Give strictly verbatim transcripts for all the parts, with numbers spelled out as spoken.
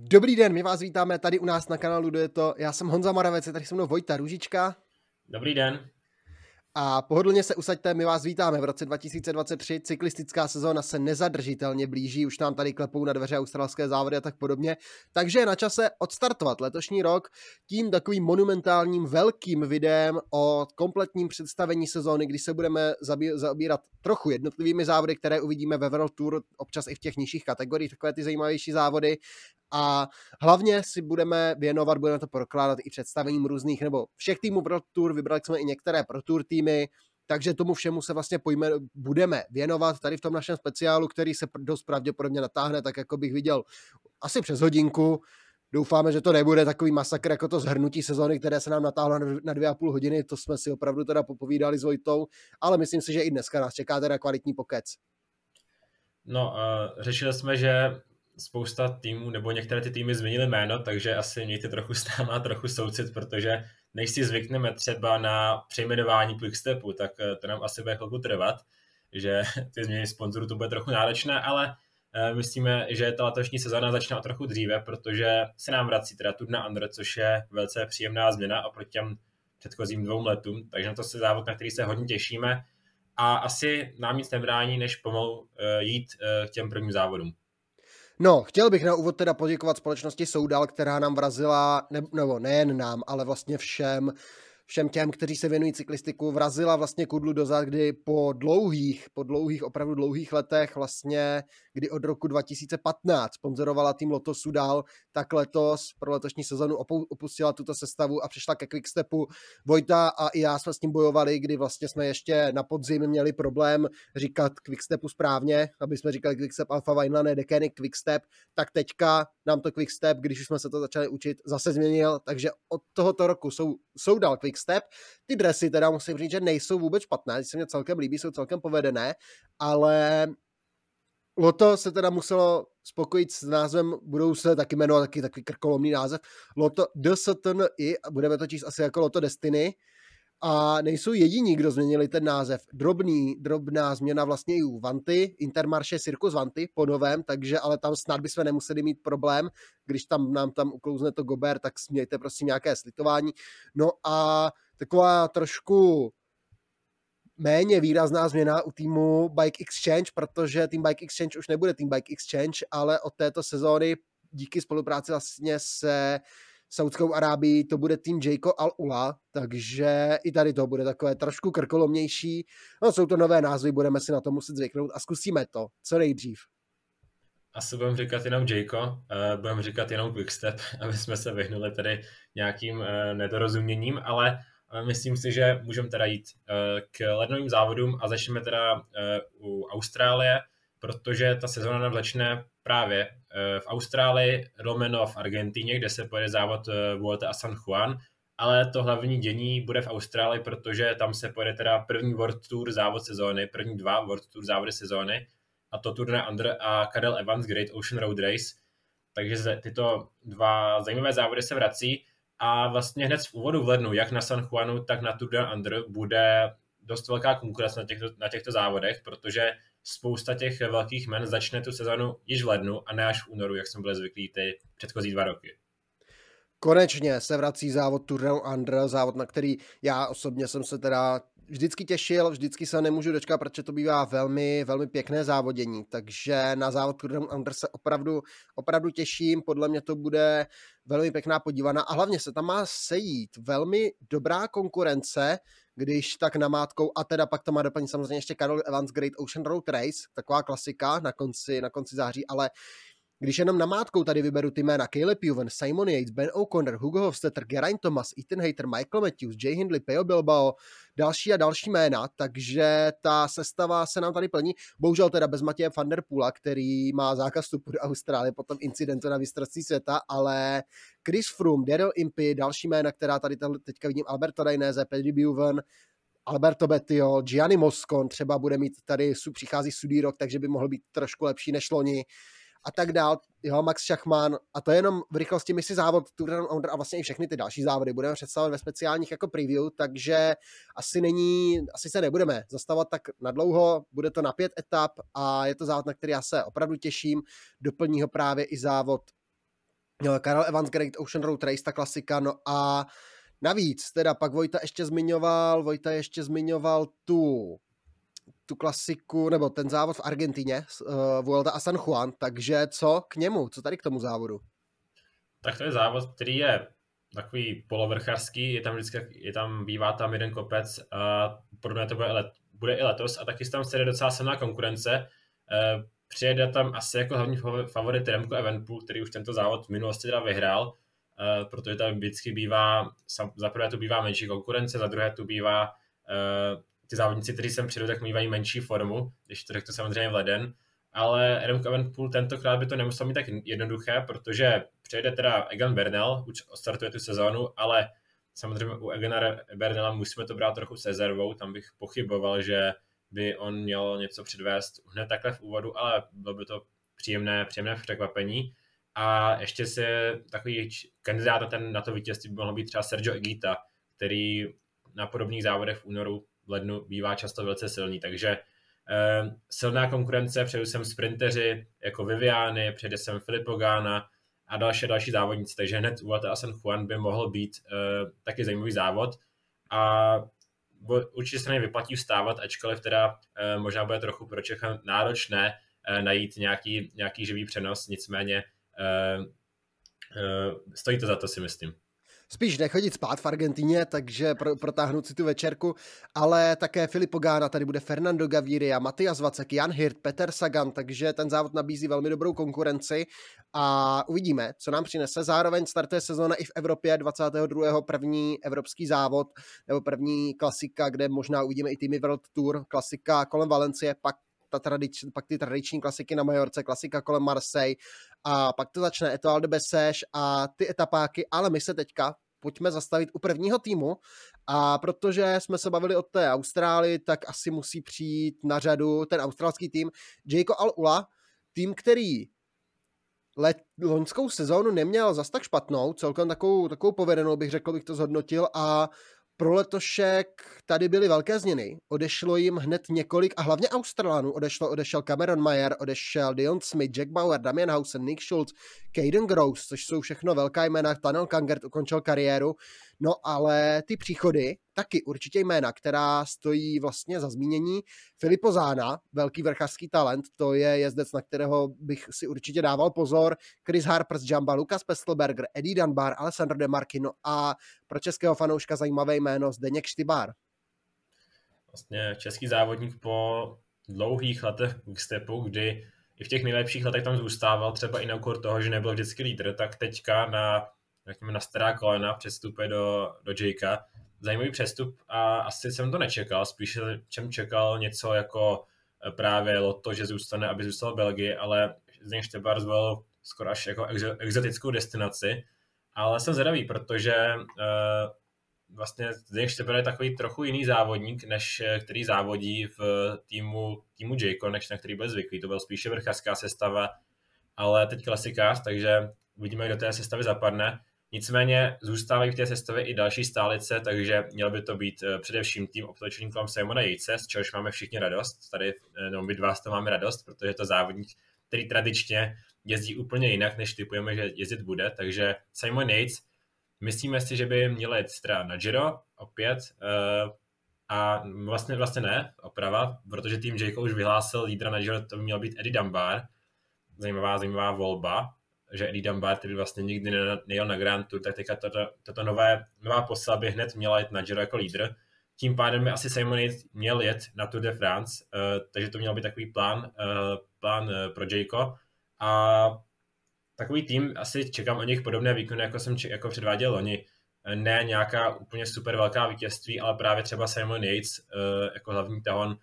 Dobrý den, my vás vítáme tady u nás na kanálu Kdo je to. Já jsem Honza Maravec, je tady se mnou Vojta Růžička. Dobrý den. A pohodlně se usaďte, my vás vítáme v roce dva tisíce dvacet tři. Cyklistická sezóna se nezadržitelně blíží, už nám tady klepou na dveře australské závody a tak podobně. Takže je na čase odstartovat letošní rok tím takovým monumentálním velkým videem o kompletním představení sezóny, kdy se budeme zabírat trochu jednotlivými závody, které uvidíme ve World Tour, občas i v těch nižších kategoriích, takové ty zajímavější závody. A hlavně si budeme věnovat, budeme to prokládat i představením různých, nebo všech týmů pro Tour, vybrali jsme i některé pro Tour týmy, takže tomu všemu se vlastně pojme, budeme věnovat tady v tom našem speciálu, který se dost pravděpodobně natáhne, tak jako bych viděl asi přes hodinku. Doufáme, že to nebude takový masakr jako to shrnutí sezóny, které se nám natáhlo na dvě a půl hodiny, to jsme si opravdu teda popovídali s Vojtou, ale myslím si, že i dneska nás čeká teda kvalitní pokec. No, uh, řešili jsme, že spousta týmů, nebo některé ty týmy změnily jméno, takže asi mějte trochu s náma, trochu soucit, protože než si zvykneme třeba na přejmenování Quickstepu, tak to nám asi bude chvilku trvat, že ty změny sponzorů to bude trochu náročné, ale myslíme, že ta letošní sezóna začíná trochu dříve, protože se nám vrací teda Tour de André, což je velice příjemná změna oproti těm předchozím dvou letům, takže na to se závod, na který se hodně těšíme a asi nám nic nebrání, než pomalu jít k těm prvním závodům. No, chtěl bych na úvod teda poděkovat společnosti Soudal, která nám vrazila, ne, nebo nejen nám, ale vlastně všem, všem těm, kteří se věnují cyklistiku, vrazila vlastně kudlu dozad, kdy po dlouhých, po dlouhých, opravdu dlouhých letech vlastně, kdy od roku dva tisíce patnáct sponzorovala tým Loto Soudal, tak letos pro letošní sezonu opustila tuto sestavu a přišla ke Quickstepu. Vojta a i já jsme s tím bojovali, kdy vlastně jsme ještě na podzim měli problém říkat Quickstepu správně, aby jsme říkali Quickstep Alfa Vinyl, ne Deceuninck Quickstep, tak teďka nám to Quickstep, když už jsme se to začali učit, zase změnil, takže od tohoto roku jsou, jsou dál Quickstep. Ty dresy teda musím říct, že nejsou vůbec špatné, se mě celkem líbí, jsou celkem povedené, ale Loto se teda muselo spokojit s názvem, budou se taky jmenovat taky takový krkolomný název, Loto Destiny, budeme to číst asi jako Loto Destiny, a nejsou jediní, kdo změnili ten název. Drobný, drobná změna vlastně i u Vanty, Intermarché Circus Vanty po novém, takže ale tam snad bychom nemuseli mít problém, když tam nám tam uklouzne to Gobert, tak mějte prosím nějaké slitování. No a taková trošku méně výrazná změna u týmu Bike Exchange, protože tým Bike Exchange už nebude tým Bike Exchange, ale od této sezóny díky spolupráci vlastně se Saudskou Arábii to bude tým Jayko Al-Ula, takže i tady to bude takové trošku krkolomnější. No, jsou to nové názvy, budeme si na to muset zvyknout a zkusíme to co nejdřív. Asi budeme říkat jenom Jayko, budeme říkat jenom Quickstep, aby jsme se vyhnuli tady nějakým nedorozuměním, ale myslím si, že můžeme teda jít k lednovým závodům a začneme teda u Austrálie, protože ta sezona nám začne právě v Austrálii, lomeno v Argentině, kde se pojede závod Volta a San Juan, ale to hlavní dění bude v Austrálii, protože tam se pojede teda první World Tour závod sezóny, první dva World Tour závody sezóny, a to Tour de André a Karel Evans Great Ocean Road Race, takže tyto dva zajímavé závody se vrací a vlastně hned v úvodu v lednu, jak na San Juanu, tak na Tour de André bude dost velká konkurence na těchto, na těchto závodech, protože spousta těch velkých men začne tu sezonu již v lednu a ne až v únoru, jak jsme byli zvyklí ty předchozí dva roky. Konečně se vrací závod Tour de André, závod, na který já osobně jsem se teda vždycky těšil, vždycky se nemůžu dočkat, protože to bývá velmi, velmi pěkné závodění, takže na závod Tour de André se opravdu, opravdu těším, podle mě to bude velmi pěkná podívaná a hlavně se tam má sejít velmi dobrá konkurence, když tak namátkou, a teda pak to má doplnit samozřejmě ještě Karel Evans Great Ocean Road Race, taková klasika na konci, na konci září, ale když jenom namátkou tady vyberu ty jména Caleb Ewan, Simon Yates, Ben O'Connor, Hugo Hofstetter, Geraint Thomas, Ethan Hayter, Michael Matthews, Jay Hindley, Peo Bilbao, další a další jména, takže ta sestava se nám tady plní. Bohužel teda bez Matěje van der Poola, který má zákaz vstupu do Austrálie po tom incidentu na mistrovství světa, ale Chris Froome, Daryl Impey, další jména, která tady teďka vidím, Alberto Dainese, Paddy Buven, Alberto Betio, Gianni Moscon, třeba bude mít tady, přichází sudý rok, takže by mohl být trošku lepší než loni. A tak dál, jo, Max Schachmann, a to jenom v rychlosti my si závod Tour de André a vlastně i všechny ty další závody budeme představovat ve speciálních jako preview, takže asi není, asi se nebudeme zastavovat tak nadlouho, bude to na pět etap a je to závod, na který já se opravdu těším, doplní ho právě i závod Karel Evans Great Ocean Road Race, ta klasika, no a navíc teda pak Vojta ještě zmiňoval, Vojta ještě zmiňoval tu, tu klasiku, nebo ten závod v Argentině, uh, Volta a San Juan, takže co k němu, co tady k tomu závodu? Tak to je závod, který je takový polovrchařský, je tam vždycky, je tam, bývá tam jeden kopec a pro mě to bude, let, bude i letos a taky tam se jde docela silná konkurence. Uh, Přijede tam asi jako hlavní favorit Remco Evenepoel, který už tento závod v minulosti teda vyhrál, protože tam vždycky bývá, za prvé tu bývá menší konkurence, za druhé tu bývá ty závodníci, kteří sem přijdou, tak mývají menší formu, když to řeknu samozřejmě v leden, ale Remco Evenepoel tentokrát by to nemusel mít tak jednoduché, protože přijede teda Egan Bernal, už odstartuje tu sezónu, ale samozřejmě u Egana Bernala musíme to brát trochu s rezervou, tam bych pochyboval, že by on měl něco předvést hned takhle v úvodu, ale bylo by to příjemné, příjemné překvapení. A ještě si takový kandidát na, ten, na to vítězství by mohl být třeba Sergio Higuita, který na podobných závodech v únoru, v lednu bývá často velice silný. Takže eh, silná konkurence, přejdu sem sprinteři jako Viviani, přejde sem Filippo Zána a další další závodníci. Takže hned Volta a San Juan by mohl být eh, taky zajímavý závod. A určitě se nevyplatí vstávat, ačkoliv teda e, možná bude trochu pro Čecha náročné e, najít nějaký, nějaký živý přenos, nicméně e, e, stojí to za to, si myslím. Spíš nechodit spát v Argentině, takže pro, protáhnout si tu večerku, ale také Filippo Zána, tady bude Fernando Gaviria, Matias Vacek, Jan Hirt, Peter Sagan, takže ten závod nabízí velmi dobrou konkurenci a uvidíme, co nám přinese. Zároveň startuje sezóna i v Evropě, dvacátého druhého první evropský závod, nebo první klasika, kde možná uvidíme i týmy World Tour, klasika kolem Valencie, pak Ta tradič, pak ty tradiční klasiky na Majorce, klasika kolem Marseille a pak to začne Etoile de Bessèges a ty etapáky, ale my se teďka pojďme zastavit u prvního týmu a protože jsme se bavili o té Austrálii, tak asi musí přijít na řadu ten australský tým Jayco Al-Ula, tým, který let, loňskou sezónu neměl zas tak špatnou, celkem takovou, takovou povedenou bych řekl, bych to zhodnotil a pro letošek tady byly velké změny. Odešlo jim hned několik a hlavně Australanů. Odešlo, odešel Cameron Mayer, odešel Dion Smith, Jack Bauer, Damian Howson, Nick Schultz, Caden Groves, což jsou všechno velká jména. Tanel Kangert ukončil kariéru. No ale ty příchody, taky určitě jména, která stojí vlastně za zmínění. Filippo Zána, velký vrchařský talent, to je jezdec, na kterého bych si určitě dával pozor. Chris Harper z Jamba, Lukas Pestelberger, Eddie Dunbar, Alessandro De Marchi, no a pro českého fanouška zajímavé jméno Zdeněk Štybár. Vlastně český závodník po dlouhých letech Quickstepu, kdy i v těch nejlepších letech tam zůstával, třeba i na úkor toho, že nebyl vždycky lídr, tak teďka na, řekněme, na stará kolena přestupuje do, do Jayka. Zajímavý přestup a asi jsem to nečekal, spíš jsem čekal něco jako právě Loto, že zůstane, aby zůstal v Belgii, ale z něj Štybár zvolil skoro až jako exotickou destinaci, ale jsem zvědavý, protože e, vlastně z něj Štybár je takový trochu jiný závodník, než který závodí v týmu, týmu Jayco, než na který byl zvyklý, to byl spíše vrchařská sestava, ale teď klasikář, takže uvidíme, kdo té sestavy zapadne. Nicméně zůstávají v té sestavě i další stálice, takže měl by to být především tým obtočený kolem Simona Yatese, z čehož máme všichni radost. Tady no, my dva z toho máme radost, protože je to závodník, který tradičně jezdí úplně jinak, než typujeme, že jezdit bude. Takže Simon Yates, myslíme si, že by měl jet teda na Giro opět a vlastně, vlastně ne, oprava, protože tým Jayco už vyhlásil lídra na Giro, to by měl být Eddie Dunbar, zajímavá, zajímavá volba. Že Eddie Dunbar, který vlastně nikdy nejel na Grand Tour, tak teďka tato, tato nové, nová posila by hned měla jet na Giro jako lídr. Tím pádem by asi Simon měl jet na Tour de France, uh, takže to měl být takový plán, uh, plán uh, pro Jayco. A takový tým, asi čekám o nich podobné výkony, jako jsem či, jako předváděl loni. Ne nějaká úplně super velká vítězství, ale právě třeba Simon Yates uh, jako hlavní tahon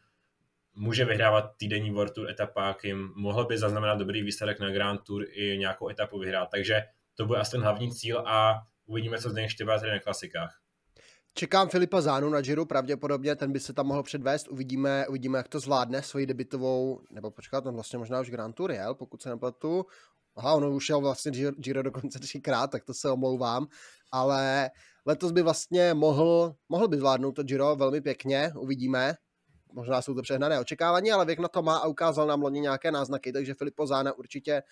může vyhrávat týdenní World Tour etapáky, mohl by zaznamenat dobrý výsledek na Grand Tour i nějakou etapu vyhrát, takže to bude asi ten hlavní cíl a uvidíme, co Zdeněk Štybár tady na klasikách. Čekám Filipa Zánu na Giro, pravděpodobně ten by se tam mohl předvést, uvidíme, uvidíme jak to zvládne svoji debutovou, nebo počkat, on vlastně možná už Grand Tour jel, pokud se nepletu, aha, ono už jel vlastně Giro, Giro dokonce třikrát, tak to se omlouvám, ale letos by vlastně mohl, mohl by zvládnout to Giro velmi pěkně, uvidíme. Možná jsou to přehnané očekávání, ale věk na to má a ukázal nám loni nějaké náznaky, takže Filippo Zána určitě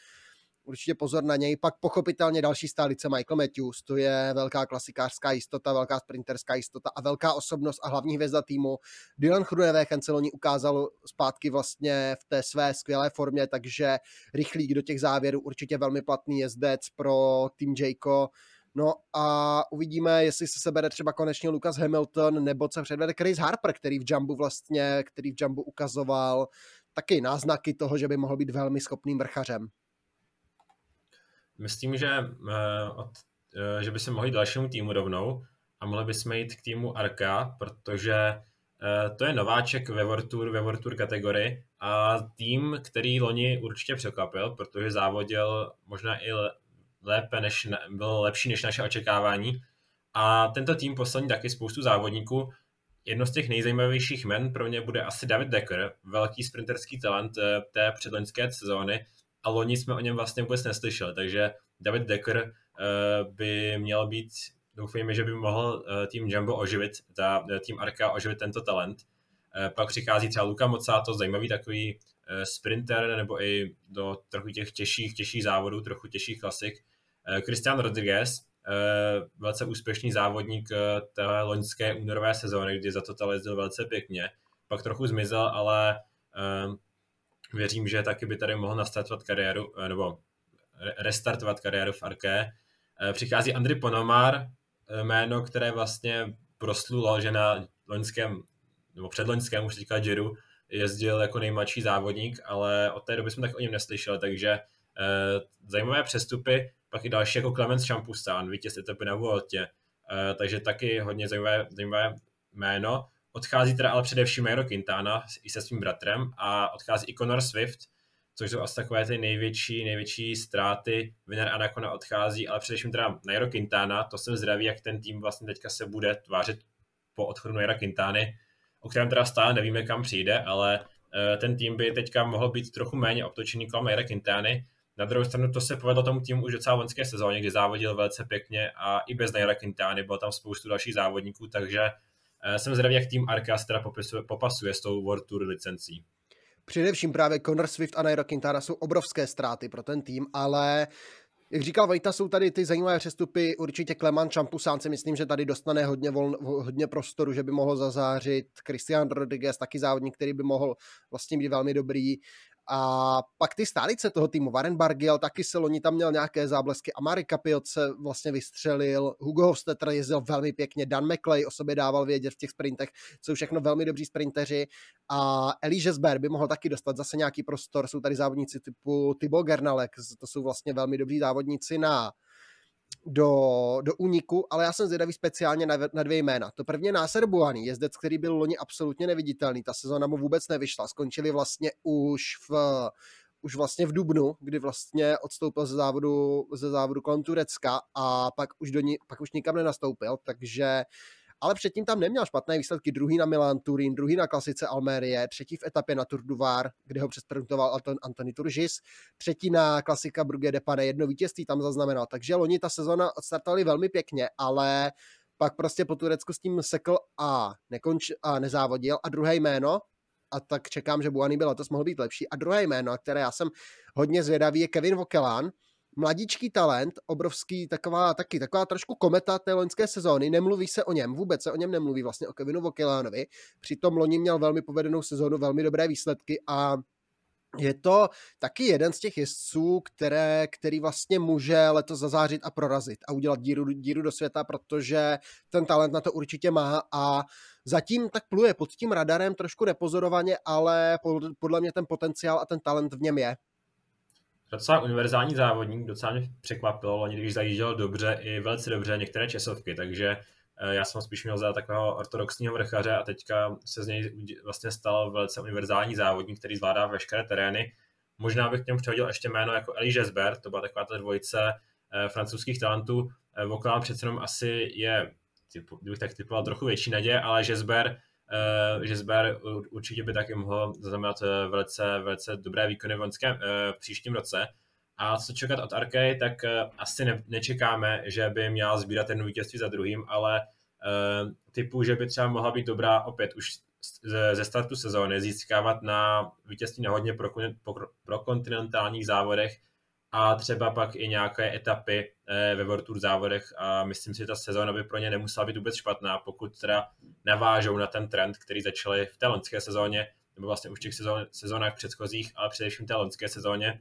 určitě pozor na něj. Pak pochopitelně další stálice Michael Matthews, to je velká klasikářská jistota, velká sprinterská jistota a velká osobnost a hlavní hvězda týmu. Dylan Chrunevé Chanceloni ukázal zpátky vlastně v té své skvělé formě, takže Rychlík do těch závěrů určitě velmi platný jezdec pro tým Jayco. No a uvidíme, jestli se sebere třeba konečně Lucas Hamilton, nebo se předvede Chris Harper, který v Jumbu vlastně, který v Jumbu ukazoval taky náznaky toho, že by mohl být velmi schopným vrchařem. Myslím, že, uh, od, uh, že by se mohli dalšímu týmu rovnou a mohli bychom jít k týmu Arca, protože uh, to je nováček ve World Tour, ve World Tour kategorii a tým, který loni určitě překvapil, protože závodil možná i lépe než, byl lepší než naše očekávání. A tento tým poslal taky spoustu závodníků. Jedno z těch nejzajímavějších jmen pro mě bude asi David Decker, velký sprinterský talent té předloňské sezóny, a loni jsme o něm vlastně vůbec neslyšeli, takže David Decker by měl být, doufejme, že by mohl tým Jumbo oživit, ta, tým Arca oživit tento talent. Pak přichází třeba Luka Mozzato, zajímavý takový sprinter, nebo i do trochu těch těžších, těžších závodů, trochu těžších klasik. Christian Rodriguez, velice úspěšný závodník té loňské únorové sezóny, kdy za to jezdil velice pěkně. Pak trochu zmizel, ale věřím, že taky by tady mohl nastartovat kariéru, nebo restartovat kariéru v Arce. Přichází Andry Ponomar, jméno, které vlastně proslulo, že na loňském, nebo předloňském už teďka Giro, jezdil jako nejmladší závodník, ale od té doby jsme tak o něm neslyšeli, takže zajímavé přestupy. Pak i další jako Klemens Šampustán, vítěz etapy na Vueltě, takže taky hodně zajímavé, zajímavé jméno. Odchází teda ale především Jairo Quintana i se svým bratrem a odchází i Conor Swift, což jsou asi takové ty největší, největší ztráty. Winner a Nakona odchází, ale především teda Jairo Quintana, to jsem zdravý, jak ten tým vlastně teďka se bude tvářit po odchodu Jaira Quintány, o kterém teda stále nevíme, kam přijde, ale ten tým by teďka mohl být trochu méně obtočený kolem Jaira Quintány. Na druhou stranu to se povedlo tomu týmu už docela v loňské sezóně, kdy závodil velice pěkně a i bez Jaira Quintány bylo tam spoustu dalších závodníků, takže jsem zrovna jak tým Arca se teda popasuje s tou World Tour licencí. Především právě Conor Swift a Nairo Quintana jsou obrovské ztráty pro ten tým, ale jak říkal Vojta, jsou tady ty zajímavé přestupy. Určitě Klemens Šampustán si myslím, že tady dostane hodně, voln, hodně prostoru, že by mohl zazářit. Christian Rodriguez, taky závodník, který by mohl vlastně být velmi dobrý. A pak ty stálice toho týmu, Warren Bargiel, taky se loni tam měl nějaké záblesky, Amari Capiot se vlastně vystřelil, Hugo Hofstetter jezdil velmi pěkně, Dan McClay o sobě dával vědět v těch sprintech, jsou všechno velmi dobří sprinteři a Elie Jesper by mohl taky dostat zase nějaký prostor, jsou tady závodníci typu Thibaut Gernalek, to jsou vlastně velmi dobří závodníci na do, do úniku, ale já jsem zvědavý speciálně na, na dvě jména. To první je Nasser Bouhanni, jezdec, který byl loni absolutně neviditelný, ta sezóna mu vůbec nevyšla, skončili vlastně už v, už vlastně v dubnu, kdy vlastně odstoupil ze závodu, ze závodu kolem Turecka a pak už, do ní, pak už nikam nenastoupil, takže ale předtím tam neměl špatné výsledky, druhý na Milán Turín, druhý na klasice Almérie, třetí v etapě na Tour du Var, kde ho přesprintoval Antoni Turžis, třetí na klasika Brugge de Panne, jedno vítězství tam zaznamenal. Takže loni ta sezona odstartovali velmi pěkně, ale pak prostě po Turecku s tím sekl a, nekonč, a nezávodil. A druhé jméno, a tak čekám, že Bouhanni by letos mohl být lepší, a druhé jméno, které já jsem hodně zvědavý, je Kevin Voquelán. Mladíčký talent, obrovský, taková taky, taková trošku kometa té loňské sezóny, nemluví se o něm, vůbec se o něm nemluví vlastně o Kevinu Voquelánovi, přitom loni měl velmi povedenou sezónu, velmi dobré výsledky a je to taky jeden z těch jezdců, které, který vlastně může letos zazářit a prorazit a udělat díru, díru do světa, protože ten talent na to určitě má a zatím tak pluje pod tím radarem trošku nepozorovaně, ale podle mě ten potenciál a ten talent v něm je. Docela univerzální závodník, docela mě překvapilo, loni, když zajížděl dobře i velice dobře některé časovky, takže já jsem spíš měl za takového ortodoxního vrchaře a teďka se z něj vlastně stal velice univerzální závodník, který zvládá veškeré terény. Možná bych k němu přehodil ještě jméno jako Elie Jesper, to byla taková ta dvojice francouzských talentů. Voquelán přece jenom asi je, typu, kdybych tak typoval, trochu větší naděje, ale Jesper, Jesper určitě by taky mohl zaznamenat velice, velice dobré výkony v loňském příštím roce. A co čekat od Arce, tak asi ne, nečekáme, že by měla sbírat jedno vítězství za druhým, ale typu, že by třeba mohla být dobrá opět už ze startu sezóny, získávat na vítězství na hodně pro, pro, pro kontinentálních závodech a třeba pak i nějaké etapy ve World Tour závodech a myslím si, že ta sezóna by pro ně nemusela být vůbec špatná, pokud teda navážou na ten trend, který začali v té loňské sezóně, nebo vlastně už v těch sezón, sezónách předchozích, ale především v té loňské sezóně.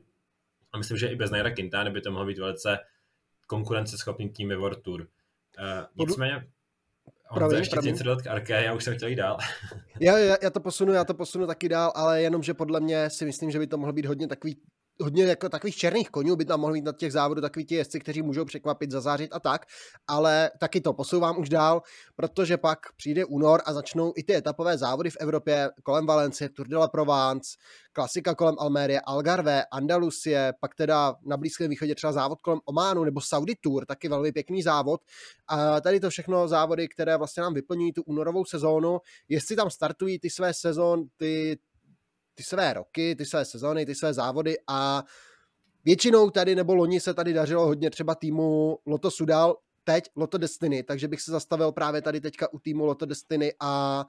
A myslím, že i bez Jaira Quintany by to mohlo být velice konkurenceschopný tým ve World Tour. Uh, nicméně, Honza, ještě chci něco dodat k Arké, já už jsem chtěl jít dál. Já, já, já to posunu, já to posunu taky dál, ale jenom, že podle mě si myslím, že by to mohlo být hodně takový hodně jako takových černých konňů by tam mohli mít na těch závodů takový ti jezdci, kteří můžou překvapit, zazářit a tak, ale taky to posouvám už dál, protože pak přijde únor a začnou i ty etapové závody v Evropě kolem Valencie, Tour de la Provence, klasika kolem Almérie, Algarve, Andalusie, pak teda na Blízkém východě třeba závod kolem Ománu nebo Saudi Tour, taky velmi pěkný závod. A tady to všechno závody, které vlastně nám vyplňují tu únorovou sezónu, jestli tam startují ty své sezón, ty ty své roky, ty své sezóny, ty své závody a většinou tady nebo loni se tady dařilo hodně třeba týmu Lotto Sudal, teď Loto Destiny, takže bych se zastavil právě tady teďka u týmu Loto Destiny a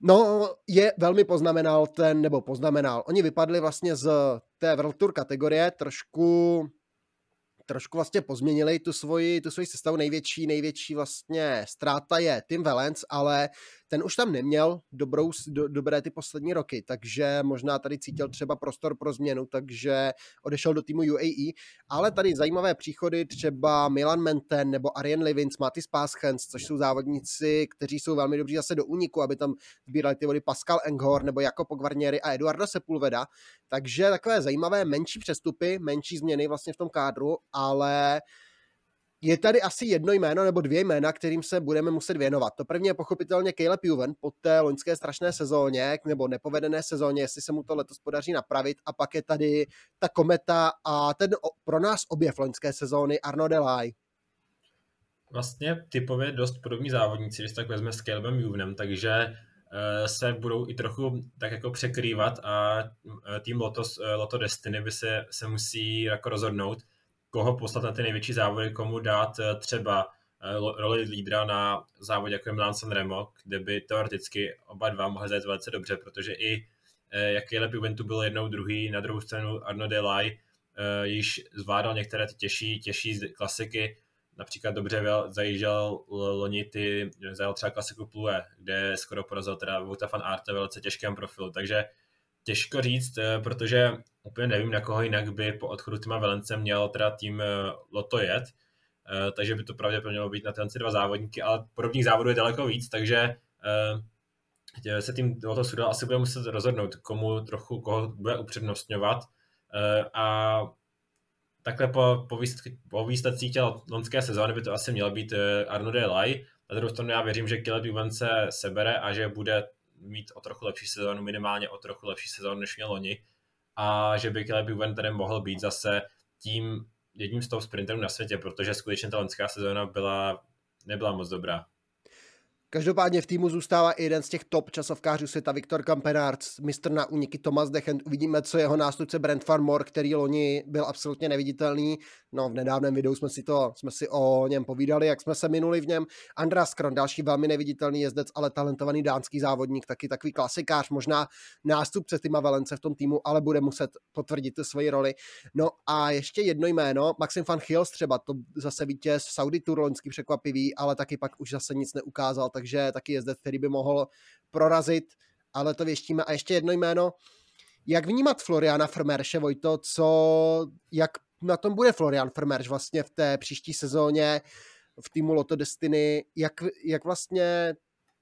no je velmi poznamenal ten, nebo poznamenal, oni vypadli vlastně z té World Tour kategorie, trošku trošku vlastně pozměnili tu svoji, tu svoji sestavu, největší, největší vlastně ztráta je Tim Wellens, ale ten už tam neměl dobrou, do, dobré ty poslední roky, takže možná tady cítil třeba prostor pro změnu, takže odešel do týmu U A E, ale tady zajímavé příchody třeba Milan Menten nebo Arjen Livins, Matis Paschens, což jsou závodníci, kteří jsou velmi dobří zase do úniku, aby tam sbírali ty vody Pascal Enghor nebo Jacopo Guarnieri a Eduardo Sepulveda, takže takové zajímavé menší přestupy, menší změny vlastně v tom kádru, ale je tady asi jedno jméno nebo dvě jména, kterým se budeme muset věnovat. To první je pochopitelně Caleb Ewan po té loňské strašné sezóně nebo nepovedené sezóně, jestli se mu to letos podaří napravit. A pak je tady ta kometa a ten pro nás objev loňské sezóny Arnaud Delahaye. Vlastně typově dost podobní závodníci, když tak vezme s Calebem Ewanem, takže se budou i trochu tak jako překrývat a tým Lotto, Lotto Destiny by se, se musí jako rozhodnout, koho poslat na ty největší závody, komu dát třeba roli lídra na závodě jako je Milan Sanremo, kde by teoreticky oba dva mohli zajít velice dobře, protože i jaký lepší ventu byl jednou druhý, na druhou stranu Arnaud Delahaye již zvládal některé ty těžší, těžší klasiky, například dobře zajížděl loni ty, zajel třeba klasiku Plue, kde skoro porazil teda Vojta van Aert ve velice těžkém profilu, takže těžko říct, protože úplně nevím, na koho jinak by po odchodu týma Velence měl teda tým Lotto jet, takže by to pravděpodobně mělo být na tyhle dva závodníky, ale podobných závodů je daleko víc, takže se tým Lotto Sudal asi bude muset rozhodnout, komu trochu, koho bude upřednostňovat a takhle po, po výsledcích té loňské sezóny by to asi měl být Arnaud Delahaye. Na druhou stranu já věřím, že Caleb Ewan se sebere a že bude mít o trochu lepší sezónu, minimálně o trochu lepší sezónu, než měl loni. A že by Caleb Ewan tady mohl být zase tím jedním z toho sprinterů na světě, protože skutečně ta loňská sezóna byla, nebyla moc dobrá. Každopádně v týmu zůstává i jeden z těch top časovkářů světa, Viktor Kampenaerts, mistr na úniky Thomas de Gendt. Uvidíme, co jeho nástupce Brent Van Moor, který loni byl absolutně neviditelný. No, v nedávném videu jsme si, to, jsme si o něm povídali, jak jsme se minuli v něm. Andreas Kron, další velmi neviditelný jezdec, ale talentovaný dánský závodník, taky takový klasikář, možná nástupce Tima Wellence v tom týmu, ale bude muset potvrdit tu svoji roli. No a ještě jedno jméno, Maxim van Gils třeba, to zase vítěz Saudi Tour loňský překvapivý, ale taky pak už zase nic neukázal, tak takže taky jezdec, který by mohl prorazit, ale to věštíme. A ještě jedno jméno, jak vnímat Floriana Frmerše, Vojto, co, jak na tom bude Florian Frmerš vlastně v té příští sezóně v týmu Lotto Destiny, jak, jak vlastně,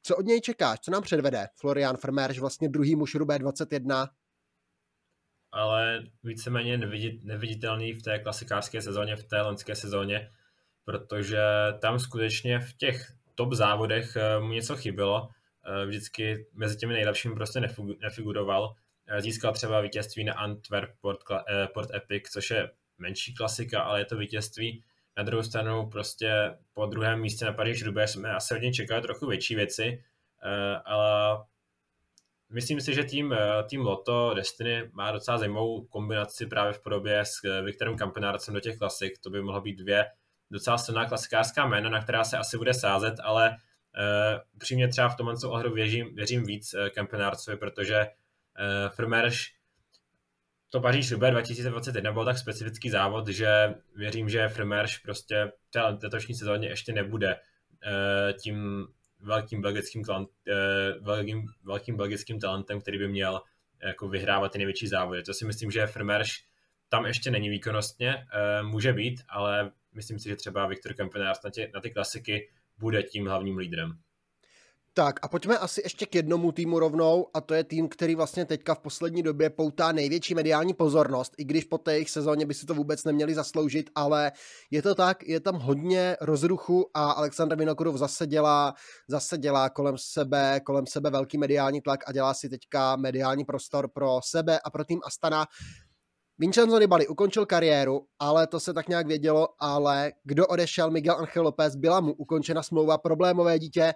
co od něj čekáš, co nám předvede Florian Frmerš, vlastně druhý muž Roubaix dvacet jedna? Ale víceméně nevidit, neviditelný v té klasikářské sezóně, v té loňské sezóně, protože tam skutečně v těch top závodech mu něco chybilo, vždycky mezi těmi nejlepšími prostě nefiguroval. Získal třeba vítězství na Antwerp Port, Port Epic, což je menší klasika, ale je to vítězství. Na druhou stranu prostě po druhém místě na Paříž-Roubaix jsme asi hodně čekali trochu větší věci, ale myslím si, že tým, tým Lotto Destiny má docela zajímavou kombinaci právě v podobě s Viktorem Kampenaertsem do těch klasik, to by mohlo být dvě docela silná klasikářská jména, na která se asi bude sázet, ale uh, přímě třeba v tomhle ohledu věřím, věřím víc uh, Kampenaertsovi, protože uh, Frmerš to Paříž-Roubaix dva tisíce dvacet jedna byl tak specifický závod, že věřím, že Frommersch prostě v té letošní sezóně ještě nebude tím velkým belgickým, velkým, velkým belgickým talentem, který by měl jako vyhrávat ty největší závody. To si myslím, že Frommersch tam ještě není výkonnostně, může být, ale myslím si, že třeba Viktor Kempenaerts na, na ty klasiky bude tím hlavním lídrem. Tak a pojďme asi ještě k jednomu týmu rovnou, a to je tým, který vlastně teďka v poslední době poutá největší mediální pozornost, i když po té jejich sezóně by si to vůbec neměli zasloužit, ale je to tak, je tam hodně rozruchu a Alexander Vinokurov zase dělá, zase dělá kolem sebe, kolem sebe velký mediální tlak a dělá si teďka mediální prostor pro sebe a pro tým Astana. Vincenzo Nibali ukončil kariéru, ale to se tak nějak vědělo, ale kdo odešel, Miguel Angel Lopez, byla mu ukončena smlouva, problémové dítě,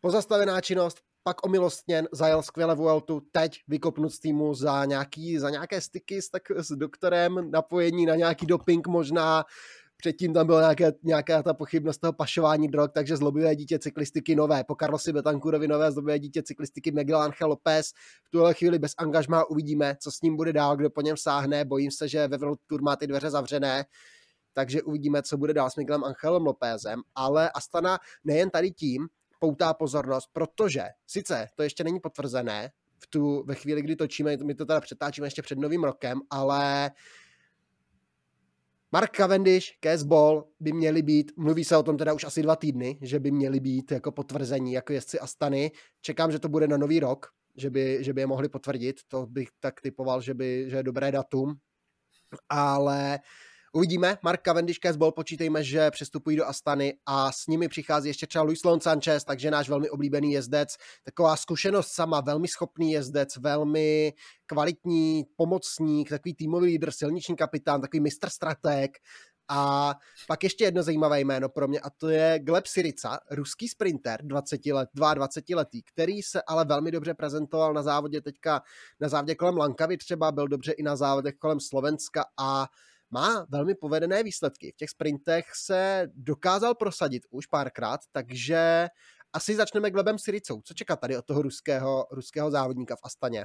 pozastavená činnost, pak omilostněn, zajel skvěle Vueltu, teď vykopnut z týmu za, nějaký, za nějaké styky s, tak, s doktorem, napojení na nějaký doping možná, předtím tam byla nějaké, nějaká ta pochybnost toho pašování drog, takže zlobivé dítě cyklistiky nové, po Carlosi Betancurovi nové zlobivé dítě cyklistiky Miguel Angel Lopez, v tuhle chvíli bez angažmá, uvidíme, co s ním bude dál, kdo po něm sáhne, bojím se, že ve World Tour má ty dveře zavřené, takže uvidíme, co bude dál s Miguelem Angelem Lopezem, ale Astana nejen tady tím poutá pozornost, protože sice to ještě není potvrzené v tu, ve chvíli, kdy točíme, my to teda přetáčíme ještě před novým rokem, ale Mark Cavendish, Cass Ball by měli být, mluví se o tom teda už asi dva týdny, že by měli být jako potvrzení jako jezdci Astany. Čekám, že to bude na nový rok, že by, že by je mohli potvrdit, to bych tak typoval, že, by, že je dobré datum, ale uvidíme, Mark Cavendish, Cass Ball, počítejme, že přestupují do Astany a s nimi přichází ještě třeba Luis Leon Sanchez, takže náš velmi oblíbený jezdec, taková zkušenost sama, velmi schopný jezdec, velmi kvalitní pomocník, takový týmový lídr, silniční kapitán, takový mistr stratég. A pak ještě jedno zajímavé jméno pro mě, a to je Gleb Syrica, ruský sprinter, dvacet let, dvaadvacetiletý, který se ale velmi dobře prezentoval na závodě teďka, na závodě kolem Lankavy třeba, byl dobře i na závodech kolem Slovenska a má velmi povedené výsledky. V těch sprintech se dokázal prosadit už párkrát, takže asi začneme Glebem Syricou. Co čeká tady od toho ruského, ruského závodníka v Astaně?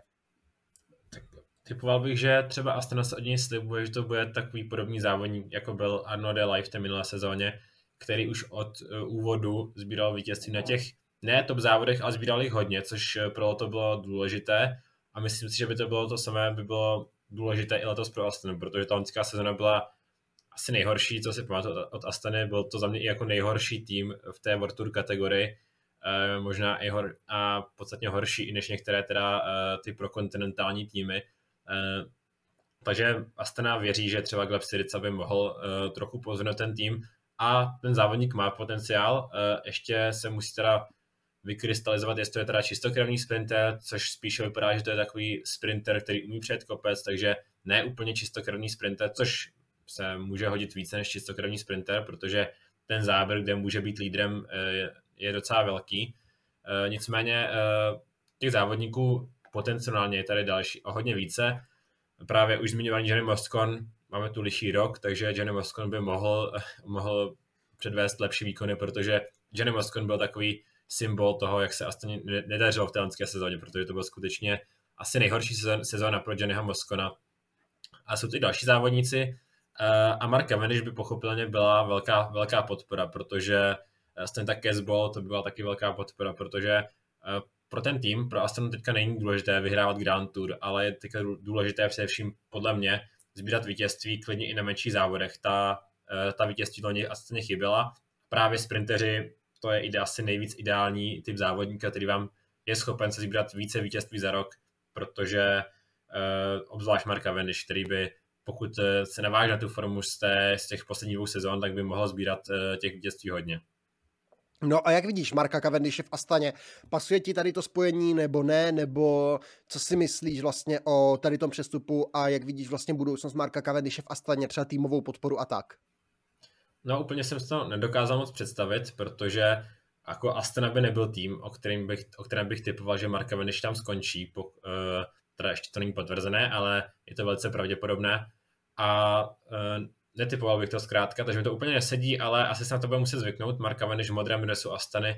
Tak typoval bych, že třeba Astana se od něj slibuje, že to bude takový podobný závodník, jako byl Arnaud Delaye v té minulé sezóně, který už od úvodu sbíral vítězství na těch ne top závodech, ale sbíral jich hodně, což pro to bylo důležité a myslím si, že by to bylo to samé, by bylo důležité i letos pro Astanu, protože ta loňská sezona byla asi nejhorší, co si pamatuju od Astany, byl to za mě i jako nejhorší tým v té World Tour kategorii, e, možná i hor- a podstatně horší i než některé teda e, ty prokontinentální týmy. E, takže Astana věří, že třeba Gleb Syrica by mohl e, trochu pozvednout ten tým a ten závodník má potenciál, e, ještě se musí teda vykrystalizovat, jestli to je teda čistokrevný sprinter, což spíše vypadá, že to je takový sprinter, který umí přejet kopec, takže ne úplně čistokrevný sprinter, což se může hodit více než čistokrevný sprinter, protože ten záběr, kde může být lídrem, je docela velký. Nicméně těch závodníků potenciálně je tady další a hodně více. Právě už zmiňovaný Gianni Moscon, máme tu lichý rok, takže Gianni Moscon by mohl, mohl předvést lepší výkony, protože Gianni Moscon byl takový symbol toho, jak se Astaně nedařilo v té loňské sezóně, protože to byl skutečně asi nejhorší sezóna pro Gianniho Moscona. A jsou ty další závodníci a Mark Cavendish by pochopitelně byla velká, velká podpora, protože Aston tak Cass Ball, to by byla taky velká podpora, protože pro ten tým, pro Astanu teďka není důležité vyhrávat Grand Tour, ale je teďka důležité především podle mě sbírat vítězství klidně i na menších závodech. Ta, ta vítězství loni Astaně chyběla. Právě sprinteři, to je asi nejvíc ideální typ závodníka, který vám je schopen se sbírat více vítězství za rok, protože uh, obzvlášť Mark Cavendish, který by, pokud se naváží na tu formu z, té, z těch posledních dvou sezón, tak by mohl sbírat uh, těch vítězství hodně. No a jak vidíš Marka Cavendishe v Astaně, pasuje ti tady to spojení nebo ne, nebo co si myslíš vlastně o tady tom přestupu a jak vidíš vlastně budoucnost Marka Cavendishe v Astaně, třeba týmovou podporu a tak? No úplně jsem si to nedokázal moc představit, protože jako Astana by nebyl tým, o kterém bych, o kterém bych typoval, že Mark Cavendish tam skončí, po, uh, teda ještě to není potvrzené, ale je to velice pravděpodobné a uh, netypoval bych to zkrátka, takže mi to úplně nesedí, ale asi se na to bude muset zvyknout. Mark Cavendish v modrém dresu Astany,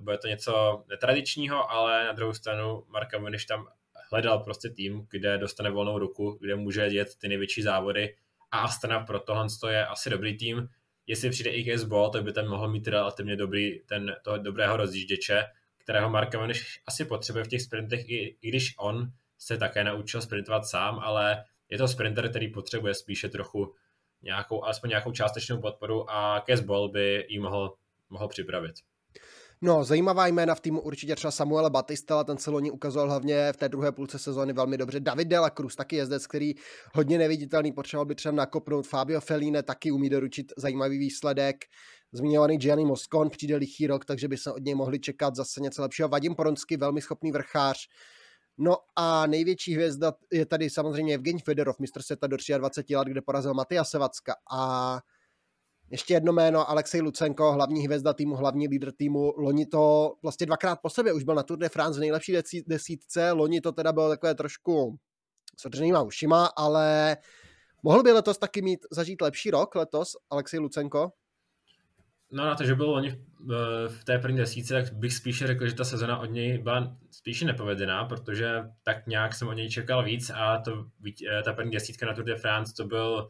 bude to něco netradičního, ale na druhou stranu Mark Cavendish tam hledal prostě tým, kde dostane volnou ruku, kde může dělat ty největší závody a Astana pro tohle je asi dobrý tým. Jestli přijde i Case Ball, tak by tam mohl mít relativně dobrý, ten, toho dobrého rozjížděče, kterého Marka Meneš asi potřebuje v těch sprintech, i, i když on se také naučil sprintovat sám, ale je to sprinter, který potřebuje spíše trochu nějakou, alespoň nějakou částečnou podporu a Case Ball by jí mohl, mohl připravit. No, zajímavá jména v týmu určitě třeba Samuel Batistella, ten se loni ukazoval hlavně v té druhé půlce sezóny velmi dobře. David De La Cruz, taky jezdec, který hodně neviditelný, potřeboval by třeba nakopnout. Fabio Felline taky umí doručit zajímavý výsledek. Zmiňovaný Gianni Moscon, přijde lichý rok, takže by se od něj mohli čekat zase něco lepšího. Vadim Poronsky, velmi schopný vrchář. No a největší hvězda je tady samozřejmě Evgeny Fedorov, mistr světa do dvacet tři let, kde porazil Matiase Vacka a ještě jedno jméno, Alexej Lucenko, hlavní hvězda týmu, hlavní lídr týmu. Loni to vlastně dvakrát po sobě už byl na Tour de France v nejlepší desítce. Loni to teda bylo takové trošku s odřenýma ušima, ale mohl by letos taky mít zažít lepší rok letos, Alexej Lucenko? No na to, že byl loni v té první desítce, tak bych spíše řekl, že ta sezona od něj byla spíše nepovedená, protože tak nějak jsem od něj čekal víc a to, ta první desítka na Tour de France to byl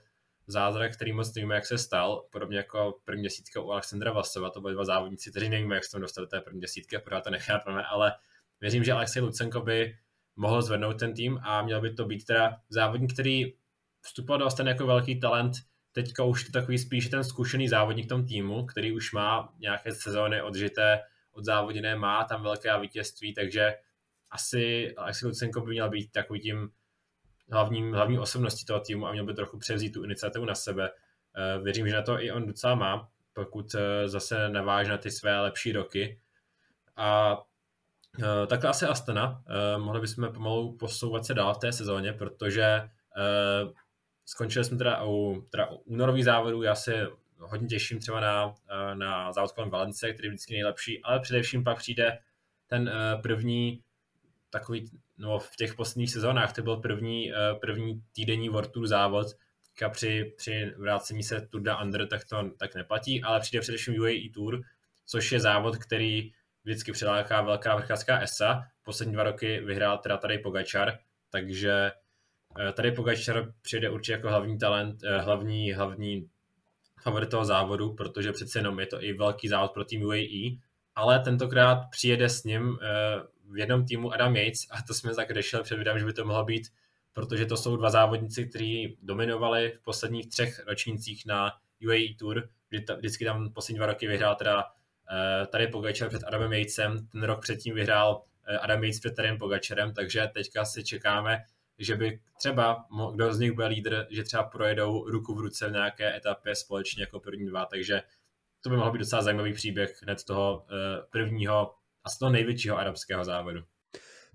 zázrak, který moc nevíme, jak se stal, podobně jako první desítka u Alexandra Vlasova, to byly dva závodníci, kteří nevíme, jak se tam dostali do té první desítky a pořád to nechápeme, ale věřím, že Alexej Lucenko by mohl zvednout ten tým a měl by to být teda závodník, který vstupoval do Astany jako velký talent, teďka už to takový spíše ten zkušený závodník v tom týmu, který už má nějaké sezóny odžité, od závoděné má tam velké vítězství, takže asi Alexej Lucenko by měl být takový tím Hlavní, hlavní osobností toho týmu a měl by trochu převzít tu iniciativu na sebe. Věřím, že na to i on docela má, pokud zase naváže na ty své lepší roky. A takhle asi Astana. Mohli bychom pomalu posouvat se dál v té sezóně, protože skončili jsme teda u, teda u únorových závodů. Já se hodně těším třeba na, na závod kolem Valence, který je vždycky nejlepší, ale především pak přijde ten první takový, no v těch posledních sezónách, to byl první, první týdenní World Tour závod, tak při, při vrácení se Tour de André tak to tak neplatí, ale přijde především U A E Tour, což je závod, který vždycky přiláká velká vrchářská esa, poslední dva roky vyhrál teda tady Pogačar, takže tady Pogačar přijde určitě jako hlavní talent, hlavní, hlavní favorit toho závodu, protože přece jenom je to i velký závod pro tým U A E, ale tentokrát přijede s ním v jednom týmu Adam Yates a to jsme tak řešili před videem, že by to mohlo být, protože to jsou dva závodníci, kteří dominovali v posledních třech ročnících na U A E Tour, kdy ta, vždycky tam poslední dva roky vyhrál teda uh, tady Pogačar před Adamem Yatesem, ten rok předtím vyhrál uh, Adam Yates před tady Pogačarem, takže teďka si čekáme, že by třeba, kdo z nich byl lídr, že třeba projedou ruku v ruce v nějaké etapě společně jako první dva, takže to by mohl být docela zajímavý příběh hned toho uh, prvního a z toho největšího arabského závodu.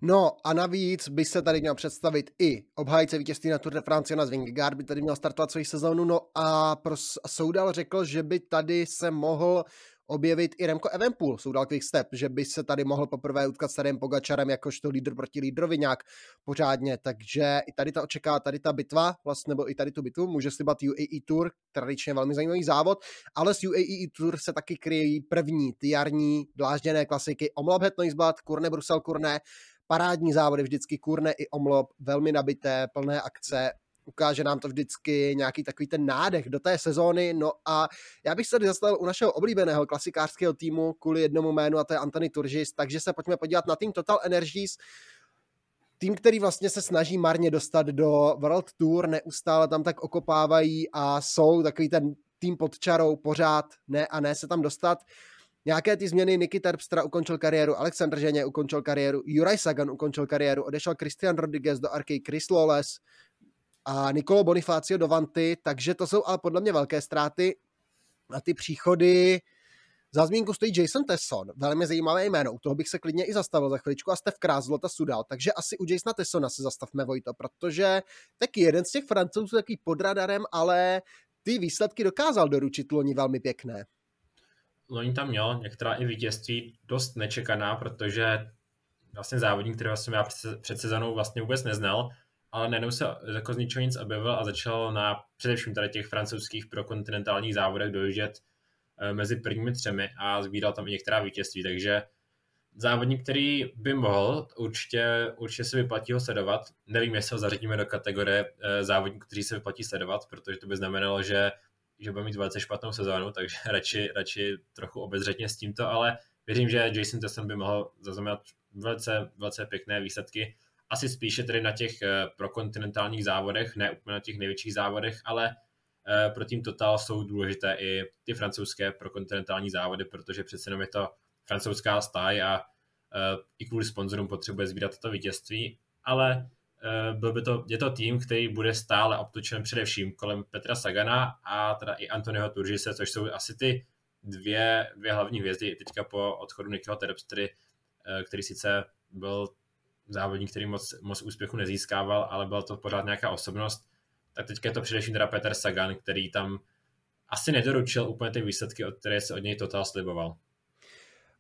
No a navíc by se tady měl představit i obhájce vítězství na Tour de France Jonas Vingegaard, by tady měl startovat svou sezónu, no a pros- Soudal řekl, že by tady se mohl objevit i Remco Evenepoel, Soudal Quickstep, že by se tady mohl poprvé utkat s Tadem Pogačarem jakožto lídr proti lídrovi nějak pořádně, takže i tady ta očeká, tady ta bitva, vlastně, nebo i tady tu bitvu může slibat U A E Tour, tradičně velmi zajímavý závod, ale s U A E Tour se taky kryjí první ty jarní dlážděné klasiky Omlop-Het Noisblad, Kurne, Brusel, Kurne, parádní závody vždycky, Kurne i Omlop, velmi nabité, plné akce, ukáže nám to vždycky nějaký takový ten nádech do té sezóny, no a já bych se tady zastavil u našeho oblíbeného klasikářského týmu kvůli jednomu jménu a to je Antony Turžis, takže se pojďme podívat na tým Total Energies, tým, který vlastně se snaží marně dostat do World Tour, neustále tam tak okopávají a jsou takový ten tým pod čarou pořád ne a ne se tam dostat. Nějaké ty změny, Niky Terpstra ukončil kariéru, Alexandr Ženě ukončil kariéru, Juraj Sagan ukončil kariéru, odešel Christian Rodriguez do Arkej, Chris Lawless a Nicolo Bonifacio do Vanty, takže to jsou ale podle mě velké ztráty a ty příchody. Za zmínku stojí Jason Tesson, velmi zajímavé jméno, u toho bych se klidně i zastavil za chviličku a Steph Kras, Zlota Sudal, takže asi u Jasona Tessona se zastavme, Vojto, protože taky jeden z těch Francouzů takový pod radarem, ale ty výsledky dokázal doručit loni velmi pěkné. Loni tam měl některá i vítězství dost nečekaná, protože vlastně závodník, kterého jsem já před sezonou vlastně vůbec neznal, ale najednou se jako z ničeho nic objevil a začal na především tady těch francouzských prokontinentálních závodech dojíždět mezi prvními třemi a sbíral tam i některá vítězství, takže závodník, který by mohl, určitě, určitě se vyplatí ho sledovat. Nevím, jestli ho zařadíme do kategorie závodníků, kteří se vyplatí sledovat, protože to by znamenalo, že, že bude mít velice špatnou sezónu, takže radši, radši trochu obezřetně s tímto, ale věřím, že Jason Tesson by mohl zaznamenat velice, velice pěkné výsledky. Asi spíše tedy na těch prokontinentálních závodech, ne úplně na těch největších závodech, ale pro tým Total jsou důležité i ty francouzské prokontinentální závody, protože přece jenom je to francouzská stáj a i kvůli sponzorům potřebuje sbírat toto vítězství, ale byl by to, je to tým, který bude stále obtočen především kolem Petra Sagana a teda i Antonyho Turgise, což jsou asi ty dvě, dvě hlavní hvězdy teďka po odchodu Nickyho Terpstry, který sice byl závodník, který moc, moc úspěchu nezískával, ale byla to pořád nějaká osobnost. Tak teďka je to především teda Peter Sagan, který tam asi nedoručil úplně ty výsledky, od které se od něj Total sliboval.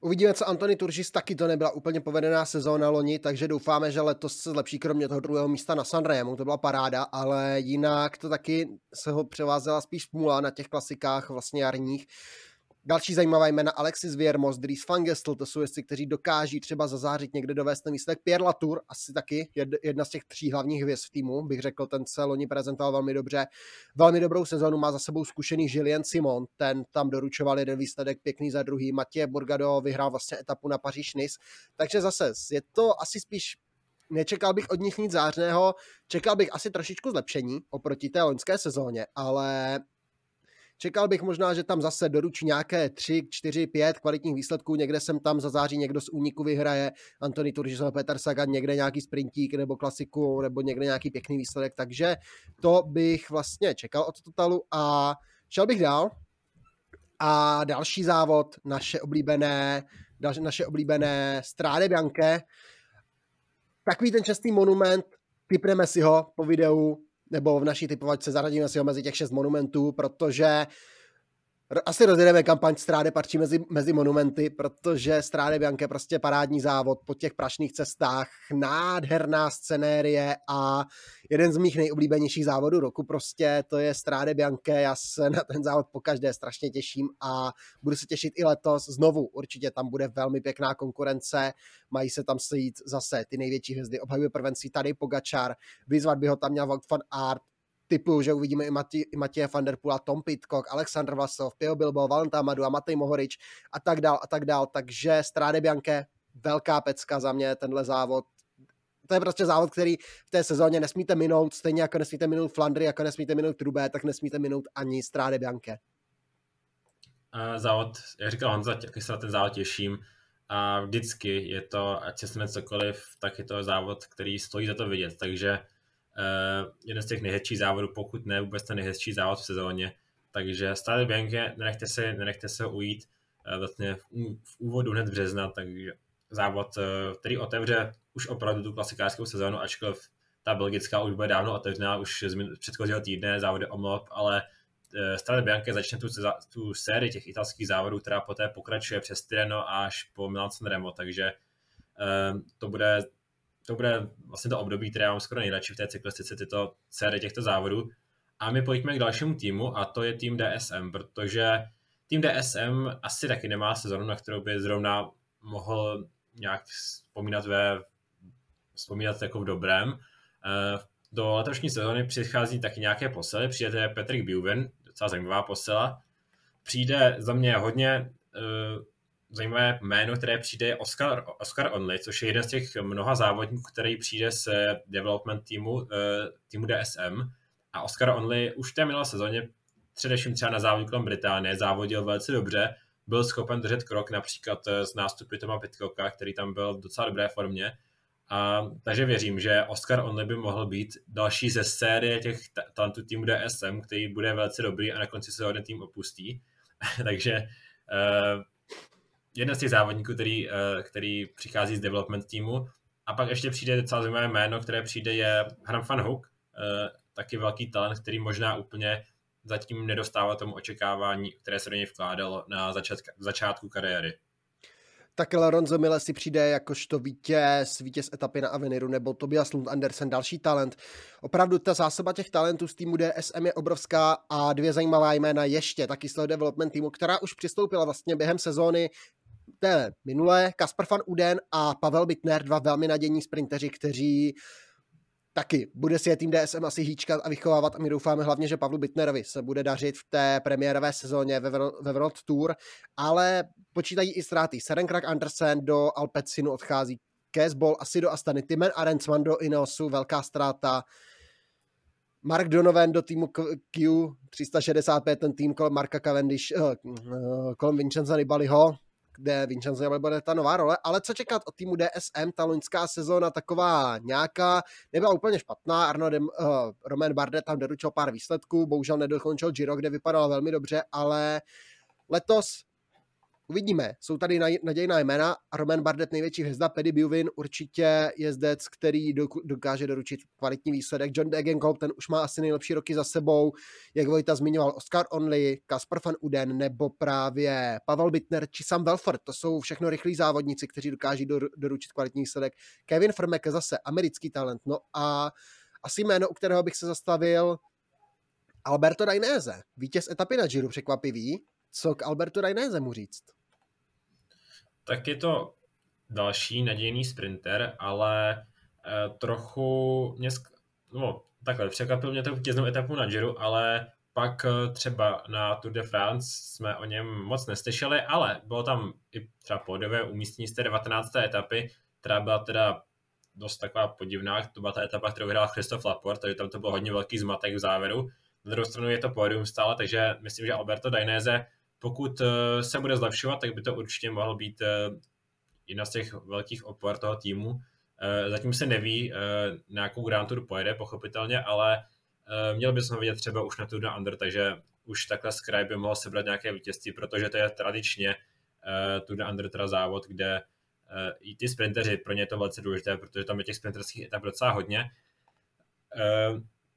Uvidíme, co Antony Turgis, taky to nebyla úplně povedená sezóna loni, takže doufáme, že letos se zlepší, kromě toho druhého místa na Sanremu, to byla paráda, ale jinak to taky se ho převázela spíš smůla na těch klasikách vlastně jarních. Další zajímavá jména Alexis Viermos, Dries van Gestel, to jsou jezdci, kteří dokáží třeba zazářit někde, dovést ten výsledek. Pierre Latour, asi taky jedna z těch tří hlavních hvězd v týmu, bych řekl, ten se loni prezentoval velmi dobře. Velmi dobrou sezonu má za sebou zkušený Julien Simon, ten tam doručoval jeden výsledek pěkný za druhý. Mathieu Bourgadeau vyhrál vlastně etapu na Paříž-Nice, takže zase je to asi spíš, nečekal bych od nich nic zářného, čekal bych asi trošičku zlepšení oproti té loňské sezóně, ale... Čekal bych možná, že tam zase doručí nějaké tři, čtyři, pět kvalitních výsledků, někde sem tam zazáří, někdo z úniku vyhraje, Antony Turgis, Petr Sagan, někde nějaký sprintík nebo klasiku, nebo někde nějaký pěkný výsledek, takže to bych vlastně čekal od Totalu a šel bych dál. A další závod, naše oblíbené, naše oblíbené Strade Bianche, takový ten častý monument, tipneme si ho po videu, nebo v naší typovačce zaradíme si ho mezi těch šest monumentů, protože asi rozjedeme kampaň Strade patří mezi, mezi monumenty, protože Strade Bianche je prostě parádní závod po těch prašných cestách, nádherná scenérie a jeden z mých nejoblíbenějších závodů roku prostě, to je Strade Bianche, já se na ten závod pokaždé strašně těším a budu se těšit i letos znovu, určitě tam bude velmi pěkná konkurence, mají se tam sejít zase ty největší hvězdy, obhajuje prvenství Tadej Pogačar, vyzvat by ho tam měl Wout van Aert, typu, že uvidíme i, Mati, i Matěje van der Pula, Tom Pitcock, Aleksandr Vlasov, Pio Bilbao, Valentin Madua, Matej Mohorič a tak dál a tak dál. Takže Strade Bianche, velká pecka za mě tenhle závod. To je prostě závod, který v té sezóně nesmíte minout, stejně jako nesmíte minout Flandry, jako nesmíte minout Roubaix, tak nesmíte minout ani Strade Bianche. Uh, závod, jak říkal Honza, taky se na ten závod těším a vždycky je to, ať se stane cokoliv, tak je to závod, který stojí za to vidět, takže Uh, jeden z těch nejhezčích závodů, pokud ne vůbec ten nejhezčí závod v sezóně. Takže Strade Bianche, nenechte se, nenechte se ujít uh, vlastně v, v úvodu hned března, takže závod, uh, který otevře už opravdu tu klasikářskou sezónu, ačkoliv ta belgická už bude dávno otevřená už z předchozího týdne, závody omlop, ale uh, Strade Bianche začne tu, tu sérii těch italských závodů, která poté pokračuje přes Tirreno až po Milan Sanremo, takže uh, to bude To bude vlastně to období, které mám skoro nejradši v té cyklistice, tyto série těchto závodů. A my pojďme k dalšímu týmu a to je tým D S M, protože tým D S M asi taky nemá sezonu, na kterou by zrovna mohl nějak vzpomínat, ve, vzpomínat jako v dobrém. Do letošní sezony přichází taky nějaké posily, přijde Patrick Beuven, docela zajímavá posila. Přijde za mě hodně... Zajímavé jméno, které přijde, je Oscar, Oscar Only, což je jeden z těch mnoha závodníků, který přijde z development týmu, týmu D S M. A Oscar Only už v té minulé sezóně, především třeba na závodě kolem Británie, závodil velice dobře, byl schopen držet krok například s nástupy Toma Pitcocka, který tam byl v docela dobré formě. A, takže věřím, že Oscar Only by mohl být další ze série těch talentů týmu D S M, který bude velice dobrý a na konci sezóny tým opustí. Takže... Uh, Jeden z těch závodníků, který, který přichází z development týmu. A pak ještě přijde docela zajímavé jméno, které přijde, je Harm van Hoek, taky velký talent, který možná úplně zatím nedostává tomu očekávání, které se do něj vkládalo na začátku, začátku kariéry. Tak Lorenzo Mille si přijde jakožto vítěz, vítěz etapy na Aveniru, nebo Tobias Lund Andersen, další talent. Opravdu ta zásoba těch talentů z týmu D S M je obrovská a dvě zajímavá jména ještě, taky z toho development týmu, která už přistoupila vlastně během sezóny té minulé, Kasper van Uden a Pavel Bittner, dva velmi nadějní sprinteři, kteří taky bude si je tým D S M asi hýčkat a vychovávat a my doufáme hlavně, že Pavlu Bittnerovi se bude dařit v té premiérové sezóně ve, ve World Tour, ale počítají i ztráty. Serenkrak Andersen do Alpecinu odchází, Kesbol asi do Astany, Timen Arensman do Ineosu, velká ztráta. Mark Donovan do týmu Q tři šedesát pět, ten tým kolem Marka Cavendish, kolem Vincenza Nibaliho, kde Vincenzo Nibali bude ta nová role, ale co čekat od týmu D S M, ta loňská sezóna taková nějaká, nebyla úplně špatná, Arno Dem, uh, Romain Bardet tam doručil pár výsledků, bohužel nedokončil Giro, kde vypadal velmi dobře, ale letos uvidíme, jsou tady nadějná jména, Romain Bardet největší hvězda, Paddy Bjuvin určitě jezdec, který dokáže doručit kvalitní výsledek, John Degenkolb, ten už má asi nejlepší roky za sebou, jak Vojta zmiňoval, Oscar Only, Kasper van Uden nebo právě Pavel Bittner či Sam Welford, to jsou všechno rychlí závodníci, kteří dokáží doručit kvalitní výsledek, Kevin Vermeke zase americký talent, no a asi jméno, u kterého bych se zastavil, Alberto Dainese, vítěz etapy na Giro, překvapivý. Co k Albertu Dainese mu říct? Tak je to další nadějný sprinter, ale eh, trochu mě, no, takhle, překvapil mě to vítěznou etapu na Giro, ale pak eh, třeba na Tour de France jsme o něm moc neslyšeli, ale bylo tam i třeba pódiové umístění z té devatenácté etapy, která byla teda dost taková podivná, to byla ta etapa, kterou vyhrál Christophe Laporte, takže tam to byl hodně velký zmatek v závěru. Na druhou stranu je to pódium stále, takže myslím, že Alberto Dainese, pokud se bude zlepšovat, tak by to určitě mohl být jedna z těch velkých opor toho týmu. Zatím se neví, na jakou Grand Tour pojede, pochopitelně, ale měl by se vidět třeba už na Tour de André, takže už takhle z kraje by mohl sebrat nějaké vítězství, protože to je tradičně Tour de André teda závod, kde i ty sprinteři, pro ně je to velice důležité, protože tam je těch sprinterských etap docela hodně.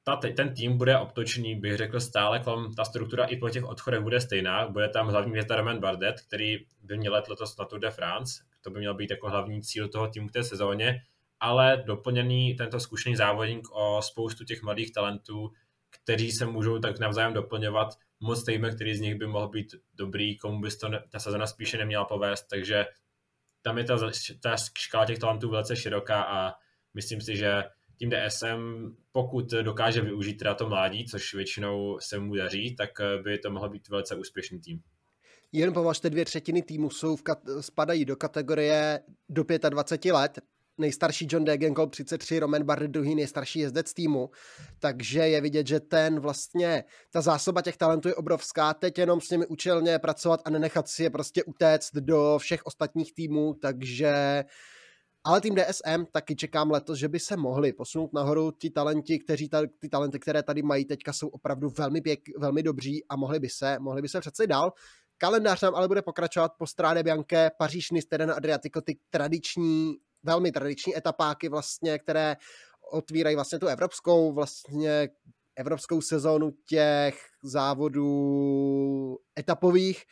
Ta, ten tým bude obtočený, bych řekl stále, kolem ta struktura i po těch odchodech bude stejná, bude tam hlavní hvězda Romain Bardet, který by měl let letos na Tour de France, to by měl být jako hlavní cíl toho týmu v té sezóně, ale doplněný tento zkušený závodník o spoustu těch mladých talentů, kteří se můžou tak navzájem doplňovat, moc týme, který z nich by mohl být dobrý, komu by to ne, ta sezona spíše neměla povést, takže tam je ta, ta škála těch talentů velice široká a myslím si, že tím D S M, pokud dokáže využít teda to mládí, což většinou se mu daří, tak by to mohlo být velice úspěšný tým. Jen považte, dvě třetiny týmu jsou v kat- spadají do kategorie do dvacet pět let. Nejstarší John Degenkolb třicet tři, Romain Bardet druhý nejstarší jezdec týmu. Takže je vidět, že ten vlastně, ta zásoba těch talentů je obrovská. Teď jenom s nimi účelně pracovat a nenechat si je prostě utéct do všech ostatních týmů, takže... Ale tým D S M taky čekám letos, že by se mohli posunout nahoru. Ti talenti, kteří ta, ty talenty, které tady mají teďka, jsou opravdu velmi pěk, velmi dobří a mohli by se, mohli by se přece dál. Kalendář nám ale bude pokračovat po Strade Bianche, Paříž, Nice, Tirreno Adriatico, ty tradiční, velmi tradiční etapáky vlastně, které otvírají vlastně tu evropskou, vlastně evropskou sezónu těch závodů etapových.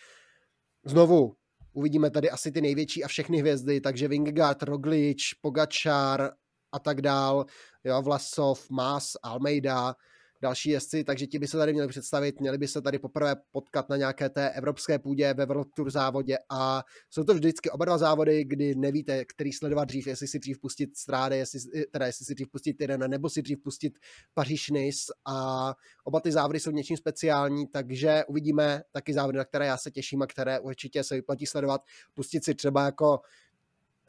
Znovu uvidíme tady asi ty největší a všechny hvězdy, takže Vingegaard, Roglič, Pogačar a tak dál, jo, Vlasov, Mas, Almeida, další jezdci, takže ti by se tady měli představit, měli by se tady poprvé potkat na nějaké té evropské půdě ve World Tour závodě a jsou to vždycky oba dva závody, kdy nevíte, který sledovat dřív, jestli si dřív pustit Stráde, jestli, teda jestli si dřív pustit Tirreno, nebo si dřív pustit Paříž-Nice a oba ty závody jsou něčím speciální, takže uvidíme taky závody, na které já se těším a které určitě se vyplatí sledovat, pustit si třeba jako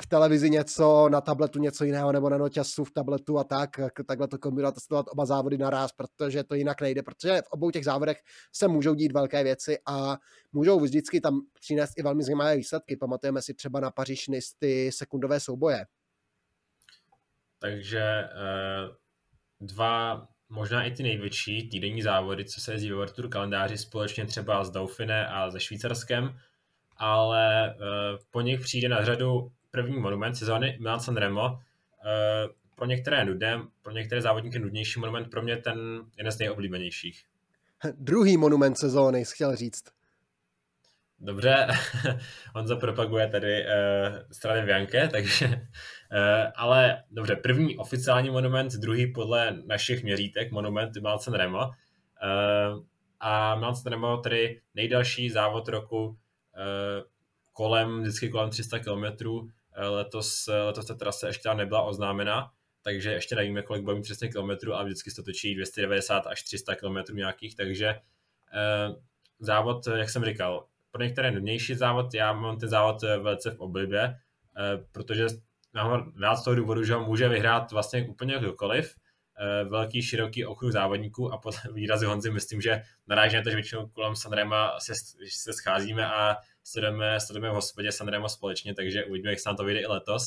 v televizi něco, na tabletu něco jiného, nebo na noťasu v tabletu a tak, takhle to kombinovat a sledovat oba závody naraz, protože to jinak nejde, protože v obou těch závodech se můžou dít velké věci a můžou vždycky tam přinést i velmi zajímavé výsledky. Pamatujeme si třeba na Paříž-Nice ty sekundové souboje. Takže dva, možná i ty největší týdenní závody, co se jezdí ve World Tour kalendáři společně třeba s Dauphine a se Švýcarskem, ale po nich přijde na řadu první monument sezóny Milan Sanremo, pro některé nudné, pro některé závodníky nudnější monument, pro mě ten jeden z nejoblíbenějších. Druhý monument sezóny, chtěl říct. Dobře, on zapropaguje tady uh, Strade Bianche, takže, uh, ale dobře, první oficiální monument, druhý podle našich měřítek monument Milan Sanremo uh, a Milan Sanremo tedy nejdelší závod roku uh, kolem, vždycky kolem tři sta kilometrů. Letos, letos ta trasa ještě nebyla oznámena, takže ještě nevíme, kolik bude mít přesně kilometrů, a vždycky se to točí dvě stě devadesát až tři sta kilometrů nějakých, takže eh, závod, jak jsem říkal, pro některé nudnější závod, já mám ten závod velice v oblibě, eh, protože mám rád z toho důvodu, že ho může vyhrát vlastně úplně kdokoliv, eh, velký, široký okruh závodníků, a pod výrazy Honzy myslím, že narážíme to, že většinou kolem Sanrema se, se scházíme a sledujeme, sledujeme v hospodě Sanremo společně, takže uvidíme, jak se nám to vyjde i letos.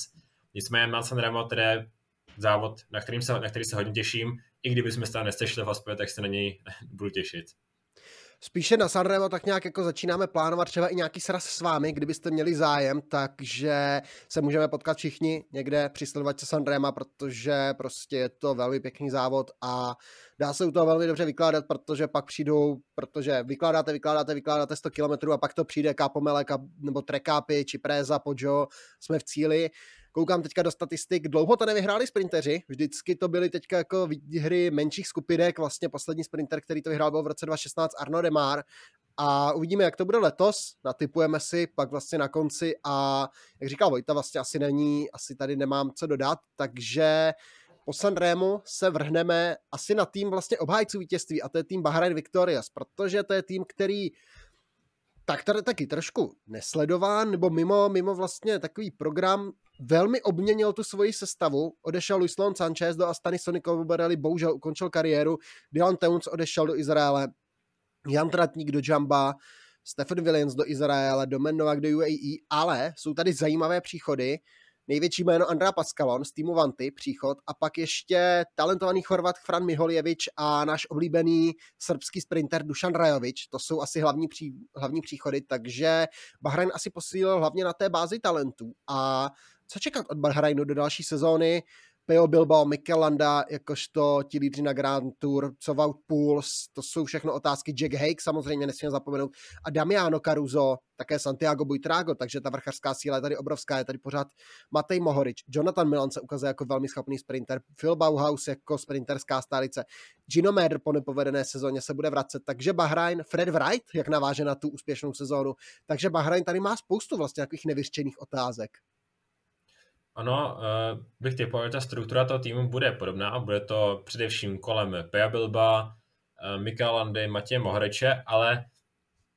Nicméně mám Sanremo, které závod, na, kterým se, na který se hodně těším. I kdybychom se tam nesešli v hospodě, tak se na něj budu těšit. Spíše na Sanremo tak nějak jako začínáme plánovat třeba i nějaký sraz s vámi, kdybyste měli zájem, takže se můžeme potkat všichni někde při sledovačce Sanrema, protože prostě je to velmi pěkný závod a dá se u toho velmi dobře vykládat, protože pak přijdou, protože vykládáte, vykládáte, vykládáte sto kilometrů a pak to přijde Kápomele, nebo Trekápy, Čipreza, Poggio, jsme v cíli. Koukám teďka do statistik, dlouho to nevyhráli sprinteři, vždycky to byly teďka jako výhry menších skupinek, vlastně poslední sprinter, který to vyhrál, byl v roce dva tisíce šestnáct Arnaud Demar, a uvidíme, jak to bude letos, natipujeme si pak vlastně na konci, a jak říkal Vojta, vlastně asi není, asi tady nemám co dodat, takže po Sanremu se vrhneme asi na tým vlastně obhájců vítězství, a to je tým Bahrain Victorious, protože to je tým, který tak tady taky trošku nesledován, nebo mimo, mimo vlastně takový program, velmi obměnil tu svoji sestavu, odešel Luislon Sanchez do Astany, Sonny Colbrelli bohužel ukončil kariéru, Dylan Teuns odešel do Izraele, Jan Tratník do Jamba, Stephen Williams do Izraele, Domen Novak do U A E, ale jsou tady zajímavé příchody, největší jméno Andrea Pascalon z týmu Vanty, příchod, a pak ještě talentovaný Chorvat Fran Miholjevič a náš oblíbený srbský sprinter Dušan Rajovič, to jsou asi hlavní, pří, hlavní příchody, takže Bahrain asi posílil hlavně na té bázi talentů. A co čekat od Bahrainu do další sezóny? Peo Bilbao, Mikel Landa, jakožto ti lídři na Grand Tour, Cowout Pools, to jsou všechno otázky. Jack Hake samozřejmě, nesmíme zapomenout. A Damiano Caruso, také Santiago Buitrago, takže ta vrchařská síla je tady obrovská, je tady pořád Matej Mohorič. Jonathan Milan se ukazuje jako velmi schopný sprinter. Phil Bauhaus jako sprinterská stálice. Gino Mäder po nepovedené sezóně se bude vracet. Takže Bahrain, Fred Wright, jak naváže na tu úspěšnou sezónu. Takže Bahrain tady má spoustu vlastně takových nevyřčených otázek. Ano, uh, bych typoval, že ta struktura toho týmu bude podobná, bude to především kolem Pea Bilba, uh, Mikaela Landy, Matěje Mohoriče, ale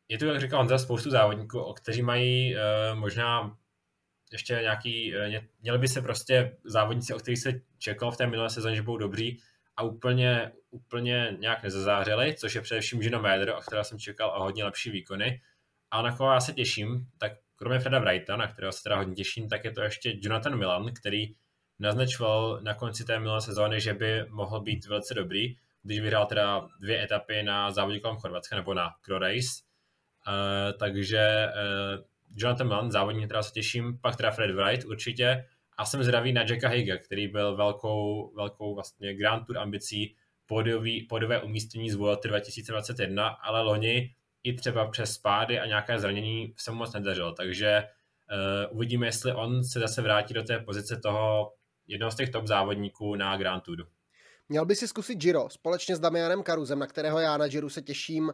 je tu, jak říkal Honza, spoustu závodníků, kteří mají uh, možná ještě nějaký, uh, měli by se prostě závodníci, o kterých se čekalo v té minulé sezóně, že budou dobří, a úplně, úplně nějak nezazářili, což je především Gino Mäder, o kterého jsem čekal a hodně lepší výkony, a na koho já se těším, tak kromě Freda Wrighta, na kterého se teda hodně těším, tak je to ještě Jonathan Milan, který naznačoval na konci té minulé sezóny, že by mohl být velice dobrý, když vyhrál teda dvě etapy na závodě kolem Chorvatska nebo na Crow Race. Uh, takže uh, Jonathan Milan, závodník, kterého se těším, pak teda Fred Wright určitě, a jsem zdravý na Jacka Higa, který byl velkou, velkou vlastně Grand Tour ambicí, pódiové umístění z World Tour dva tisíce dvacet jedna, ale loni i třeba přes spády a nějaké zranění se mu moc nedařilo, takže uh, uvidíme, jestli on se zase vrátí do té pozice toho jednoho z těch top závodníků na Grand Touru. Měl by si zkusit Giro společně s Damianem Karuzem, na kterého já na Giro se těším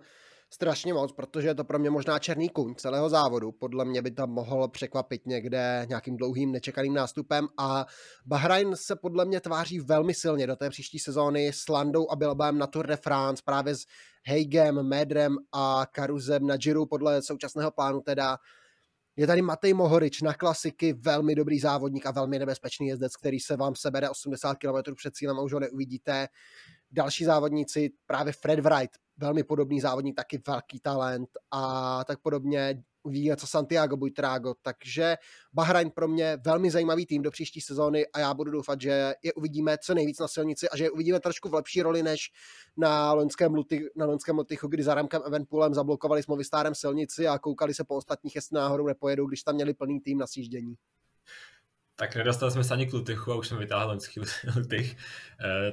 strašně moc, protože je to pro mě možná černý kůň celého závodu. Podle mě by tam mohl překvapit někde nějakým dlouhým nečekaným nástupem, a Bahrain se podle mě tváří velmi silně do té příští sezóny s Landou a Bilbaem na Tour de France, právě s Hagem, Mäderem a Karuzem na Giro podle současného plánu teda. Je tady Matej Mohorič na klasiky, velmi dobrý závodník a velmi nebezpečný jezdec, který se vám sebere osmdesát kilometrů před cílem a už ho neuvidíte. Další závodníci, právě Fred Wright, velmi podobný závodník, taky velký talent a tak podobně. Uvidíme, co Santiago Buitrago, takže Bahrain pro mě velmi zajímavý tým do příští sezóny a já budu doufat, že je uvidíme co nejvíc na silnici a že je uvidíme trošku v lepší roli než na loňském Lutychu, kdy za Remkem Evenepoelem zablokovali s Movistárem silnici a koukali se po ostatních, jestli náhodou nepojedou, když tam měli plný tým na sjíždění. Tak nedostali jsme se ani k Lutychu a už jsem vytáhl loňský Lutych,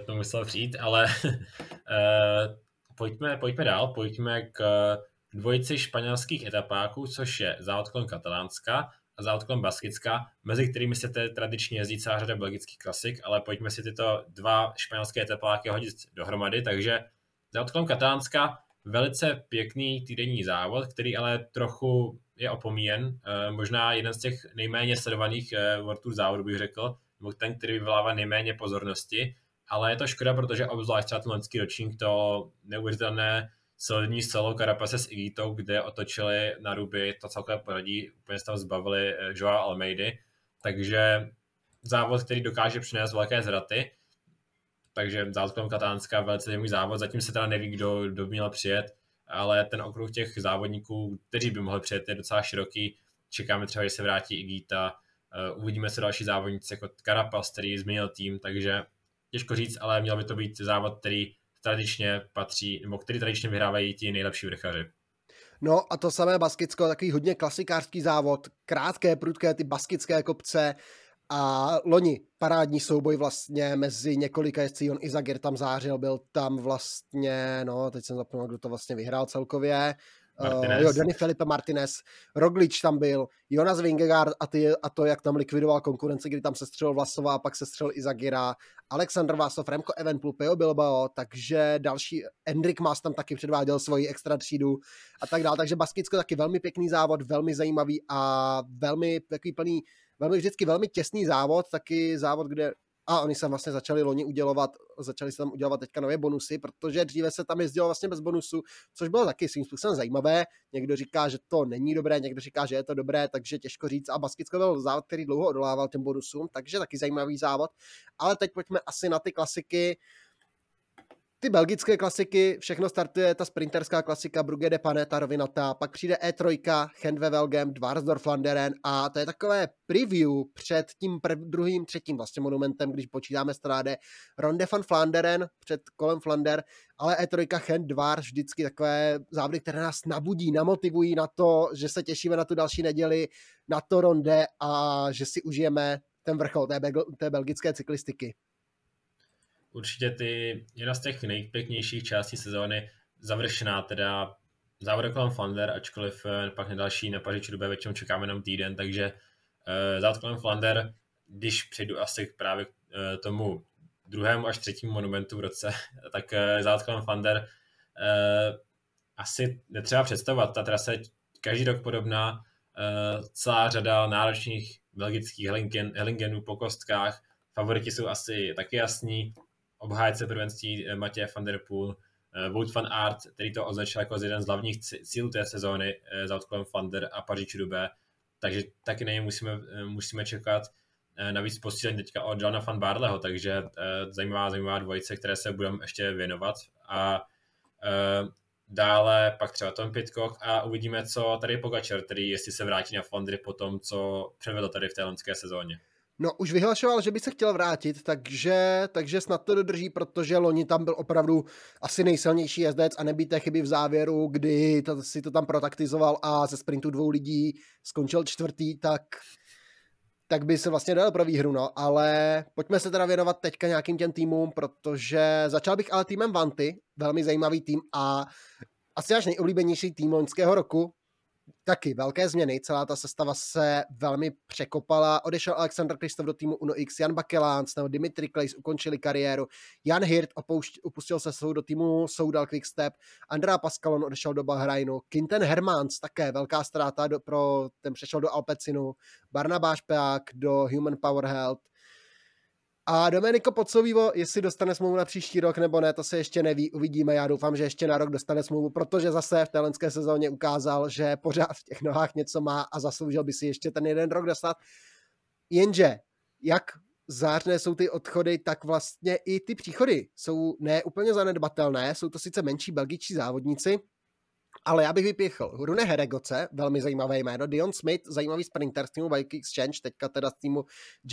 to musel přijít, ale pojďme, pojďme dál, pojďme k dvojici španělských etapáků, což je závod kolem Katalánska a závod kolem Baskicka, mezi kterými se tedy tradičně jezdí celá řada belgických klasik, ale pojďme si tyto dva španělské etapáky hodit dohromady, takže závod kolem Katalánska, velice pěkný týdenní závod, který ale trochu je opomíjen. Možná jeden z těch nejméně sledovaných World Tour závodů, bych řekl, nebo ten, který vyvolává nejméně pozornosti, ale je to škoda, protože obzvlášť třeba ten loňský ročník to neuvěřitelné solidní solo Carapace s Igitou, kde otočili na ruby to celkové poradí, úplně se tam zbavili Joao Almeidy, takže závod, který dokáže přinést velké zraty, takže závod Katánska, velice zajímavý závod, zatím se teda neví, kdo, kdo měl přijet, ale ten okruh těch závodníků, kteří by mohli přijet, je docela široký, čekáme třeba, že se vrátí Igita, uvidíme se další závodníci jako Carapaz, který změnil tým, takže těžko říct, ale měl by to být závod, který tradičně patří, nebo který tradičně vyhrávají ti nejlepší vrchaři. No a to samé Baskicko, takový hodně klasikářský závod, krátké, prudké, ty baskické kopce a loni parádní souboj vlastně mezi několika jezdci, Jon Izagir tam zářil, byl tam vlastně, no teď jsem zapomněl, kdo to vlastně vyhrál celkově, Martinez. Uh, jo, Dani Felipe Martinez, Roglič tam byl, Jonas Vingegaard a, ty, a to, jak tam likvidoval konkurenci, kdy tam sestřelil Vlasova a pak sestřelil Izagira, Alexander Vlasov, Remco Evenepoel, Peo Bilbao, takže další, Enric Mas tam taky předváděl svoji extra třídu a tak dále, takže Baskicko taky velmi pěkný závod, velmi zajímavý a velmi takový plný, velmi vždycky velmi těsný závod, taky závod, kde a oni se vlastně začali loni udělovat, začali se tam udělovat teďka nové bonusy, protože dříve se tam jezdilo vlastně bez bonusu, což bylo taky svým způsobem zajímavé. Někdo říká, že to není dobré, někdo říká, že je to dobré, takže těžko říct. A Baskicko byl závod, který dlouho odolával těm bonusům, takže taky zajímavý závod. Ale teď pojďme asi na ty klasiky. Ty belgické klasiky, všechno startuje ta sprinterská klasika Brugge de Panne, ta rovinatá, pak přijde E tři, Gent-Wevelgem, Dvarsdorf-Landeren a to je takové preview před tím prv, druhým, třetím vlastně monumentem, když počítáme Strade, Ronde van Vlaanderen před kolem Flander, ale E tři, Gent-Dvars, vždycky takové závody, které nás nabudí, namotivují na to, že se těšíme na tu další neděli, na to Ronde a že si užijeme ten vrchol té, té belgické cyklistiky. Určitě ty, jedna z těch nejpěknějších částí sezóny, završená teda závod kolem Flander, ačkoliv pak na další na Paříž-Roubaix většinou čekáme jenom týden, takže e, závod kolem Flander, když přejdu asi právě k e, tomu druhému až třetímu monumentu v roce, tak e, závod kolem Flander e, asi netřeba představovat, ta trasa je každý rok podobná, e, celá řada náročných belgických helingen, helingenů po kostkách, favoriti jsou asi taky jasní, obhájce prvenství Mathieu van der Poel, Wout van Aert, který to označil jako jeden z hlavních cílů té sezóny za odkolem van der a Paříž-Roubaix, takže taky na ně musíme, musíme čekat. Navíc posílení teďka od Johna van Barleho, takže zajímavá, zajímavá dvojice, které se budeme ještě věnovat. A dále pak třeba Tom Pidcock a uvidíme, co tady Pogačar, který jestli se vrátí na Flandry po tom, co převedl tady v té loňské sezóně. No, už vyhlašoval, že by se chtěl vrátit, takže, takže snad to dodrží, protože loni tam byl opravdu asi nejsilnější jezdec a nebýt té chyby v závěru, kdy to, si to tam protaktizoval a ze sprintu dvou lidí skončil čtvrtý, tak, tak by se vlastně dal pro výhru, no. Ale pojďme se teda věnovat teďka nějakým těm týmům, protože začal bych ale týmem Vanty, velmi zajímavý tým a asi náš nejoblíbenější tým loňského roku. Taky velké změny, celá ta sestava se velmi překopala, odešel Alexander Kristof do týmu Uno X, Jan Bakelans nebo Dimitri Klejs ukončili kariéru, Jan Hirt opoušť, upustil se svou do týmu Soudal Quickstep, Andrea Pascalon odešel do Bahrajnu, Quinten Hermans také velká ztráta, do, pro, ten přešel do Alpecinu, Barnabáš Peák do Human Power Health a Domenico Pozzovivo, jestli dostane smlouvu na příští rok nebo ne, to se ještě neví, uvidíme, já doufám, že ještě na rok dostane smlouvu, protože zase v té loňské sezóně ukázal, že pořád v těch nohách něco má a zasloužil by si ještě ten jeden rok dostat. Jenže, jak zářné jsou ty odchody, tak vlastně i ty příchody jsou neúplně zanedbatelné, jsou to sice menší belgičtí závodníci, ale já bych vypěchl Rune Heregoce, velmi zajímavé jméno, Dion Smith, zajímavý sprinter z týmu Bike Exchange, teďka teda z týmu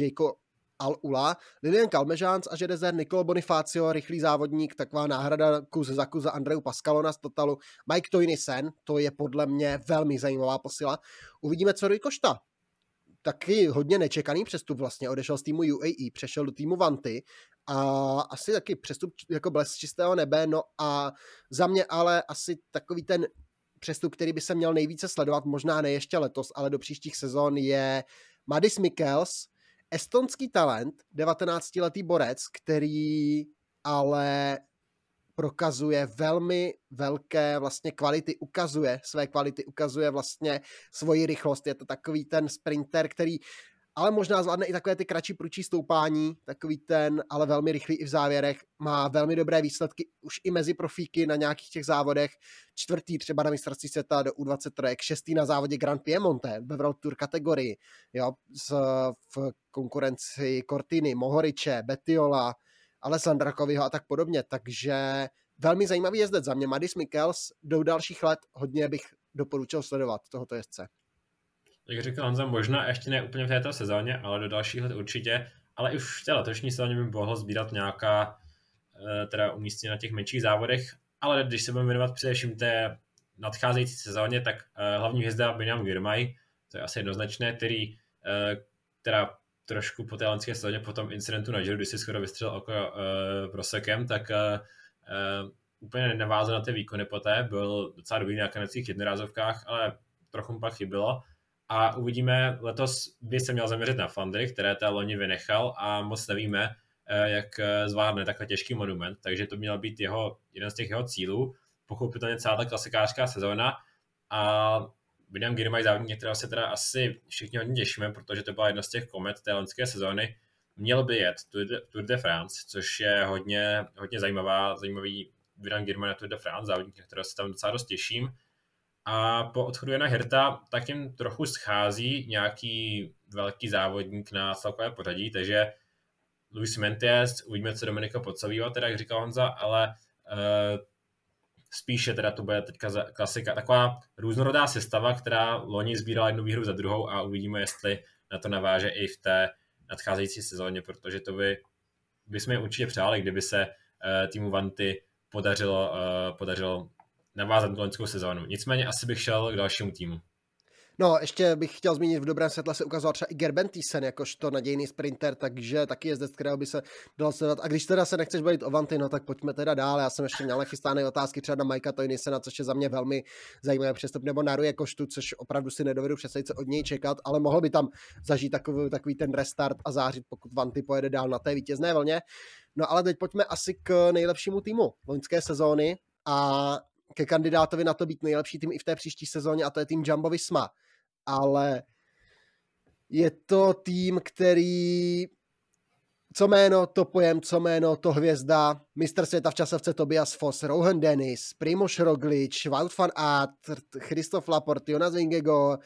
Jayko Al-Ula, Lilian Calmejeans a Žedezer, Nicolo Bonifacio, rychlý závodník, taková náhrada kus za kus za Andreu Pascalona z Totalu, Mike Toynissen, to je podle mě velmi zajímavá posila. Uvidíme, co Rui Costa. Taky hodně nečekaný přestup vlastně, odešel z týmu U A E, přešel do týmu Vanty a asi taky přestup jako blesk čistého nebe, no a za mě ale asi takový ten přestup, který by se měl nejvíce sledovat, možná ne ještě letos, ale do příštích sezon je Madis Mikkels, estonský talent, devatenáctiletý borec, který ale prokazuje velmi velké vlastně kvality, ukazuje své kvality, ukazuje vlastně svoji rychlost. Je to takový ten sprinter, který ale možná zvládne i takové ty kratší prudší stoupání, takový ten, ale velmi rychlý i v závěrech, má velmi dobré výsledky už i mezi profíky na nějakých těch závodech, čtvrtý třeba na mistrovství světa do U dvacet trojek, šestý na závodě Grand Piemonte ve World Tour kategorii, jo, z, v konkurenci Cortiny, Mohoriče, Betiola, Alessandra Koviho a tak podobně, takže velmi zajímavý jezdec za mě, Mads Mikkels, do dalších let hodně bych doporučil sledovat tohoto jezdce. Jak říkal Honza, možná ještě ne úplně v této sezóně, ale do dalších let určitě, ale i v té letošní sezóně by mohlo sbírat nějaká teda umístění na těch menších závodech, ale když se budeme věnovat především té nadcházející sezóně, tak hlavní hvězda Biniam Girmay, to je asi jednoznačné, který teda trošku po té lanské sezóně, po tom incidentu na Giro, když si skoro vystřelil oko prosekem, tak úplně nevázal na ty výkony poté, byl docela dobrý na kanadských jednorázovkách, ale trochu mu pak chybilo. A uvidíme, letos by se měl zaměřit na Flandry, které té loni vynechal a moc nevíme, jak zvládne takhle těžký monument, takže to měl být jeho, jeden z těch jeho cílů, pochopitelně celá ta klasikářská sezóna a Biniam Girmay, závodník, kterého se teda asi všichni hodně těšíme, protože to byla jedna z těch komet té loňské sezóny, měl by jet Tour de France, což je hodně, hodně zajímavá, zajímavý Biniam Girmay na Tour de France, závodník, kterého se tam docela dost těším. A po odchodu Jana Hirta tak jim trochu schází nějaký velký závodník na celkové pořadí, takže Luis Menties, uvidíme, co Dominika Podsavýho, teda jak říkal Honza, ale uh, spíše teda to bude teďka klasika, taková různorodá sestava, která loni sbírala jednu výhru za druhou a uvidíme, jestli na to naváže i v té nadcházející sezóně, protože to by bychom je určitě přáli, kdyby se uh, týmu Vanty podařilo, uh, podařilo navázat loňskou sezónu. Nicméně asi bych šel k dalšímu týmu. No, ještě bych chtěl zmínit, v dobrém světle se ukazoval třeba i Gerben Thyssen jakožto nadějný sprinter, takže taky jezdec, kterého by se dal sledovat. A když teda se nechceš bavit o Vanty, no tak pojďme teda dál. Já jsem ještě měl nachystány otázky třeba na Mikea Toinisena, což je za mě velmi zajímavý přestup, nebo na Rui Koštu, což opravdu si nedovedu představit, co od něj čekat, ale mohl by tam zažít takový, takový ten restart a zářit, pokud Vanty pojede dál na té vítězné vlně. No, ale teď pojďme asi k nejlepšímu týmu loňské sezóny a ke kandidátovi na to být nejlepší tým i v té příští sezóně, a to je tým Jumbo Visma. Ale je to tým, který co jméno, to pojem, co jméno, to hvězda, mistr světa v časovce Tobias Foss, Rohan Dennis, Primož Roglič, Wout van Aert, Christophe Laporte, Jonas Vingegaard,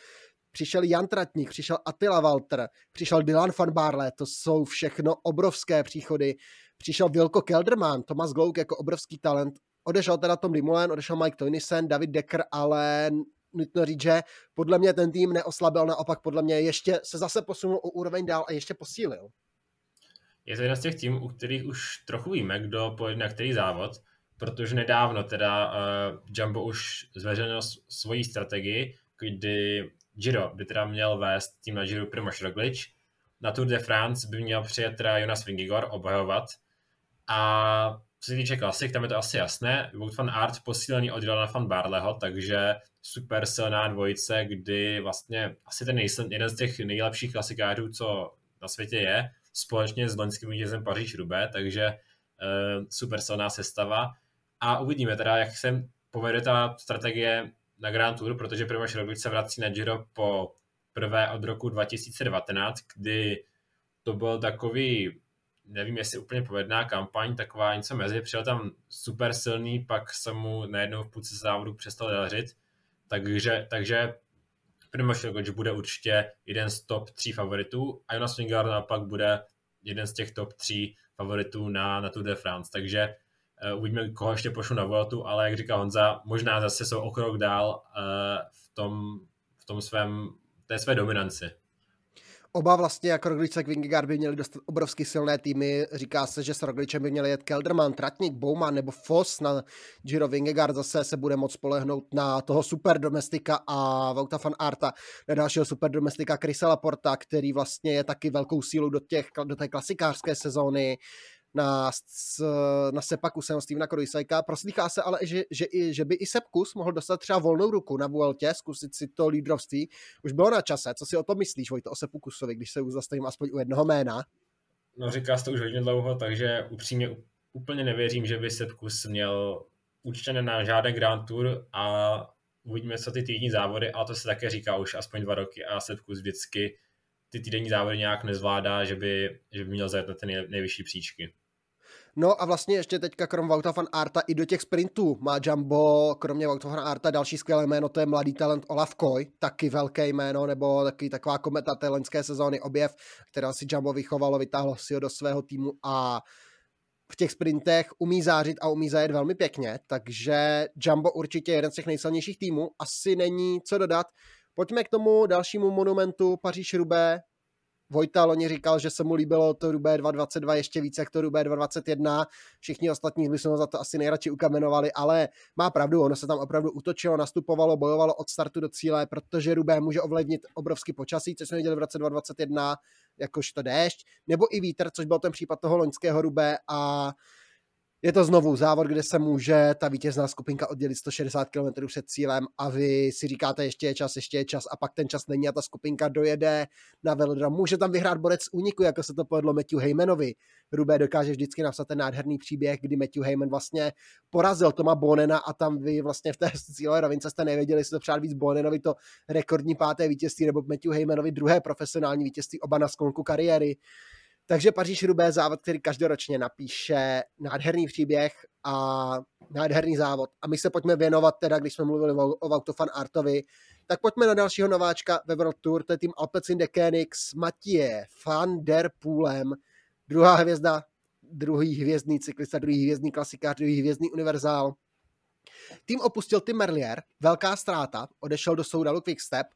přišel Jan Tratník, přišel Attila Walter, přišel Dylan van Barle, to jsou všechno obrovské příchody, přišel Wilco Kelderman, Thomas Glouk jako obrovský talent, odešel teda Tom Dumoulin, odešel Mike Toinisen, David Decker, ale nutno říct, že podle mě ten tým neoslabil, naopak podle mě ještě se zase posunul o úroveň dál a ještě posílil. Je to jeden z těch týmů, u kterých už trochu víme, kdo pojede na který závod, protože nedávno teda uh, Jumbo už zveřejnil svoji strategii, kdy Giro by teda měl vést tým na Giro Primož Roglič, na Tour de France by měl přijet teda Jonas Vingegaard obhajovat a co se týče klasik, tam je to asi jasné. Wout van Aert posílený od Dylana van Barleho, takže super silná dvojice, kdy vlastně asi ten nejsem, jeden z těch nejlepších klasikářů, co na světě je, společně s loňským vítězem Paříž-Roubaix, takže e, super silná sestava. A uvidíme teda, jak se povede ta strategie na Grand Tour, protože Primož Roglič se vrací na Giro po prvé od roku dva tisíce devatenáct, kdy to byl takový, nevím, jestli úplně povedná kampaň, taková něco mezi, přijel tam super silný, pak se mu najednou v půlce závodu přestal dařit, takže, takže Primož Roglič bude určitě jeden z top tří favoritů a Jonas Vingegaard naopak bude jeden z těch top tří favoritů na, na Tour de France, takže uh, uvidíme, koho ještě pošlu na Vueltu, ale jak říká Honza, možná zase jsou o krok dál uh, v tom, v tom svém, té své dominanci. Oba vlastně jako Roglič a Vingegaard by měli dostat obrovsky silné týmy. Říká se, že s Rogličem by měli jet Kelderman, Tratník, Bouman nebo Foss. Na Giro Vingegaard zase se bude moc spolehnout na toho superdomestika a Wouta van Aerta, na dalšího superdomestika Chrisa Laporta, který vlastně je taky velkou sílou do, těch, do té klasikářské sezóny. Na, na Sepaku jsem Stevena Kruisajka. Proslýchá se ale, že, že, že by i Sepkus mohl dostat třeba volnou ruku na Vueltě, zkusit si to lídrovství. Už bylo na čase. Co si o tom myslíš, Vojto, o Sepkusovi, když se už zastavím aspoň u jednoho jména? No, říká se to už hodně dlouho, takže upřímně úplně nevěřím, že by Sepkus měl určitě na žádný Grand Tour a uvidíme, co ty týdenní závody, a to se také říká už aspoň dva roky a Sepkus vždycky ty týdenní závody nějak nezvládá, že by, že by měl zajet na ty nej, nejvyšší příčky. No a vlastně ještě teďka krom Vojta van Aerta i do těch sprintů má Jumbo, kromě Vojta van Aerta další skvělé jméno, to je mladý talent Olaf Koy, taky velké jméno, nebo taky taková kometa té loňské sezóny objev, která si Jumbo vychovalo, vytáhlo si ho do svého týmu a v těch sprintech umí zářit a umí zajet velmi pěkně, takže Jumbo určitě jeden z těch nejsilnějších týmů, asi není co dodat. Pojďme k tomu dalšímu monumentu Paříž-Roubaix. Vojta loni říkal, že se mu líbilo to Roubaix dvacet dvacet dva ještě více jak to Roubaix dvacet dvacet jedna. Všichni ostatní by se ho za to asi nejradši ukamenovali, ale má pravdu, ono se tam opravdu útočilo, nastupovalo, bojovalo od startu do cíle, protože Roubaix může ovlivnit obrovský počasí, což jsme viděli v roce dvacet dvacet jedna, jakož to déšť, nebo i vítr, což byl ten případ toho loňského Roubaix a je to znovu závod, kde se může ta vítězná skupinka oddělit sto šedesát kilometrů před cílem a vy si říkáte, ještě je čas, ještě je čas a pak ten čas není a ta skupinka dojede na velodrom. Může tam vyhrát borec z úniku, jako se to povedlo Matthew Heymanovi. Roubaix dokáže vždycky napsat ten nádherný příběh, kdy Matthew Heyman vlastně porazil Toma Bonena a tam vy vlastně v té cílové rovince jste nevěděli, jestli to přát víc Bonenovi to rekordní páté vítězství nebo Matthew Heymanovi druhé profesionální vítězství, oba na sklonku kariéry. Takže Paříž-Roubaix závod, který každoročně napíše nádherný příběh a nádherný závod. A my se pojďme věnovat, teda, když jsme mluvili o Vojtu van Aertovi, tak pojďme na dalšího nováčka ve World Tour, to je tým Alpecin de Koenigs, Mathieu van der Poelem, druhá hvězda, druhý hvězdný cyklista, druhý hvězdný klasikář, druhý hvězdný univerzál. Tým opustil Tim Merlier, velká ztráta, odešel do Soudalu Quickstep.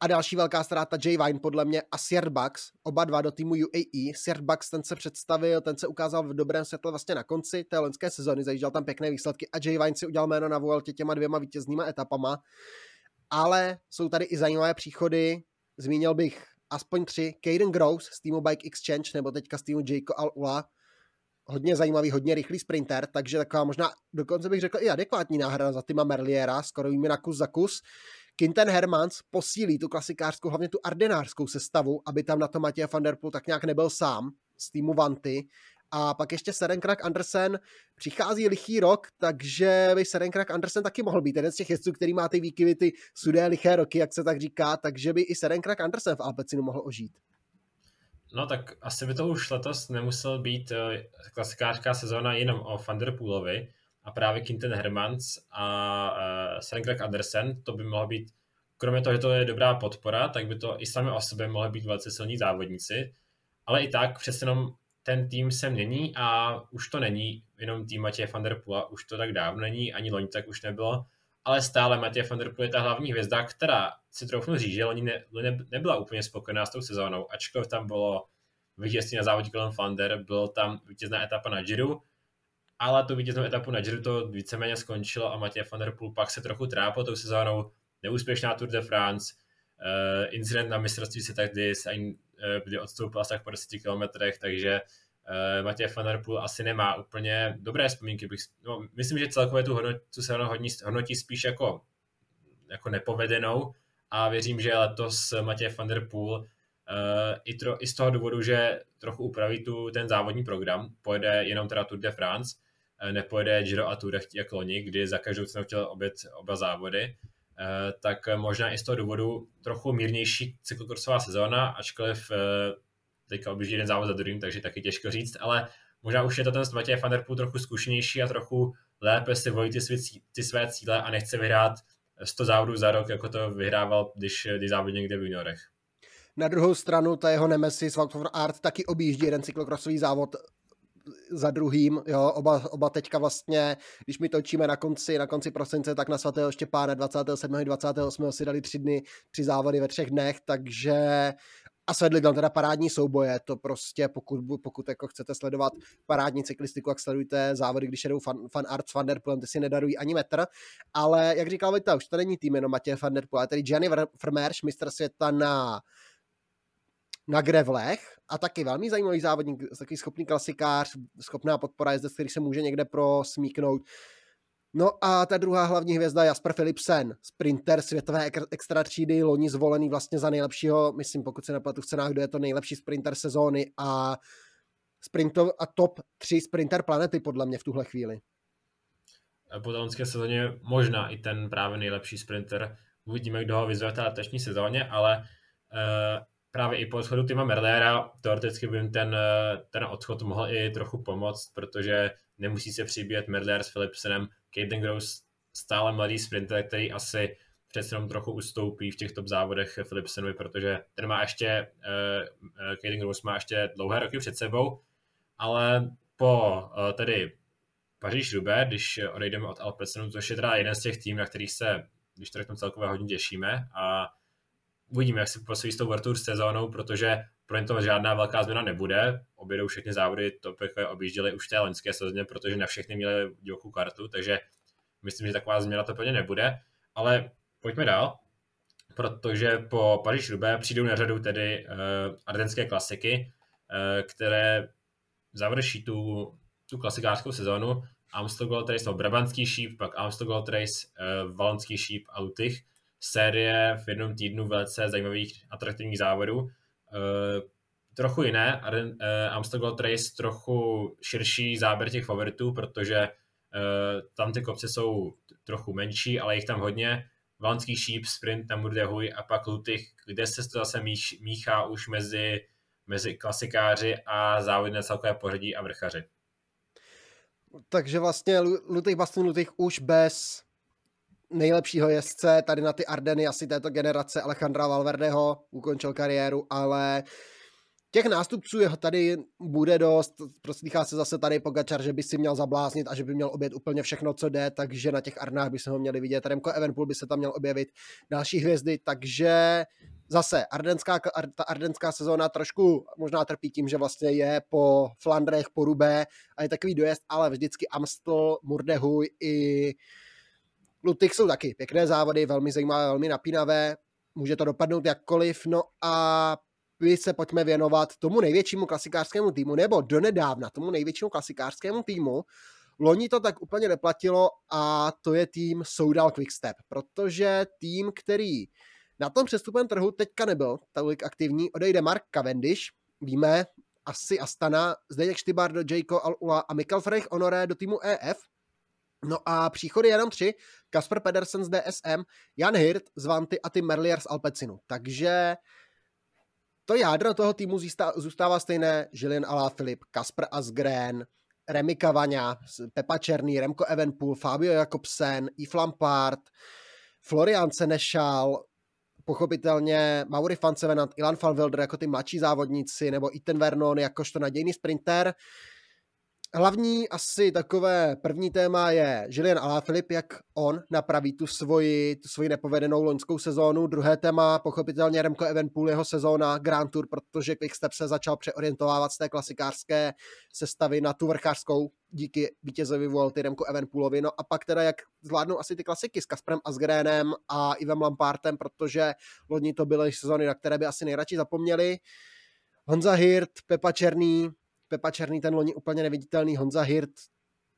A další velká ztráta Jay Vine, podle mě, a Sjerd Bucks, oba dva do týmu U A E. Sjerd Bucks, ten se představil, ten se ukázal v dobrém světle vlastně na konci té loňské sezony, zajížděl tam pěkné výsledky a Jay Vine si udělal jméno na Vueltě těma dvěma vítěznýma etapama. Ale jsou tady i zajímavé příchody, zmínil bych aspoň tři. Caden Groves z týmu Bike Exchange, nebo teďka z týmu Jayco Al-Ula, hodně zajímavý, hodně rychlý sprinter, takže taková možná, dokonce bych řekl i adekvátní náhrada za Tima Merliera, skoro jim na kus za kus. Quinten Hermans posílí tu klasikářskou, hlavně tu ardenářskou sestavu, aby tam na to Mathieu van der Poel tak nějak nebyl sám z týmu Vanty. A pak ještě Søren Kragh Andersen, přichází lichý rok, takže by Søren Kragh Andersen taky mohl být jeden z těch jezdců, který má ty výkyvy, ty sudé liché roky, jak se tak říká, takže by i Søren Kragh Andersen v Alpecinu mohl ožít. No tak asi by to už letos nemusel být klasikářská sezóna jenom o van der Poelovi, a právě Quinten Hermans a uh, Søren Kragh Andersen, to by mohlo být, kromě toho, že to je dobrá podpora, tak by to i sami o sobě mohly být velice silní závodníci, ale i tak přece jenom ten tým se mění a už to není jenom tým Mathieu van der Poela, už to tak dávno není, ani loni tak už nebylo, ale stále Mathieu van der Poel je ta hlavní hvězda, která si troufnu říct, že loni ne, ne, nebyla úplně spokojená s tou sezónou, ačkoliv tam bylo vítězství na závodě kolem Flander, byla tam vítězná etapa na Giru, ale tu vítěznou etapu na Giro to víceméně skončilo a Mathieu van der Poel pak se trochu trápil tou sezónou. Neúspěšná Tour de France, uh, incident na mistrovství se tak kdy, kdy odstoupil asi tak po deseti kilometrech, takže uh, Mathieu van der Poel asi nemá úplně dobré vzpomínky. Bych, no, myslím, že celkově tu, hodnot, tu sezónu hodnotí, hodnotí spíš jako, jako nepovedenou a věřím, že letos Mathieu van der Poel Uh, i, tro, i z toho důvodu, že trochu upraví tu, ten závodní program, pojede jenom teda Tour de France, uh, nepojede Giro a Tour jako loni, kdy za každou cenu chtěl obět oba závody, uh, tak možná i z toho důvodu trochu mírnější cyklokrossová sezóna, ačkoliv uh, teďka objíždí jeden závod za druhým, takže taky těžko říct, ale možná už je to ten Mathieu van der Poel trochu zkušenější a trochu lépe si volí ty, svý, ty své cíle a nechce vyhrát sto závodů za rok, jako to vyhrával, když, když závodil někde v juniorech. Na druhou stranu, ta jeho nemesis Vojta van Aert taky objíždí jeden cyklokrosový závod za druhým, jo, oba, oba teďka vlastně, když my točíme na konci, na konci prosince, tak na svatého Štěpána dvacátého sedmého a dvacátého osmého si dali tři dny, tři závody ve třech dnech, takže a svedli tam teda parádní souboje, to prostě pokud, pokud jako chcete sledovat parádní cyklistiku, jak sledujte závody, když jedou fan, fan Arts van der Poelem, ty si nedarují ani metr, ale jak říkal Vojta, už to není tým jenom Mathieu van der Poel, tedy Gianni Vermeersch, mistr světa na na grevlech a taky velmi zajímavý závodník, takový schopný klasikář, schopná podpora jezdec, který se může někde prosmíknout. No a ta druhá hlavní hvězda Jasper Philipsen, sprinter světové extra třídy, loni zvolený vlastně za nejlepšího, myslím, pokud se nepletu v cenách, kdo je to nejlepší sprinter sezóny a sprintov a top tři sprinter planety podle mě v tuhle chvíli. Po loňské sezóně možná i ten právě nejlepší sprinter. Uvidíme, kdo ho vyzve v letošní sezóně, ale e, právě i po odchodu Tima Merliera teoreticky by ten, ten odchod mohl i trochu pomoct, protože nemusí se přibíjet Merlier s Philipsenem. Caden Gross stále mladý sprinter, který asi přece jenom trochu ustoupí v těch top závodech Philipsenovi, protože ten má ještě, uh, Caden Gross má ještě dlouhé roky před sebou, ale po uh, tedy Paříž-Roubaix, když odejdeme od Alpecinu, což je teda jeden z těch týmů, na kterých se, když to řeknu celkově, hodně těšíme a uvidíme, jak se posvíjí s tou World Tour sezónou, protože pro ně to žádná velká změna nebude. Objedou všechny závody, to pekové objížděli už v té loňské sezóně, protože na všechny měli divokou kartu, takže myslím, že taková změna to plně nebude, ale pojďme dál, protože po Paříž-Roubaix přijdou na řadu tedy uh, ardenské klasiky, uh, které završí tu, tu klasikářskou sezónu. Amstel Gold Race, no Brabantský šíp, pak Amstel Gold Race, uh, Valonský šíp a Lutych. Série v jednom týdnu velice zajímavých atraktivních závodů. Uh, trochu jiné, Arden, uh, Amstel Gold Race trochu širší záběr těch favoritů, protože Uh, tam ty kopce jsou trochu menší, ale jich tam hodně. Valonský šíp, sprint, tam bude Huy a pak Lutych, kde se to zase míš, míchá už mezi, mezi klasikáři a závodné celkové pořadí a vrchaři. Takže vlastně Lutych, Baston Lutych už bez nejlepšího jezdce tady na ty Ardeny asi této generace Alejandra Valverdeho ukončil kariéru, ale těch nástupců tady bude dost, proslýchá se zase tady Pogačar, že by si měl zabláznit a že by měl objet úplně všechno, co jde, takže na těch Arnách by se ho měli vidět, Remco Evenepoel by se tam měl objevit, další hvězdy, takže zase ardenská, ta ardenská sezóna trošku možná trpí tím, že vlastně je po Flandrech, po Roubaix a je takový dojezd, ale vždycky Amstel, Murdehuj i Lutych jsou taky pěkné závody, velmi zajímavé, velmi napínavé, může to dopadnout jakkoliv, no a my se pojďme věnovat tomu největšímu klasikářskému týmu, nebo donedávna tomu největšímu klasikářskému týmu. Loni to tak úplně neplatilo a to je tým Soudal Quickstep, protože tým, který na tom přestupném trhu teďka nebyl tolik aktivní, odejde Mark Cavendish, víme, asi Astana, Zdeněk Štybár do Jayco Al-Ula a Mikkel Frejch Honoré do týmu E F. No a příchody jenom tři, Kasper Pedersen z D S M, Jan Hirt z Vanty a Tim Merlier z Alpecinu. Takže to jádro toho týmu zůstává stejné. Julien Alaphilippe, Kasper Asgreen, Remy Cavagna, Pepa Černý, Remco Evenepoel, Fabio Jakobsen, Yves Lampard, Florian Senešal, pochopitelně Mauri van Sevenant, Ilan van Wilder jako ty mladší závodníci, nebo Ethan Vernon jakožto nadějný sprinter. Hlavní asi takové první téma je Julien Alaphilippe, jak on napraví tu svoji, tu svoji nepovedenou loňskou sezónu. Druhé téma, pochopitelně Remco Evenepoel, jeho sezóna Grand Tour, protože Quickstep se začal přeorientovávat z té klasikářské sestavy na tu vrchářskou díky vítězovi Vuelty Remco Evenepoelovi. No a pak teda, jak zvládnou asi ty klasiky s Kasperem Asgrenem a Ivem Lampardem, protože loni to byly sezóny, na které by asi nejradši zapomněli. Honza Hirt, Pepa Černý, Pepa Černý, ten loni úplně neviditelný, Honza Hirt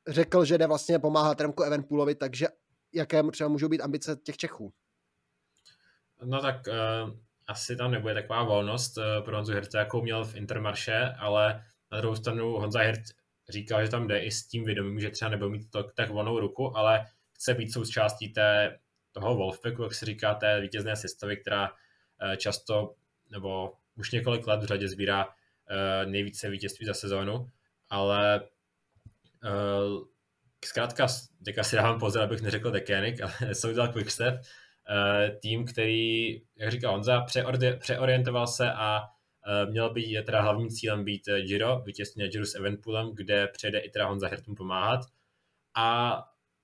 řekl, že jde vlastně pomáhat Remku Evenepoelovi, takže jaké třeba můžou být ambice těch Čechů? No tak uh, asi tam nebude taková volnost uh, pro Honzu Hirta, jakou měl v Intermarché, ale na druhou stranu Honza Hirt říkal, že tam jde i s tím vědomím, že třeba nebude mít to, tak volnou ruku, ale chce být součástí té, toho Wolfpacku, jak se říká, té vítězné sestavy, která uh, často nebo už několik let v řadě sbírá nejvíce vítězství za sezónu, ale uh, zkrátka, teďka si dávám pozor, abych neřekl Deceuninck, ale Soudal Quickstep, uh, tým, který, jak říkal Honza, přeorde, přeorientoval se a uh, měl by teda hlavním cílem být Giro, vítězství na Giro s Evenepoelem, kde přijede i teda Honza Hirtům pomáhat a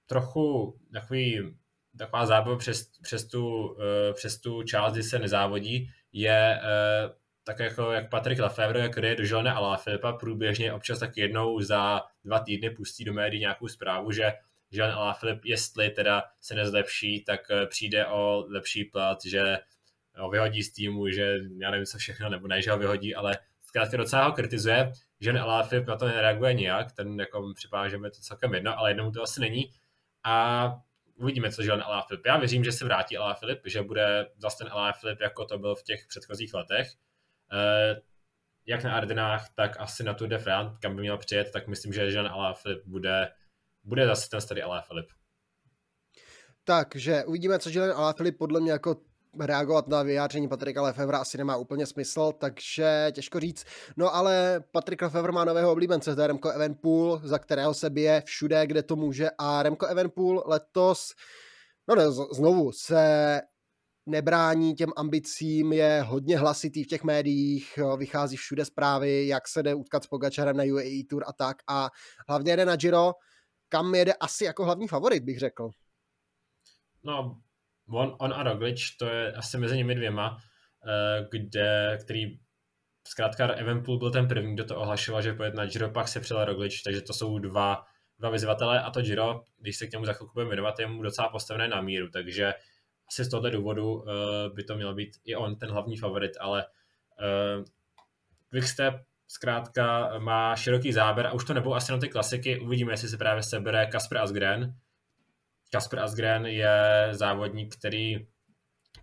trochu takový, taková zábava přes, přes, tu, uh, přes tu část, kdy se nezávodí, je uh, tak jako jak Patrick Lefevre, jak jde do Juliena Alaphilippa, průběžně občas tak jednou za dva týdny pustí do médií nějakou zprávu, že Julien Alaphilippe, jestli teda se nezlepší, tak přijde o lepší plat, že ho vyhodí z týmu, že já nevím co všechno, nebo ne, že ho vyhodí, ale zkrátka docela ho kritizuje. Julien Alaphilippe na to nereaguje nijak, ten jako připadá, že mi to celkem jedno, ale jednomu to asi není. A uvidíme, co Julien Alaphilippe. Já věřím, že se vrátí Alaphilippe, že bude zase ten Alaphilippe, jako to byl v těch předchozích letech. jak na Ardenách, tak asi na Tour de France, kam by měl přijet, tak myslím, že Jean-Alaphilippe bude, bude zase ten starý Alaphilippe. Takže uvidíme, co Jean-Alaphilippe podle mě jako reagovat na vyjádření Patrika Lefevra asi nemá úplně smysl, takže těžko říct. No ale Patrik Lefevre má nového oblíbence, to je Remco Evenepoel, za kterého se bije všude, kde to může, a Remco Evenepoel letos, no ne, znovu se nebrání těm ambicím, je hodně hlasitý v těch médiích, vychází všude zprávy, jak se jde utkat s Pogačarem na U A E Tour a tak, a hlavně jede na Giro, kam jede asi jako hlavní favorit, bych řekl. No, On, on a Roglič, to je asi mezi nimi dvěma, kde, který zkrátka Evenepoel byl ten první, kdo to ohlašoval, že pojede na Giro, pak se přijel Roglič, takže to jsou dva, dva vyzvatele a to Giro, když se k němu za chvilku budeme věnovat, je mu docela postavené na míru, takže asi z tohoto důvodu by to měl být i on ten hlavní favorit, ale Quickstep zkrátka má široký záběr a už to nebudou asi na ty klasiky, uvidíme, jestli se právě sebere Kasper Asgren. Kasper Asgren je závodník, který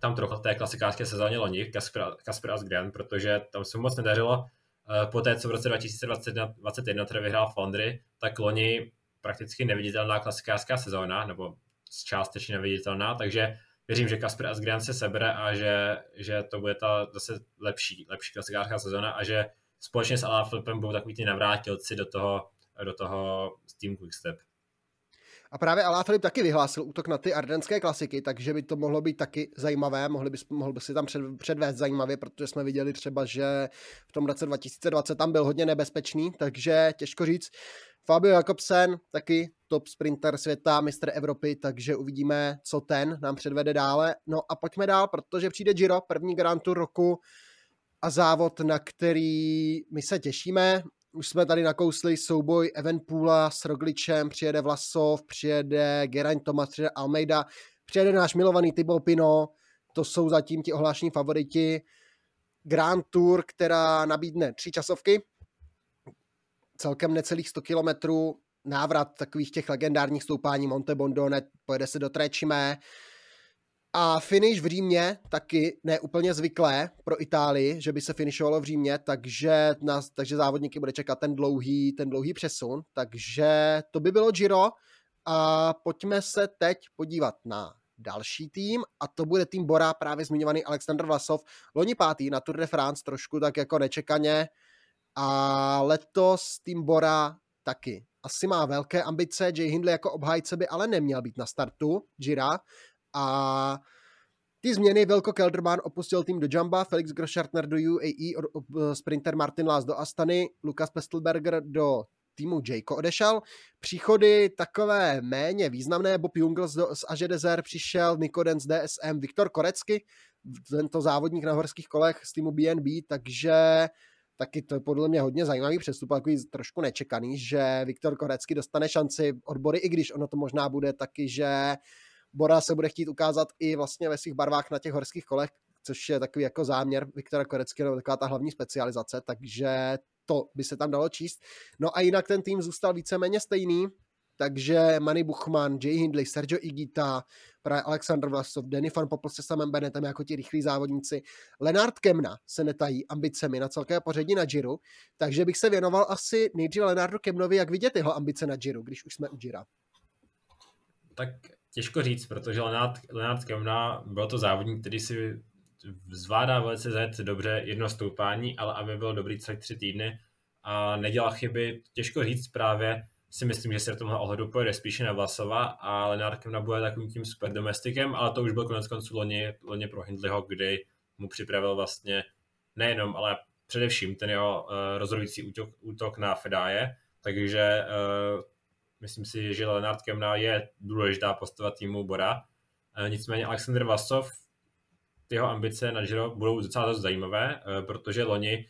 tam trochu v té klasikářské sezóně loni, Kasper, Kasper Asgren, protože tam se moc nedařilo. Po té, co v roce dva tisíce dvacet jedna teda vyhrál Flandry, tak loni prakticky neviditelná klasikářská sezóna, nebo částečně neviditelná, takže věřím, že Kasper Asgren se sebere a že, že to bude ta zase lepší, lepší klasikářská sezóna a že společně s Alaphilippem budou takový ty navrátilci do toho, do toho Team Quickstep. A právě Alaphilippe taky vyhlásil útok na ty ardenské klasiky, takže by to mohlo být taky zajímavé, mohli by, mohl by si tam před, předvést zajímavě, protože jsme viděli třeba, že v tom roce dva tisíce dvacet tam byl hodně nebezpečný, takže těžko říct. Fabio Jakobsen, taky top sprinter světa, mistr Evropy, takže uvidíme, co ten nám předvede dále. No a pojďme dál, protože přijde Giro, první Grand Tour roku a závod, na který my se těšíme. Už jsme tady nakousli souboj Evenepoela s Rogličem, přijede Vlasov, přijede Geraint Thomas, přijede Almeida, přijede náš milovaný Thibaut Pinot, to jsou zatím ti ohlášení favoriti. Grand Tour, která nabídne tři časovky, celkem necelých sto kilometrů, návrat takových těch legendárních stoupání Montebondone, pojede se do Trečime. A finish v Římě taky ne úplně zvyklé pro Itálii, že by se finišovalo v Římě, takže, nás, takže závodníky bude čekat ten dlouhý, ten dlouhý přesun. Takže to by bylo Giro a pojďme se teď podívat na další tým a to bude tým Bora, právě zmiňovaný Alexander Vlasov, loni pátý na Tour de France, trošku tak jako nečekaně a letos tým Bora taky. Asi má velké ambice, Jay Hindley jako obhájce by ale neměl být na startu Gira. A ty změny, Wilco Kelderman opustil tým do Jamba, Felix Groschartner do U A E, sprinter Martin Laas do Astany, Lukas Pestelberger do týmu Jayco odešel. Příchody takové méně významné, Bob Jungels z Aže Desert přišel, Nikoden z D S M, Viktor Korecky, tento závodník na horských kolech z týmu B N B, takže taky to je podle mě hodně zajímavý přestup, takový trošku nečekaný, že Viktor Korecky dostane šanci od Bory, i když ono to možná bude taky, že Bora se bude chtít ukázat i vlastně ve svých barvách na těch horských kolech, což je takový jako záměr Viktora Koreckého, taková ta hlavní specializace, takže to by se tam dalo číst. No a jinak ten tým zůstal víceméně stejný, takže Manny Buchmann, Jay Hindley, Sergio Higuita, právě Alexander Vlasov, Danny van Poppel se samým Benetem jako ti rychlí závodníci. Lennart Kemna se netají ambicemi na celkové pořadí na Giru, takže bych se věnoval asi nejdříve Lennartu Kemnovi, jak vidět jeho ambice na Giru, když už jsme u Gira. Tak těžko říct, protože Lennart Kemna byl to závodník, který si zvládá velice zajet dobře jedno stoupání, ale aby byl dobrý celý tři týdny a nedělal chyby, těžko říct, právě si myslím, že se v tomhle ohledu pojede spíše na Vlasova a Lennart Kemna bude takovým tím super domestikem, ale to už byl konec konců loni, loni pro Hindleyho, kdy mu připravil vlastně nejenom, ale především ten jeho uh, rozhodující útok, útok na Fedaje, takže uh, myslím si, že Lennart Kemna je důležitá postava týmu Bora. Nicméně Alexander Vlasov, jeho ambice na Giro budou docela dost zajímavé, protože loni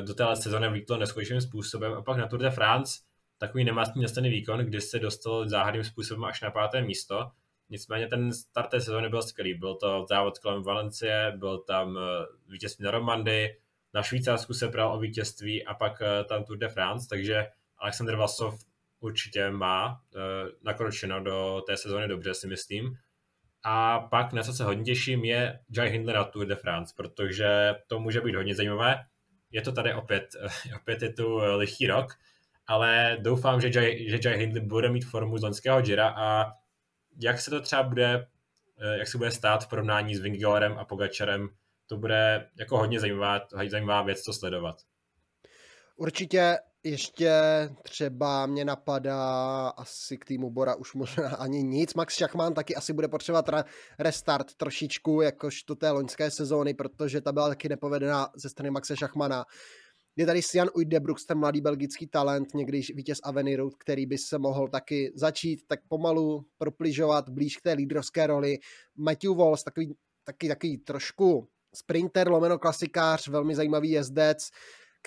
do téhle sezóny vlítlo neskutečným způsobem a pak na Tour de France takový nemastný nastaný výkon, kdy se dostal záhadným způsobem až na páté místo. Nicméně ten start té sezóny byl skvělý. Byl to závod kolem Valencie, byl tam vítězství na Romandii, na Švýcarsku se pral o vítězství a pak tam Tour de France, takže Alexander Vlasov určitě má e, nakročeno do té sezóny dobře, si myslím. A pak, na co se hodně těším, je Jay Hindley na Tour de France, protože to může být hodně zajímavé. je to tady opět, opět je tu lichý rok, ale doufám, že Jay, že Jay Hindley bude mít formu z loňského Gira a jak se to třeba bude, jak se bude stát v porovnání s Vingegaardem a Pogačarem, to bude jako hodně zajímavá, zajímavá věc, co sledovat. Určitě ještě třeba mě napadá asi k týmu Bora už možná ani nic. Max Schachmann taky asi bude potřebovat restart trošičku, jakožto té loňské sezóny, protože ta byla taky nepovedená ze strany Maxe Schachmanna. Je tady Jan Uydebrooks, ten mladý belgický talent, někdy vítěz Aveniru, který by se mohl taky začít tak pomalu propližovat blíž k té lídrovské roli. Matthew Walsh, takový, taky, taky trošku sprinter, lomeno klasikář, velmi zajímavý jezdec,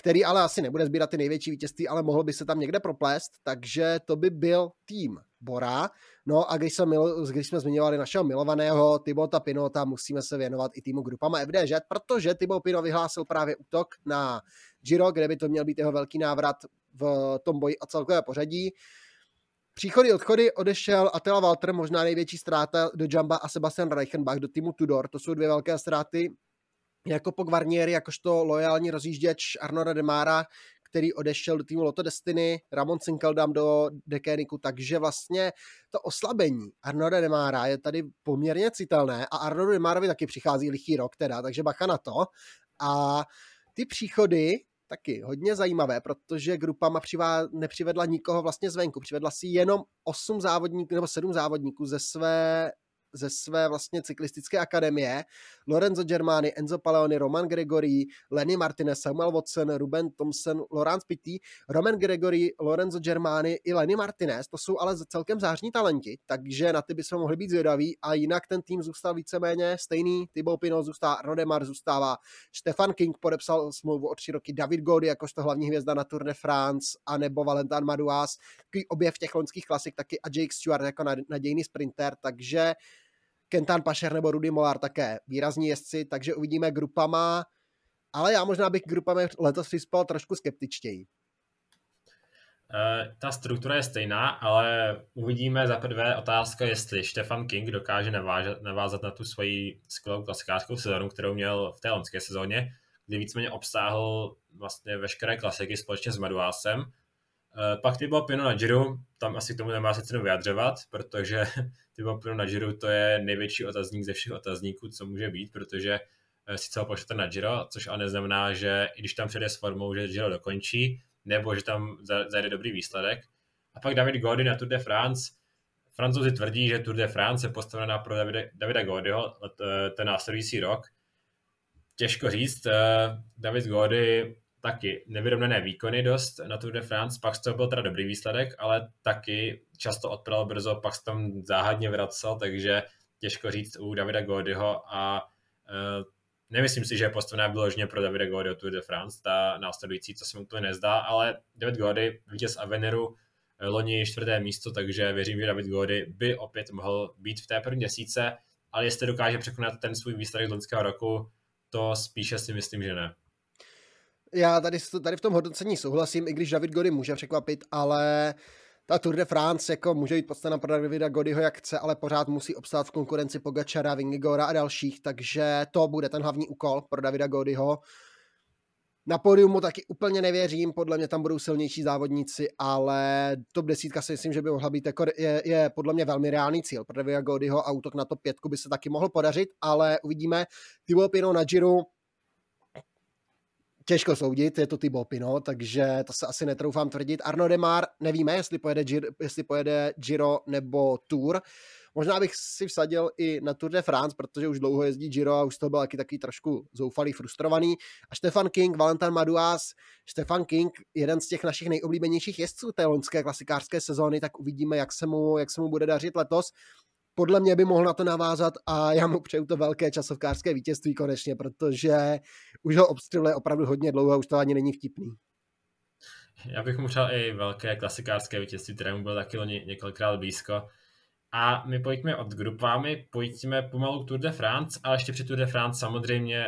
který ale asi nebude sbírat ty největší vítězství, ale mohl by se tam někde proplést, takže to by byl tým Bora. No a když jsme, když jsme zmiňovali našeho milovaného Thibauta Pinota, musíme se věnovat i týmu Grupama F D Ž, protože Thibaut Pinot vyhlásil právě útok na Giro, kde by to měl být jeho velký návrat v tom boji o celkové pořadí. Příchody, odchody, odešel Attila Walter, možná největší ztráta do Jamba a Sebastian Reichenbach do týmu Tudor, to jsou dvě velké ztráty. Jakopo Gvarnieri, jakožto loajální rozjížděč Arnora Demara, který odešel do týmu Loto Destiny, Ramon Cinkeldam do Deceuninck, takže vlastně to oslabení Arnora Demara je tady poměrně citelné a Arnoru Demarovi taky přichází lichý rok teda, takže bacha na to. A ty příchody taky hodně zajímavé, protože Grupama přivá, nepřivedla nikoho vlastně zvenku, přivedla si jenom osm závodníků nebo sedm závodníků ze své ze své vlastně cyklistické akademie. Lorenzo Germani, Enzo Paleoni, Roman Gregory, Lenny Martinez, Samuel Watson, Ruben Thompson, Laurent Pitty, Roman Gregory, Lorenzo Germani i Lenny Martinez, to jsou ale celkem zářní talenti, takže na ty bychom mohli být zvědaví a jinak ten tým zůstal víceméně stejný. Thibaut Pinot zůstává, Rodemar zůstává, Stefan King podepsal smlouvu o tři roky, David Gody jakožto hlavní hvězda na Tour de France a nebo Valentin Madouas, takový objev těch loňských klasik taky a Jake Stewart jako nadějný sprinter, takže Kentan Pašer nebo Rudy Mollar také výrazní jezdci, takže uvidíme Grupama, ale já možná bych Grupama letos přispěl trošku skeptičtěji. Ta struktura je stejná, ale uvidíme za prvé otázka, jestli Stefan King dokáže navážet, navázat na tu svoji skvělou klasikářskou sezónu, kterou měl v té loňské sezóně, kdy víceméně obsáhl vlastně veškeré klasiky společně s Madouasem. Pak Thibaut Pinot na Giro, tam asi k tomu nemá se cenu vyjadřovat, protože Thibaut Pinot na Giro to je největší otazník ze všech otazníků, co může být, protože sice ho pošlete na Giro, což ale neznamená, že i když tam přijde s formou, že Giro dokončí, nebo že tam zajde dobrý výsledek. A pak David Gody na Tour de France. Francouzi tvrdí, že Tour de France je postavená pro Davide, Davida Godyho ten následující rok. Těžko říct, David Gody taky nevyrovnané výkony dost na Tour de France, pak to byl teda dobrý výsledek, ale taky často odpadal brzo, pak se tam záhadně vracel, takže těžko říct u Davida Godyho a e, nemyslím si, že je postavená vyloženě pro Davida Godyho Tour de France, ta následující, co se mu to nezdá, ale David Gody, vítěz Aveniru, loni čtvrté místo, takže věřím, že David Gody by opět mohl být v té první desíce, ale jestli dokáže překonat ten svůj výsledek z loňského roku, to spíše si myslím, že ne. Já tady, tady v tom hodnocení souhlasím, i když David Gody může překvapit, ale ta Tour de France jako může být podstatná pro Davida Godyho jak chce, ale pořád musí obstát v konkurenci Pogačara, Vingegaarda a dalších, takže to bude ten hlavní úkol pro Davida Godyho. Na pódiumu taky úplně nevěřím, podle mě tam budou silnější závodníci, ale top desítka si myslím, že by mohla být, jako je, je podle mě velmi reálný cíl pro Davida Godyho a útok na top pětku by se taky mohl podařit, ale uvidíme. Thibaut Pinot na Giro těžko soudit, je to Thibaut Pinot, takže to se asi netroufám tvrdit. Arnaud Demar, nevíme, jestli pojede, Giro, jestli pojede Giro nebo Tour. Možná bych si vsadil i na Tour de France, protože už dlouho jezdí Giro a už to byl taky takový trošku zoufalý, frustrovaný. A Stefan King, Valentin Madouas, Stefan King, jeden z těch našich nejoblíbenějších jezdců té loňské klasikářské sezóny, tak uvidíme, jak se mu, jak se mu bude dařit letos. Podle mě by mohl na to navázat a já mu přeju to velké časovkářské vítězství konečně, protože už ho obstřeluje opravdu hodně dlouho a už to ani není vtipný. Já bych mu přál i velké klasikářské vítězství, které mu bylo taky několikrát blízko. A my pojďme od Grupami, pojďme pomalu k Tour de France, ale ještě při Tour de France samozřejmě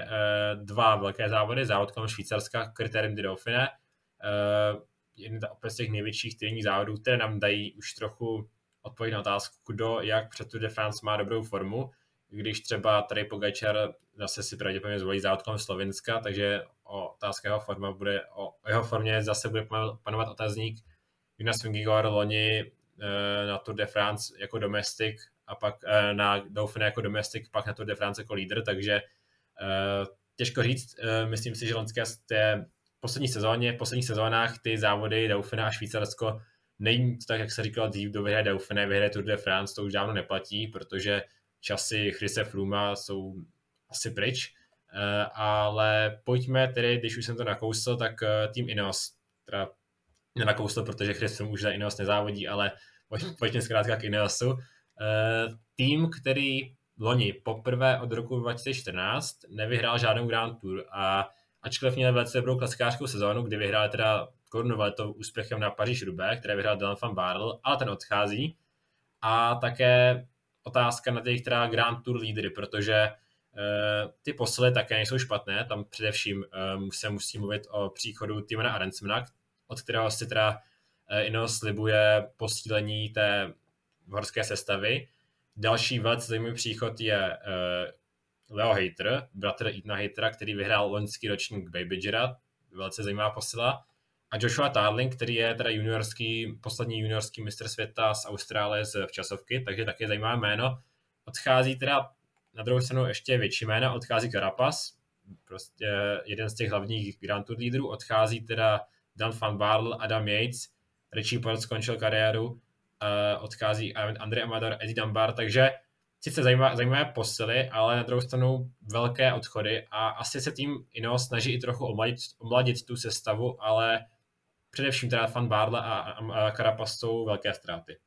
dva velké závody, závod kolem Švýcarska, Critérium du Dauphiné, jeden z těch největších týdenních závodů, které nám dají už trochu odpověď na otázku, kdo jak před Tour de France má dobrou formu. když třeba tady Pogačar zase si pravděpodobně zvolí zátkom Slovenska, takže otázka jeho forma bude, o jeho formě zase bude panovat otazník. Jonas Vingegaard loni na Tour de France jako domestik a pak na Dauphiné jako domestik, pak na Tour de France jako lídr, takže těžko říct, myslím si, že loňské z té poslední sezóně, v posledních sezónách ty závody Dauphiné a Švýcarsko není to tak, jak se říkalo dřív, kdo vyhraje Dauphiné, vyhraje Tour de France, to už dávno neplatí, protože časy Chrise Frooma jsou asi pryč, ale pojďme tedy, když už jsem to nakousl, tak tým Ineos, která nenakousl, protože Chris Froome už za Ineos nezávodí, ale pojďme zkrátka k Ineosu. Tým, který loni poprvé od roku dva tisíce čtrnáct nevyhrál žádnou Grand Tour a ačkoliv měl velice dobrou klasikářskou sezónu, kdy vyhrál teda korunoval to úspěchem na Paříž-Roubaix, které vyhrál Dylan van Barl, ale ten odchází. A také otázka na těch, která Grand Tour lídry, protože e, ty posily také nejsou špatné, tam především e, se musí mluvit o příchodu Timona Arensmana, od kterého si teda e, Ineos slibuje posílení té horské sestavy. Další velice zajímavý příchod je e, Leo Hayter, bratr Ethana Haytera, který vyhrál loňský ročník Babygira, velice zajímavá posila. A Joshua Tarling, který je teda juniorský, poslední juniorský mistr světa z Austrálie z včasovky, takže také zajímavé jméno. Odchází teda na druhou stranu ještě větší jména, odchází Carapaz, prostě jeden z těch hlavních Grand Tour lídrů, odchází teda Dan van Barl, Adam Yates, Richie Port skončil kariéru, odchází André Amador, Eddie Dunbar, takže sice zajímavé, zajímavé posily, ale na druhou stranu velké odchody a asi se tým Ineos snaží i trochu omladit, omladit tu sestavu, ale především teda Van Barle a Carapaz jsou velké ztráty.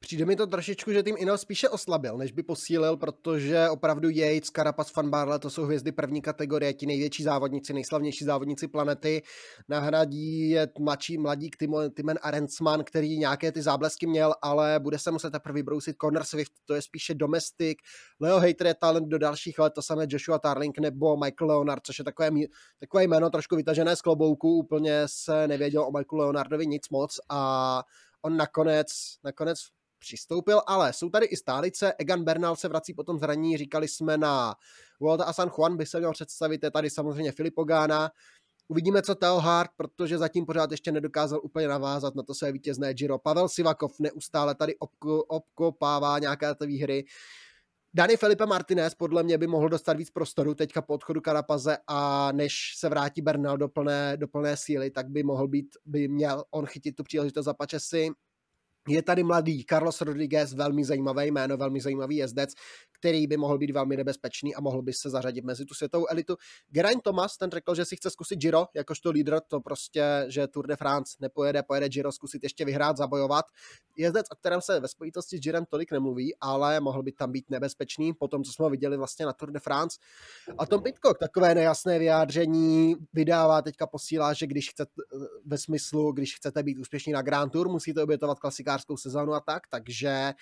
Přijde mi to trošičku, že tým Ineos spíše oslabil, než by posílil, protože opravdu Yates, Carapaz, Van Barle, to jsou hvězdy první kategorie, ti největší závodníci, nejslavnější závodníci planety. Nahradí je mladší mladík Timon Arensman, který nějaké ty záblesky měl, ale bude se muset teprve vybrousit Conor Swift, to je spíše domestik. Leo Hayter je talent do dalších let, to samé Joshua Tarling nebo Michael Leonard, což je takové, takové jméno trošku vytažené z klobouku, úplně se nevěděl o Michaelu Leonardovi nic moc a on nakonec, nakonec přistoupil, ale jsou tady i stálice, Egan Bernal se vrací potom zranění, říkali jsme na Volta a San Juan by se měl představit, je tady samozřejmě Filippo Zána, uvidíme co Theo Hart, protože zatím pořád ještě nedokázal úplně navázat na to své vítězné Giro, Pavel Sivakov neustále tady obko, obkopává nějaké ty výhry, Dani Felipe Martinez podle mě by mohl dostat víc prostoru teďka po odchodu Carapaze a než se vrátí Bernal do plné, do plné síly, tak by mohl být, by měl on chytit tu příležitost za Pačesy. Je tady mladý Carlos Rodriguez, velmi zajímavé jméno, velmi zajímavý jezdec, který by mohl být velmi nebezpečný a mohl by se zařadit mezi tu světovou elitu. Geraint Thomas, ten řekl, že si chce zkusit Giro, jakožto lídr, to prostě, že Tour de France nepojede, pojede Giro, zkusit ještě vyhrát, zabojovat. Jezdec, o kterém se ve spojitosti s Girem tolik nemluví, ale mohl by tam být nebezpečný, po tom, co jsme ho viděli vlastně na Tour de France. A Tom Pidcock takové nejasné vyjádření vydává, teďka posílá, že když chcete, ve smyslu, když chcete být úspěšní na Grand Tour, musíte obětovat klasikářskou sezónu a tak, takže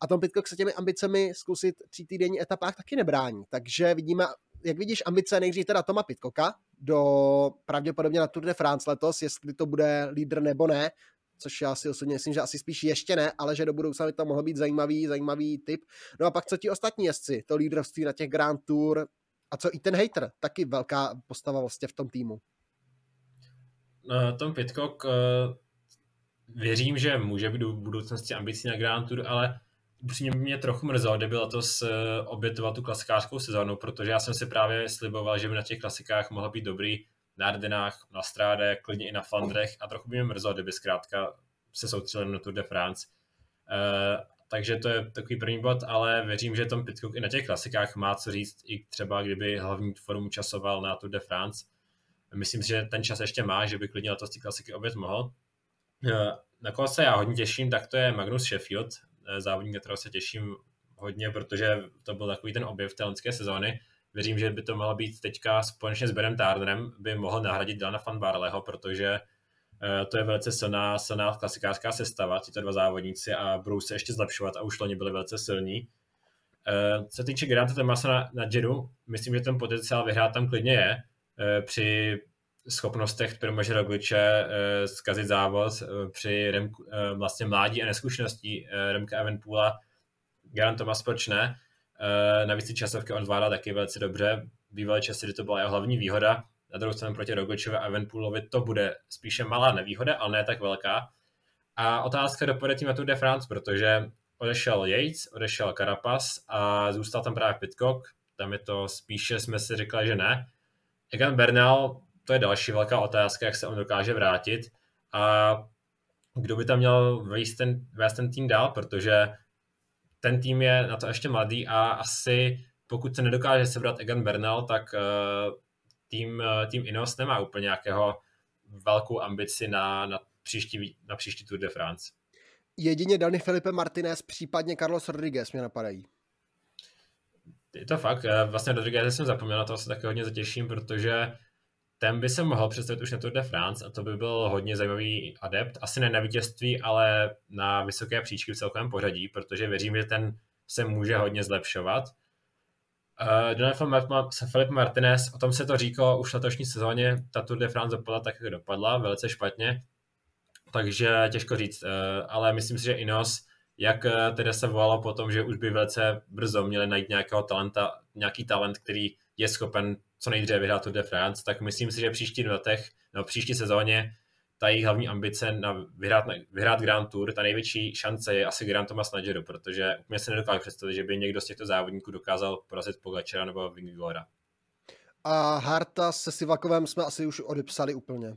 a Tom Pidcock se těmi ambicemi zkusit tří týdenní etapách taky nebrání. Takže vidíme, jak vidíš, ambice nejdřív teda Toma Pidcocka do pravděpodobně na Tour de France letos, jestli to bude lídr nebo ne, což já si osobně myslím, že asi spíš ještě ne, ale že do budoucna by to mohl být zajímavý, zajímavý typ. No a pak co ti ostatní jezdci, to lídrovství na těch Grand Tour a co i ten Hayter, taky velká postava vlastně v tom týmu. No, Tom Pidcock, věřím, že může být do budoucnosti ambicí na Grand Tour, ale upřímně mě trochu mrzelo, kdyby letos obětovat tu klasikářskou sezónu, protože já jsem si právě sliboval, že by na těch klasikách mohl být dobrý na Ardenách, na Strádě, klidně i na Flandrech a trochu by mě mrzelo, kdyby zkrátka se soustředil na Tour de France. E, takže to je takový první bod, ale věřím, že Tom Pidcock i na těch klasikách má co říct, i třeba kdyby hlavní formu časoval na Tour de France. Myslím si, že ten čas ještě má, že by klidně letos ty klasiky obět mohl. E, na koho se já hodně těším, tak to je Magnus Sheffield, závodník, na kterého se těším hodně, protože to byl takový ten objev té loňské sezóny. Věřím, že by to mohlo být teďka společně s Benem Tarnerem, by mohl nahradit Dylana van Barleho, protože to je velice silná, silná klasikářská sestava, tyto dva závodníci a budou se ještě zlepšovat a už loni byli velice silní. Co se týče Geraint Thomase na, na Giru, myslím, že ten potenciál vyhrát tam klidně je. Při schopnostech Primože Rogliče zkazit závod, při Remku, vlastně mládí a neskušeností Remka Evenepoela Geraint Thomas proč ne. Navíc ty časovky on zvládá taky velice dobře. Bývalé časy, kdy to byla jeho hlavní výhoda. Na druhou stranu proti Rogličovi a Evenepoelovi to bude spíše malá nevýhoda, ale ne tak velká. A otázka dopade tím na Tour de France, protože odešel Yates, odešel Carapaz a zůstal tam právě Pidcock. Tam je to spíše, jsme si říkali, že ne. Egan Bernal, to je další velká otázka, jak se on dokáže vrátit. A kdo by tam měl vést ten, vést ten tým dál, protože ten tým je na to ještě mladý a asi pokud se nedokáže sebrat Egan Bernal, tak tým, tým Ineos nemá úplně nějakého velkou ambici na, na, příští, na příští Tour de France. Jedině Dani Felipe Martinez, případně Carlos Rodriguez mě napadají. Je to fakt. Vlastně Rodriguez jsem zapomněl, na toho se taky hodně zatěším, protože ten by se mohl představit už na Tour de France a to by byl hodně zajímavý adept. Asi ne na vítězství, ale na vysoké příčky v celkovém pořadí, protože věřím, že ten se může hodně zlepšovat. Uh, Daniel Felipe Martinez, o tom se to říkalo už v letošní sezóně, ta Tour de France dopadla tak, jak dopadla, velice špatně, takže těžko říct, uh, ale myslím si, že Ineos, jak teda se volalo po tom, že už by velice brzo měli najít nějakého talenta, nějaký talent, který je schopen co nejdříve vyhrát Tour de France, tak myslím si, že příští letech, no příští sezóně ta jejich hlavní ambice na vyhrát, vyhrát Grand Tour, ta největší šance je asi Geraint Thomas na Giro, protože úplně se nedokážu představit, že by někdo z těchto závodníků dokázal porazit Pogačara nebo Vingegaarda. A Harta se Sivakovem jsme asi už odepsali úplně.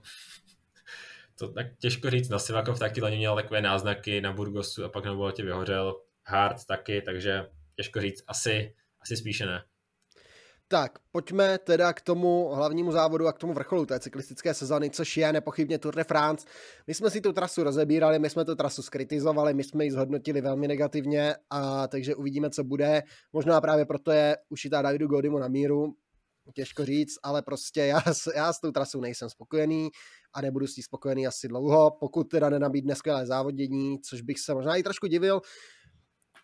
To tak těžko říct, na Sivakov taky loni měl takové náznaky na Burgosu a pak na Vueltě vyhořel, Hart taky, takže těžko říct, asi, asi spíše ne. Tak, pojďme teda k tomu hlavnímu závodu a k tomu vrcholu té cyklistické sezony, což je nepochybně Tour de France. My jsme si tu trasu rozebírali, my jsme tu trasu skritizovali, my jsme ji zhodnotili velmi negativně, a takže uvidíme, co bude. Možná právě proto je ušitá Davidu Gaudimu na míru, těžko říct, ale prostě já, já s tou trasou nejsem spokojený a nebudu s ní spokojený asi dlouho, pokud teda nenabídne skvělé závodění, což bych se možná i trošku divil.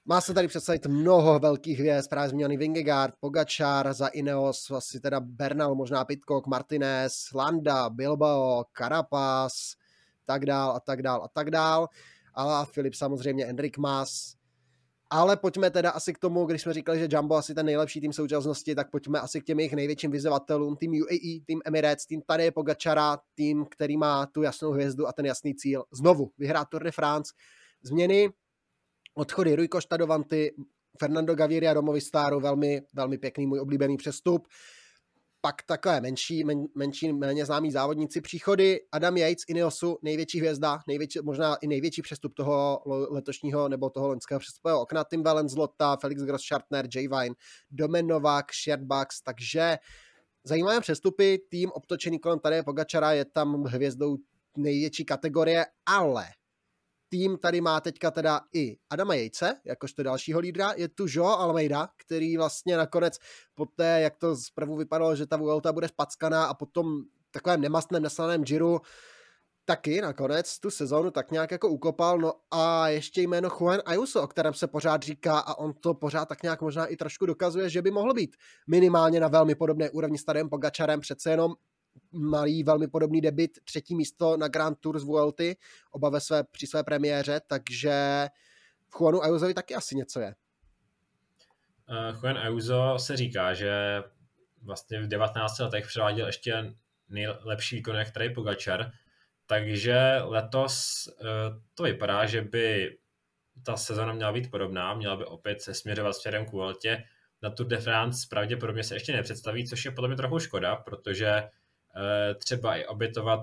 Má se tady představit mnoho velkých hvězd, právě zmíněný Vingegaard, Pogačar, za Ineos, asi teda Bernal, možná Pidcock, Martinez, Landa, Bilbao, Carapaz, tak dál a tak dál a tak dál. A Filip samozřejmě, Enric Mas. Ale pojďme teda asi k tomu, když jsme říkali, že Jumbo asi ten nejlepší tým současnosti, tak pojďme asi k těm jejich největším vyzvatelům, tým U A E, tým Emirates, tým Tadeje Pogačara, tým, který má tu jasnou hvězdu a ten jasný cíl znovu vyhrát Tour de France. Změny, odchody Rui Costa do Vanty, Fernando Gaviria do Movistaru, velmi, velmi pěkný, můj oblíbený přestup. Pak takové menší, men, menší méně známí závodníci, příchody Adam Yates, Ineosu, největší hvězda, největší, možná i největší přestup toho letošního nebo toho loňského přestupového okna, Tim Valens, Lotta, Felix Gross-Schartner, Jay Vine, Domen Novák, Sherdbaks, takže zajímavé přestupy, tým obtočený kolem Tadeje Pogačara je tam hvězdou největší kategorie, ale tým tady má teďka teda i Adama Yatese, jakožto dalšího lídra, je tu João Almeida, který vlastně nakonec po té, jak to zprvu vypadalo, že ta Vuelta bude spackaná a potom takovém nemastném naslaném Giru taky nakonec tu sezónu tak nějak jako ukopal, no a ještě jméno Juan Ayuso, o kterém se pořád říká a on to pořád tak nějak možná i trošku dokazuje, že by mohl být minimálně na velmi podobné úrovni s Tadem Pogačarem, přece jenom malý, velmi podobný debit, třetí místo na Grand Tour z Vuelty, oba ve své, při své premiéře, takže v Juanu Ayusovi taky asi něco je. Uh, Juan Ayuso se říká, že vlastně v devatenácti letech převáděl ještě nejlepší výkon jak tady Pogačar, takže letos uh, to vypadá, že by ta sezona měla být podobná, měla by opět se směřovat směrem k Vueltě. Na Tour de France pravděpodobně se ještě nepředstaví, což je podle mě trochu škoda, protože třeba i obětovat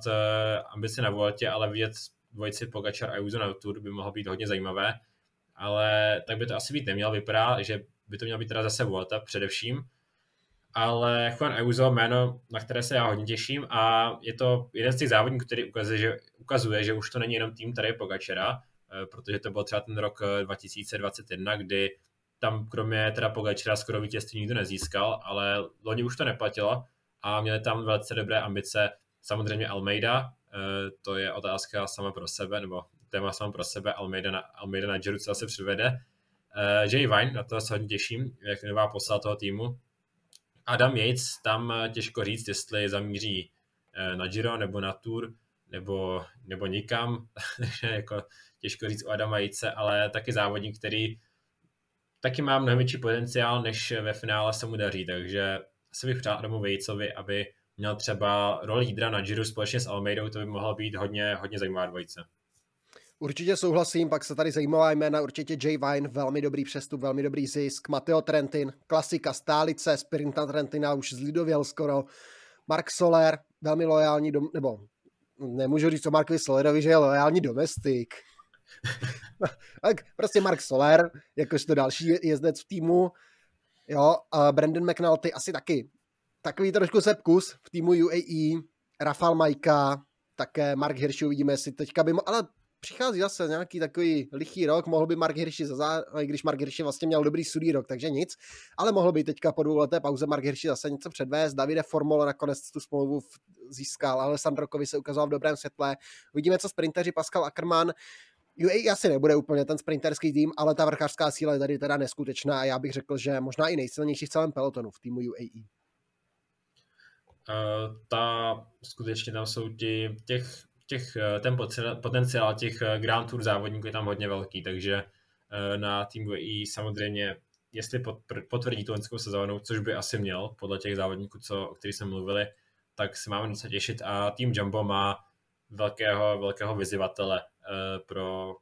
ambice na Vueltě, ale vidět dvojici Pogačar a Ayuso na Tour by mohlo být hodně zajímavé, ale tak by to asi být neměl, vypadá, že by to mělo být teda zase Vuelta především, ale Juan Ayuso, jméno, na které se já hodně těším a je to jeden z těch závodníků, který ukazuje, že, ukazuje, že už to není jenom tým tady Pogačara, protože to byl třeba ten rok dva tisíce dvacet jedna, kdy tam kromě teda Pogačara skoro vítězství nikdo nezískal, ale loni už to neplatilo, a měli tam velice dobré ambice, samozřejmě Almeida, to je otázka sama pro sebe, nebo téma sama pro sebe, Almeida na, Almeida na Giro, co se přivede. Jay Vine, na to se hodně těším, jak nová posila toho týmu. Adam Yates, tam těžko říct, jestli zamíří na Giro, nebo na Tour, nebo, nebo nikam, jako těžko říct o Adama Yatese, ale taky závodník, který taky má mnohem větší potenciál, než ve finále se mu daří, takže asi bych přál Adamu Vejcovi, aby měl třeba roli lídra na Giro společně s Almeidou, to by mohla být hodně, hodně zajímavá dvojice. Určitě souhlasím, pak se tady zajímavá jména, určitě Jay Vine, velmi dobrý přestup, velmi dobrý zisk, Matteo Trentin, klasika stálice, sprinta Trentina už zlidověl skoro, Marc Soler, velmi lojální, dom, nebo nemůžu říct o Markovi Solerovi, že je lojální domestik. Tak prostě Marc Soler, jakožto další jezdec v týmu, jo, a Brandon McNulty asi taky. Takový trošku sepkus v týmu U A E, Rafał Majka, také Mark Hirschi, uvidíme, jestli teďka by mo- ale přichází zase nějaký takový lichý rok, mohl by Mark Hirschi zase, i když Mark Hirschi vlastně měl dobrý sudý rok, takže nic, ale mohl by teďka po dvouleté pauze Mark Hirschi zase něco předvést, Davide Formolo nakonec tu smlouvu získal, Alessandro Covi se ukazoval v dobrém světle, uvidíme, co sprinteři Pascal Ackermann, U A E asi nebude úplně ten sprinterský tým, ale ta vrchařská síla je tady teda neskutečná a já bych řekl, že možná i nejsilnější v celém pelotonu v týmu U A E. Uh, ta skutečně tam jsou ti, těch, těch, ten potenciál těch Grand Tour závodníků je tam hodně velký, takže uh, na týmu U A E samozřejmě, jestli potvrdí tu loňskou sezónu, což by asi měl podle těch závodníků, co, o kterých jsme mluvili, tak se máme docela těšit a tým Jumbo má velkého, velkého vyzývatele pro,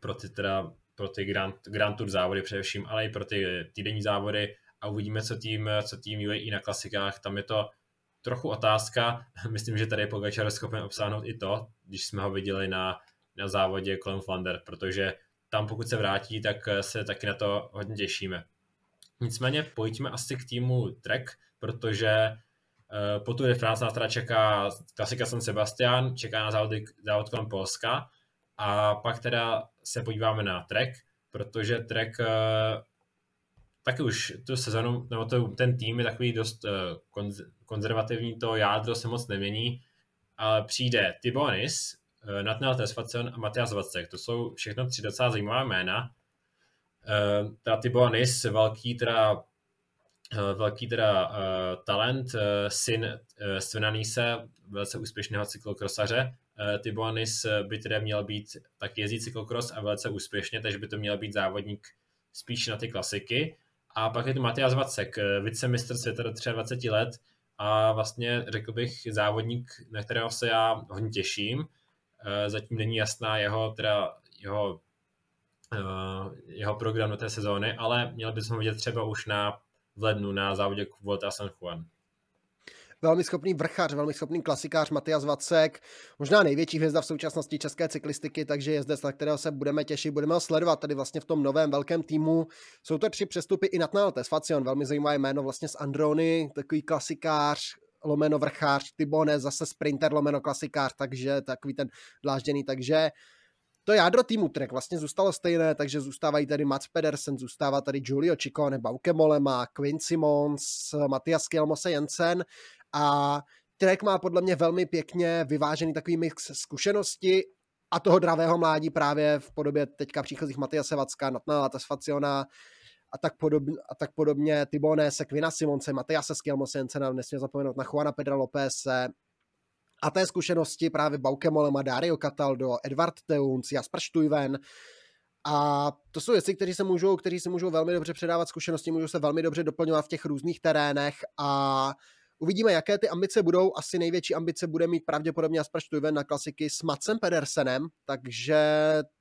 pro ty, teda, pro ty Grand, Grand Tour závody především, ale i pro ty týdenní závody a uvidíme, co tým, co tým U A E na klasikách, tam je to trochu otázka, myslím, že tady Pogačar je schopen obsáhnout i to, když jsme ho viděli na, na závodě kolem Flander, protože tam pokud se vrátí, tak se taky na to hodně těšíme. Nicméně pojďme asi k týmu Trek, protože po Tour de France nás teda čeká klasika San Sebastián, čeká na závody, závod kolem Polska a pak teda se podíváme na Trek, protože Trek taky už tu sezonu, nebo to, ten tým je takový dost konz, konzervativní, to jádro se moc nemění, ale přijde Tibonis, Nathaniel Tesfacion a Matias Vacek, to jsou všechno tři docela zajímavá jména. Teda Tibonis, velký teda velký teda uh, talent, uh, syn uh, Svena Nyse, velice úspěšného cyklokrosaře. Uh, Tibonis by teda měl být, tak jezdí cyklokros a velice úspěšně, takže by to měl být závodník spíš na ty klasiky. A pak je tu Matias Vacek, uh, vicemistr světa do dvacet tři let a vlastně řekl bych závodník, na kterého se já hodně těším. Uh, zatím není jasná jeho, teda jeho, uh, jeho program do té sezóny, ale měl bychom vidět třeba už na v lednu na závodě Volta a San Juan. Velmi schopný vrchař, velmi schopný klasikář Matias Vacek, možná největší hvězda v současnosti české cyklistiky, takže jezdec, na kterého se budeme těšit, budeme ho sledovat tady vlastně v tom novém velkém týmu. Jsou to tři přestupy i Nathaniel Tesfacion, velmi zajímavé jméno vlastně z Androny, takový klasikář, lomeno vrchař, Tibonis, zase sprinter, lomeno klasikář, takže takový ten dlážděný, takže to jádro týmu Trek vlastně zůstalo stejné, takže zůstávají tady Mats Pedersen, zůstává tady Giulio Ciccone, Bauke Mollema, Quinn Simons, Matias Kjelmose Jensen a Trek má podle mě velmi pěkně vyvážený takový mix zkušenosti a toho dravého mládí právě v podobě teďka příchozích Matiase Vacka, Nathaniela Tesfaciona a tak podobně, a tak podobně Tibonese, Quinna Simonse, Matiase Kjelmose Jensena, nesmí zapomenout na Juana Pedra Lopese, a té zkušenosti právě Bauke Mollema, Dario Cataldo, Edvard Teuns, Jasper Stuyven. A to jsou věci, kteří se můžou, kteří se můžou velmi dobře předávat zkušenosti, můžou se velmi dobře doplňovat v těch různých terénech a uvidíme, jaké ty ambice budou. Asi největší ambice bude mít pravděpodobně Jasper Stuyven na klasiky s Matsem Pedersenem, takže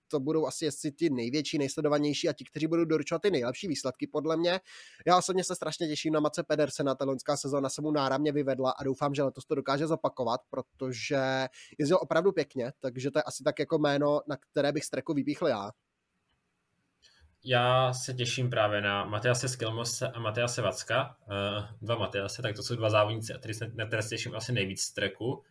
to budou asi jestli ti největší, nejsledovanější a ti, kteří budou doručovat ty nejlepší výsledky, podle mě. Já osobně se strašně těším na Matse Pedersena, ta loňská sezóna se mu náramně vyvedla a doufám, že letos to dokáže zopakovat, protože jezdil opravdu pěkně, takže to je asi tak jako jméno, na které bych z treku vypíchl já. Já se těším právě na Matiase Kjelmose a Matiase Vacka, dva Matiase, tak to jsou dva závodníci, na které se těším asi nejvíc z treku.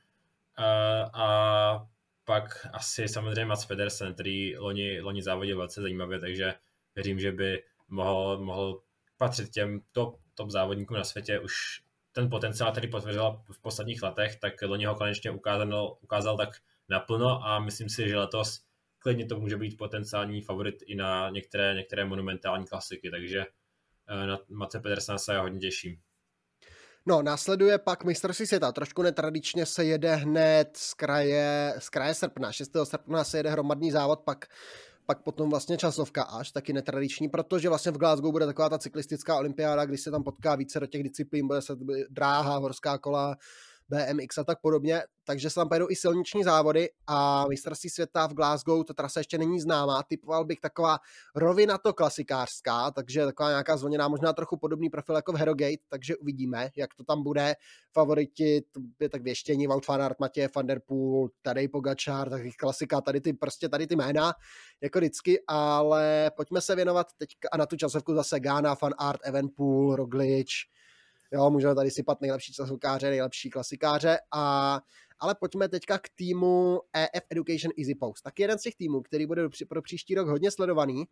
A pak asi samozřejmě Mats Pedersen, který loni, loni závodil velice zajímavě, takže věřím, že by mohl, mohl patřit těm top, top závodníkům na světě. Už ten potenciál, který potvrdil v posledních letech, tak loni ho konečně ukázal, ukázal tak naplno a myslím si, že letos klidně to může být potenciální favorit i na některé, některé monumentální klasiky, takže na Matse Pedersena se já hodně těším. No, následuje pak mistrovství světa. Trošku netradičně se jede hned z kraje, z kraje srpna. šestého srpna se jede hromadný závod, pak, pak potom vlastně časovka až, taky netradiční, protože vlastně v Glasgow bude taková ta cyklistická olympiáda, když se tam potká více do těch disciplín, bude se dráha, horská kola, bé em iks a tak podobně, takže se tam pojedou i silniční závody a mistrovství světa v Glasgow, ta trasa ještě není známá, typoval bych taková rovinato klasikářská, takže taková nějaká zvoněná, možná trochu podobný profil jako v Harrogate, takže uvidíme, jak to tam bude. Favoriti, tak věštění, Wout van Aert, Matěj van der Poel, Tadej Pogačar, taky klasika, tady ty, prostě tady ty jména, jako vždycky, ale pojďme se věnovat teďka a na tu časovku zase Ghana, Van Aert, Evenepoel, Roglič. Jo, můžeme tady sypat nejlepší časovkáře, nejlepší klasikáře, a, ale pojďme teďka k týmu é ef Education Easy Post. Tak jeden z těch týmů, který bude pro příští rok hodně sledovaný,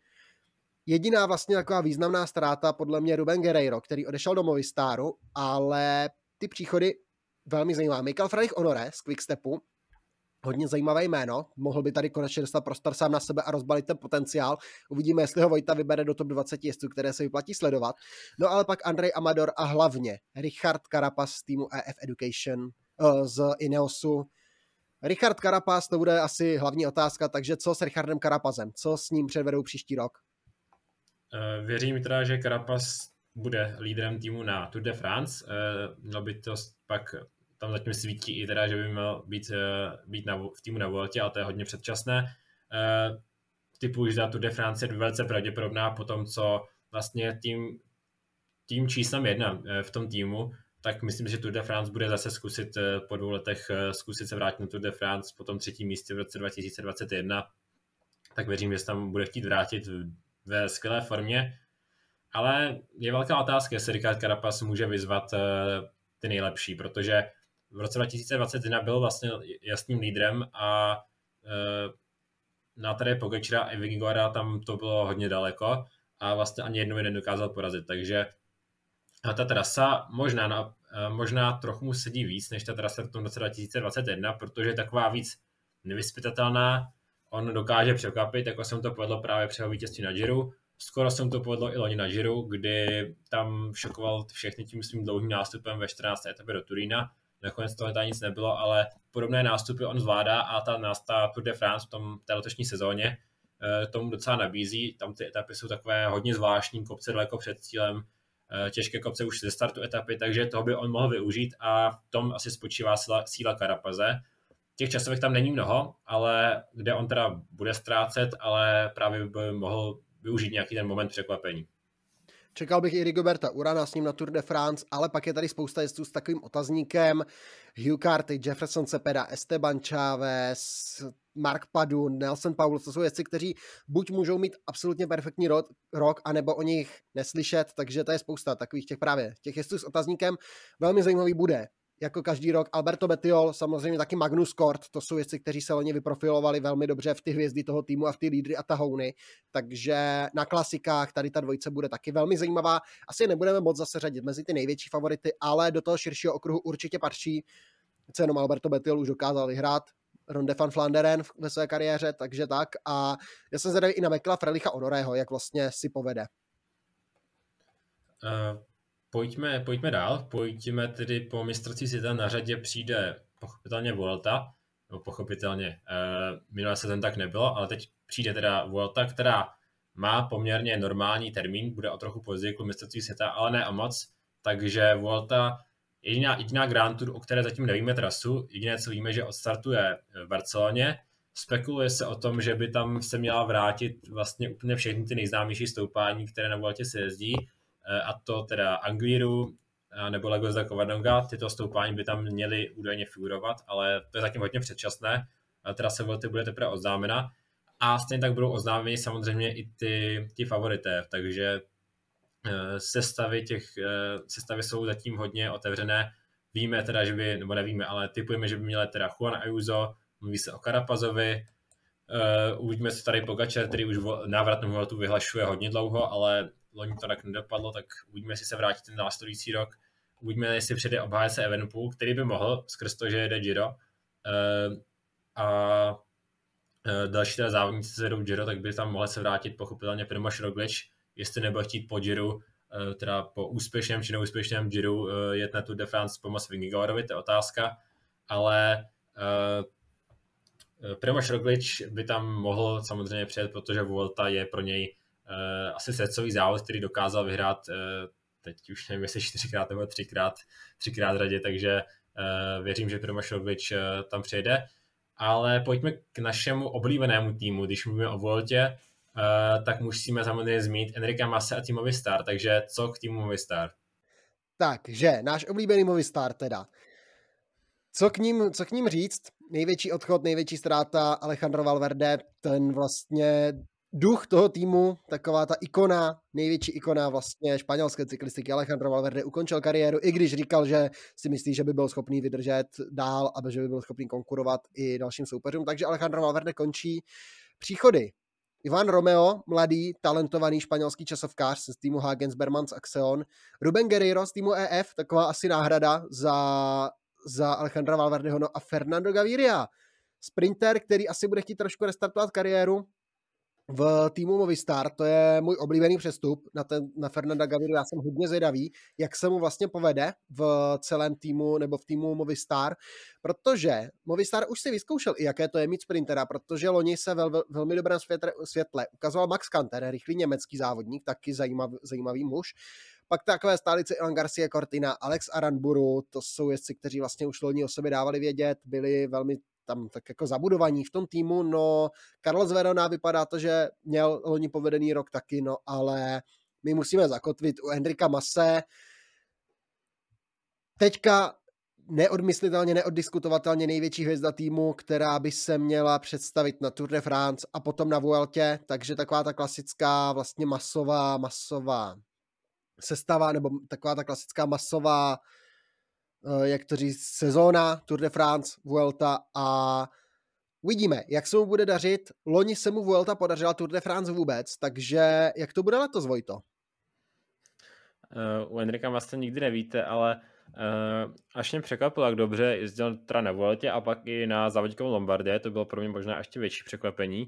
jediná vlastně taková významná ztráta podle mě Ruben Guerreiro, který odešel do Movistaru, ale ty příchody velmi zajímavé. Michael Frédéric Honoré z Quickstepu, hodně zajímavé jméno, mohl by tady konečně dostat prostor sám na sebe a rozbalit ten potenciál. Uvidíme, jestli ho Vojta vybere do top dvacet jezdců, které se vyplatí sledovat. No ale pak Andrej Amador a hlavně Richard Carapaz z týmu é ef Education uh, z Ineosu. Richard Carapaz, to bude asi hlavní otázka, takže co s Richardem Carapazem? Co s ním předvedou příští rok? Věřím teda, že Carapaz bude lídrem týmu na Tour de France. Měl by to pak... Tam zatím svítí i teda, že by měl být, být na, v týmu na Vueltě, ale to je hodně předčasné. E, typu, že Tour de France je velice pravděpodobná po tom, co vlastně tým, tým číslem jedna v tom týmu, tak myslím, že Tour de France bude zase zkusit po dvou letech zkusit se vrátit na Tour de France po tom třetím místě v roce dva tisíce dvacet jedna. Tak věřím, že se tam bude chtít vrátit ve skvělé formě. Ale je velká otázka, jestli Richard Carapaz může vyzvat ty nejlepší, protože v roce dva tisíce dvacet jedna byl vlastně jasným lídrem a e, na tady Pogačara a Vingegaarda tam to bylo hodně daleko a vlastně ani jednou je nedokázal porazit, takže a ta trasa možná, na, možná trochu mu sedí víc než ta trasa v tom roce dva tisíce dvacet jedna, protože je taková víc nevyspytatelná, on dokáže překvapit, jako se mu to povedlo právě při jeho vítězství na Giru, skoro se mu to povedlo i loni na Giru, kdy tam šokoval všechny tím svým dlouhým nástupem ve čtrnácté etapě do Turína. Nakonec toho tady nic nebylo, ale podobné nástupy on zvládá a ta nástup Tour de France v tom, té letošní sezóně tomu docela nabízí. Tam ty etapy jsou takové hodně zvláštní, kopce daleko před cílem, těžké kopce už ze startu etapy, takže toho by on mohl využít a v tom asi spočívá síla, síla Carapaze. Těch časových tam není mnoho, ale kde on teda bude ztrácet, ale právě by mohl využít nějaký ten moment překvapení. Čekal bych i Rigoberta Urana s ním na Tour de France, ale pak je tady spousta jezdců s takovým otazníkem. Hugh Carty, Jefferson Cepeda, Esteban Chávez, Mark Padun, Nelson Paul, to jsou jezdci, kteří buď můžou mít absolutně perfektní rok, anebo o nich neslyšet, takže to je spousta takových těch právě těch jezdců s otazníkem. Velmi zajímavý bude, jako každý rok, Alberto Bettiol, samozřejmě taky Magnus Kort, to jsou jezdci, kteří se loni vyprofilovali velmi dobře v ty hvězdy toho týmu a v ty lídry a tahouny, takže na klasikách tady ta dvojice bude taky velmi zajímavá. Asi nebudeme moc zase řadit mezi ty největší favority, ale do toho širšího okruhu určitě patří, co jenom Alberto Bettiol už dokázal vyhrát Ronde van Vlaanderen ve své kariéře, takže tak, a já jsem zvedavý i na Michaela Frédérica Honorého, jak vlastně si povede. Uh... Pojďme, pojďme dál, pojďme tedy po mistrovství světa, na řadě přijde pochopitelně Vuelta, no pochopitelně, minulé se ten tak nebylo, ale teď přijde teda Vuelta, která má poměrně normální termín, bude o trochu později kvůli mistrovství světa, ale ne o moc, takže Vuelta je jediná, jediná Grand Tour, o které zatím nevíme trasu, jediné co víme, že odstartuje v Barceloně, spekuluje se o tom, že by tam se měla vrátit vlastně úplně všechny ty nejznámější stoupání, které na Vueltě se jezdí, a to teda Angliru nebo Lagos da Covadonga, tyto stoupání by tam měly údajně figurovat, ale to je zatím hodně předčasné, trasa Vuelty bude teprve oznámena a stejně tak budou oznámeny samozřejmě i ty, ty favorité, takže sestavy, těch, sestavy jsou zatím hodně otevřené, víme teda, že by, nebo nevíme, ale typujeme, že by měly teda Juan Ayuso, mluví se o Carapazovi, uvidíme se tady Pogačar, který už návratnou Vueltu vyhlašuje hodně dlouho, ale loni to tak nedopadlo, tak uvidíme, jestli se vrátí ten následující rok. Uvidíme, jestli přijde obhájce Evenepoel, který by mohl, skrz to, že jede Giro. A další teda závodníci se jedou Giro, tak by tam mohl se vrátit pochopitelně Primož Roglič, jestli nebude chtít po Giro, teda po úspěšném či neúspěšném Giro jet na Tour de France pomoct Vingegaardovi, to je otázka. Ale Primož Roglič by tam mohl samozřejmě přijet, protože Vuelta je pro něj uh, asi srdcový závod, který dokázal vyhrát uh, teď už nevím, jestli čtyřikrát nebo třikrát, třikrát radě, takže uh, věřím, že Primož Roglič uh, tam přijede. Ale pojďme k našemu oblíbenému týmu, když mluvíme o Vueltě, uh, tak musíme samozřejmě zmínit Enrika Masse a tým Movistar, takže co k týmu Movistar? Takže náš oblíbený Movistar teda. Co k ním, co k ním říct? Největší odchod, největší ztráta Alejandro Valverde, ten vlastně duch toho týmu, taková ta ikona, největší ikona vlastně španělské cyklistiky. Alejandro Valverde ukončil kariéru, i když říkal, že si myslí, že by byl schopný vydržet dál a že by byl schopný konkurovat i dalším soupeřům, takže Alejandro Valverde končí. Příchody. Ivan Romeo, mladý, talentovaný španělský časovkář z týmu Hagens Bermans Axeon. Ruben Guerreiro z týmu E F, taková asi náhrada za... za Alejandra Valverdeho, no a Fernando Gaviria, sprinter, který asi bude chtít trošku restartovat kariéru v týmu Movistar. To je můj oblíbený přestup na, ten, na Fernanda Gaviru. Já jsem hodně zvědavý, jak se mu vlastně povede v celém týmu nebo v týmu Movistar, protože Movistar už si vyzkoušel i jaké to je mít sprintera, protože loni se vel, vel, velmi dobrém světle, světle ukazoval Max Kanter, rychlý německý závodník, taky zajímav, zajímavý muž. Pak takové stálice Ilan Garcia Cortina, Alex Aranburu, to jsou jezdci, kteří vlastně už loni o sobě dávali vědět, byli velmi tam tak jako zabudovaní v tom týmu, no Carlos Verona vypadá to, že měl loni povedený rok taky, no ale my musíme zakotvit u Enrika Masse. Teďka neodmyslitelně, neoddiskutovatelně největší hvězda týmu, která by se měla představit na Tour de France a potom na Vueltě, takže taková ta klasická vlastně masová, masová sestava, nebo taková ta klasická masová, jak to říct, sezóna, Tour de France, Vuelta a uvidíme, jak se mu bude dařit. Loni se mu Vuelta podařila, Tour de France vůbec, takže jak to bude letos, Vojto? U Enrika Masse nikdy nevíte, ale uh, až mě překvapilo, jak dobře jezdil teda na Vueltě a pak i na závodníkovou Lombardii, to bylo pro mě možná ještě větší překvapení.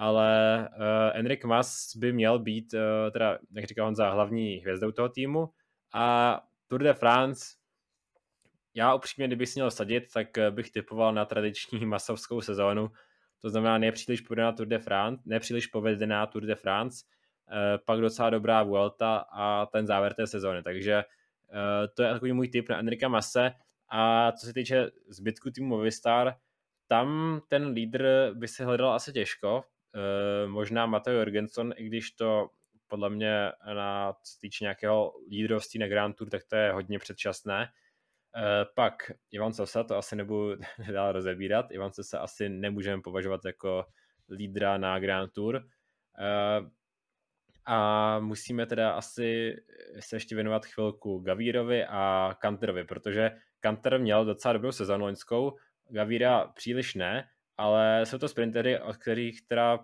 Ale uh, Enrik Mas by měl být, uh, teda, jak říkal Honza, hlavní hvězdou toho týmu. A Tour de France, já upřímně, kdybych si měl sadit, tak bych typoval na tradiční masovskou sezónu. To znamená nepříliš povedená Tour de France, nepříliš povedená Tour de France, uh, pak docela dobrá Vuelta a ten závěr té sezóny. Takže uh, to je takový můj tip na Enrika Masse. A co se týče zbytku týmu Movistar, tam ten lídr by se hledal asi těžko. Uh, možná Matteo Jorgenson, i když to podle mě na týče nějakého lídrovství na Grand Tour, tak to je hodně předčasné. Uh, pak Ivan Sosa, to asi nebudu dál rozebírat. Ivan Sosa asi nemůžeme považovat jako lídra na Grand Tour. Uh, a musíme teda asi se ještě věnovat chvilku Gavírovi a Kanterovi, protože Kanter měl docela dobrou sezonu loňskou, Gaviria příliš ne, ale jsou to sprintery, od kterých teda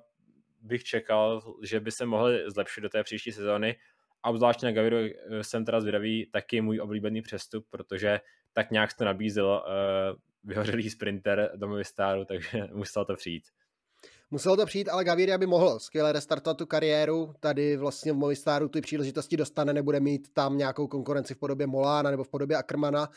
bych čekal, že by se mohly zlepšit do té příští sezóny. A obzvláště na Gaviru jsem teda zvědavý, taky můj oblíbený přestup, protože tak nějak to nabízel uh, vyhořelý sprinter do Movistaru, takže musel to přijít. Muselo to přijít, ale Gaviria by mohl skvěle restartovat tu kariéru, tady vlastně v Movistaru ty příležitosti dostane, nebude mít tam nějakou konkurenci v podobě Molána nebo v podobě Ackermana.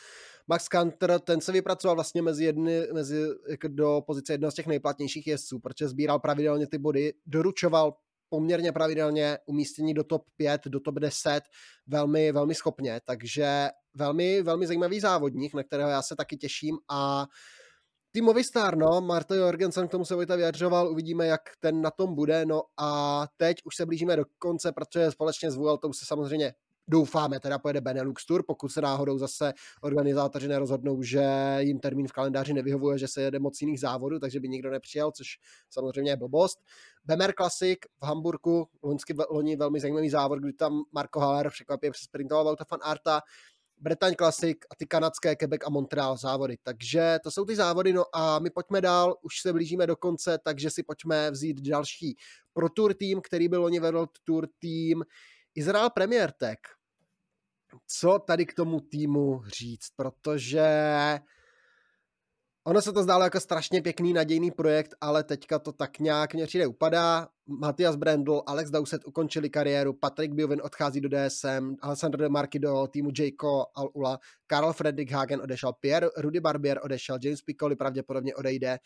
Max Kanter, ten se vypracoval vlastně mezi jedny, mezi, do pozice jednoho z těch nejplatnějších jezdců, protože sbíral pravidelně ty body, doručoval poměrně pravidelně umístění do top pět, do top deset, velmi, velmi schopně, takže velmi, velmi zajímavý závodník, na kterého já se taky těším a tým Movistar, no, Matteo Jorgensen, k tomu se Vojta vyjadřoval, uvidíme, jak ten na tom bude, no a teď už se blížíme do konce, protože společně s Vueltou se samozřejmě doufáme, teda pojede Benelux Tour, pokud se náhodou zase organizátoři nerozhodnou, že jim termín v kalendáři nevyhovuje, že se jede moc jiných závodů, takže by nikdo nepřijel, což samozřejmě je blbost. Bemer Classic v Hamburku, loňsky loni velmi zajímavý závod, kdy tam Marco Haller překvapivě přesprintoval Wouta van Aerta, Bretagne Classic a ty kanadské Quebec a Montreal závody. Takže to jsou ty závody, no a my pojďme dál, už se blížíme do konce, takže si pojďme vzít další Pro Tour tým, který byl loni vedl Tour tým Izrael Premier Tech. Co tady k tomu týmu říct, protože ono se to zdálo jako strašně pěkný, nadějný projekt, ale teďka to tak nějak mě přijde upadá. Matias Brendl, Alex Doucet ukončili kariéru, Patrick Biovin odchází do D S M, Alessandro De Marchi do týmu Jayco Al-Ula, Karl Fredrik Hagen odešel, Pierre Rudy Barbier odešel, James Piccoli pravděpodobně odejde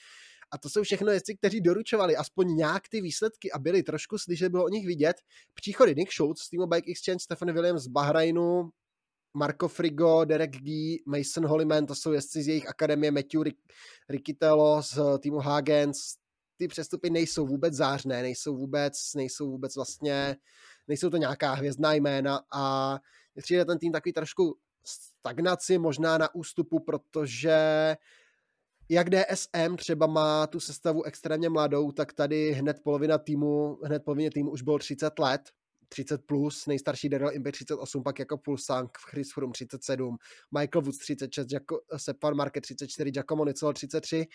A to jsou všechno jezdci, kteří doručovali aspoň nějak ty výsledky a byli trošku slyšet, bylo o nich vidět. Příchody Nick Schultz z týmu Bike Exchange, Stefan Williams z Bahrajnu, Marco Frigo, Derek Guy, Mason Holliman, to jsou jezdci z jejich akademie, Matthew Riccitello z týmu Hagens. Ty přestupy nejsou vůbec zářné, nejsou vůbec, nejsou vůbec vlastně, nejsou to nějaká hvězdná jména a přijde ten tým takový trošku stagnaci, možná na ústupu, protože jak D S M třeba má tu sestavu extrémně mladou, tak tady hned polovina týmu, hned polovině týmu už bylo třicet let, třicet plus, nejstarší Daryl Impey třicet osm, pak jako Pulsang, Chris Froome třicet sedm, Michael Woods třicet šest, Sepp van Marke třicet čtyři, Giacomo Nizzolo třicet tři.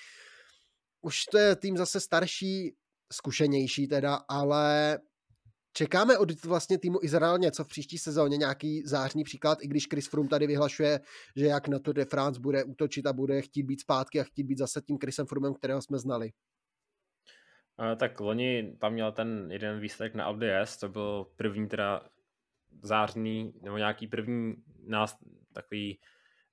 Už to je tým zase starší, zkušenější teda, ale čekáme od vlastně týmu Izrael něco v příští sezóně, nějaký zářný příklad, i když Chris Froome tady vyhlašuje, že jak na Tour de France bude útočit a bude chtít být zpátky a chtít být zase tím Chrisem Froomem, kterého jsme znali. Tak loni tam měl ten jeden výsledek na Alpe d'Huez, to byl první teda zářný, nebo nějaký první nás, takový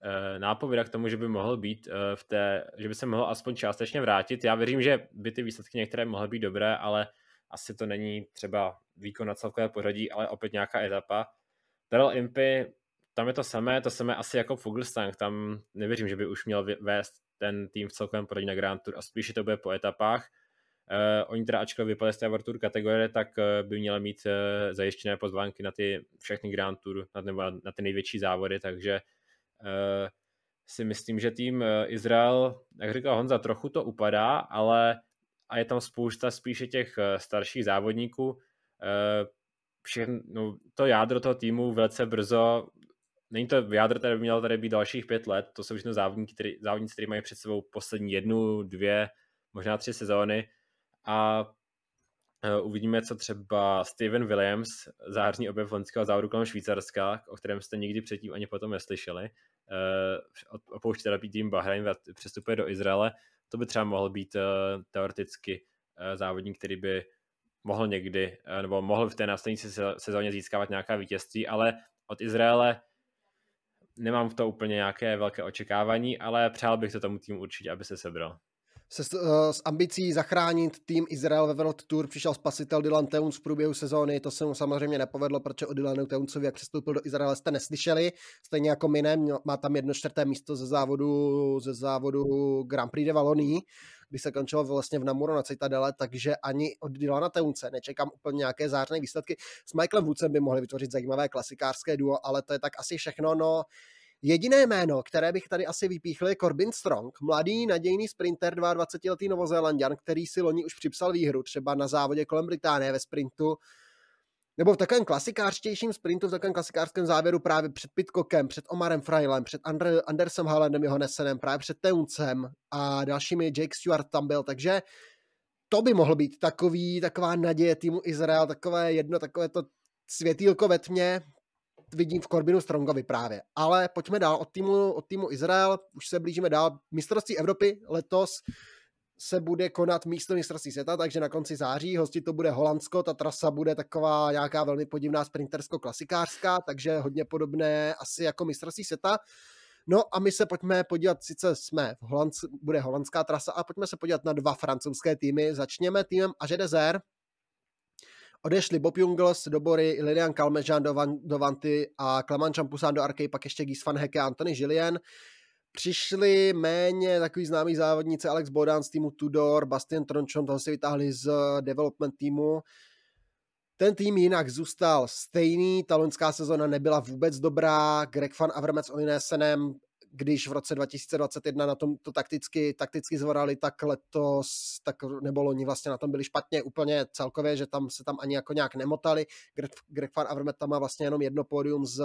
e, nápověda k tomu, že by mohl být e, v té, že by se mohl aspoň částečně vrátit. Já věřím, že by ty výsledky některé mohly být dobré, ale asi to není třeba výkon na celkové pořadí, ale opět nějaká etapa. Daryl Impey, tam je to samé, to samé asi jako Fuglsang, tam nevěřím, že by už měl vést ten tým v celkovém pořadí na Grand Tour a spíše to bude po etapách. Uh, oni teda ačkoliv vypadli z té World Tour kategorie, tak uh, by měli mít uh, zajištěné pozvánky na ty všechny Grand Tour, na, nebo na ty největší závody, takže uh, si myslím, že tým uh, Izrael, jak říkal Honza, trochu to upadá, ale a je tam spousta spíše těch uh, starších závodníků. Uh, všechno, no, to jádro toho týmu velice brzo, není to jádro, které by mělo tady být dalších pět let, to jsou všechno závodníci, který, závodníci, který mají před sebou poslední jednu, dvě, možná tři sezóny. A uvidíme, co třeba Steven Williams, zářný objev loňského závodu kolem Švýcarska, o kterém jste nikdy předtím ani potom neslyšeli, opouští teda tým Bahrajn, přestupuje do Izraele. To by třeba mohl být teoreticky závodník, který by mohl někdy, nebo mohl v té následující sezóně získávat nějaká vítězství, ale od Izraele nemám v to úplně nějaké velké očekávání, ale přál bych to tomu týmu určitě, aby se sebral. Se, uh, s ambicí zachránit tým Izrael ve World Tour přišel spasitel Dylan Teuns v průběhu sezóny, to se mu samozřejmě nepovedlo, protože o Dylanu Teunsovi, jak přestoupil do Izraele, jste neslyšeli, stejně jako my ne, má tam jedno čtvrté místo ze závodu, ze závodu Grand Prix de Valonie, kdy se končilo vlastně v Namuru na Citadele, takže ani od Dylana Teunce nečekám úplně nějaké zářné výsledky. S Michaelem Woodsem by mohli vytvořit zajímavé klasikářské duo, ale to je tak asi všechno, no. Jediné jméno, které bych tady asi vypíchl, je Corbin Strong, mladý nadějný sprinter, dvaadvacetiletý Novozélanďan, který si loni už připsal výhru třeba na závodě kolem Británie ve sprintu, nebo v takovém klasikářtějším sprintu, v takovém klasikářském závěru právě před Pitcockem, před Omarem Frailem, před Andr- Andersem Haalandem Johannesenem, právě před Teuncem a dalšími, Jake Stewart tam byl, takže to by mohl být takový, taková naděje týmu Izrael, takové jedno, takové to světýlko ve tmě, vidím v Corbinu Strongovi právě. Ale pojďme dál od týmu, od týmu Izrael, už se blížíme dál. Mistrovství Evropy letos se bude konat místo mistrovství světa, takže na konci září hostit to bude Holandsko, ta trasa bude taková nějaká velmi podivná sprintersko-klasikářská, takže hodně podobné asi jako mistrovství světa. No a my se pojďme podívat, sice jsme v Holandsku, bude holandská trasa, a pojďme se podívat na dva francouzské týmy. Začněme týmem Aže Desert. Odešli Bob Jungels do Bory, Lilian Calmejean do, Van, do Vanty a Klemens Šampustán do Arkej, pak ještě Guy van Hekke a Anthony Gillian. Přišli méně takový známý závodníci Alex Bodan z týmu Tudor, Bastien Tronchon, toho si vytáhli z development týmu. Ten tým jinak zůstal stejný, ta loňská sezona nebyla vůbec dobrá, Greg van Avermaet s Olinesenem, když v roce dva tisíce dvacet jedna na tom to takticky, takticky zvorali, tak letos, tak nebo loni vlastně na tom byli špatně úplně celkově, že tam se tam ani jako nějak nemotali. Greg, Greg van Avermaet tam má vlastně jenom jedno pódium z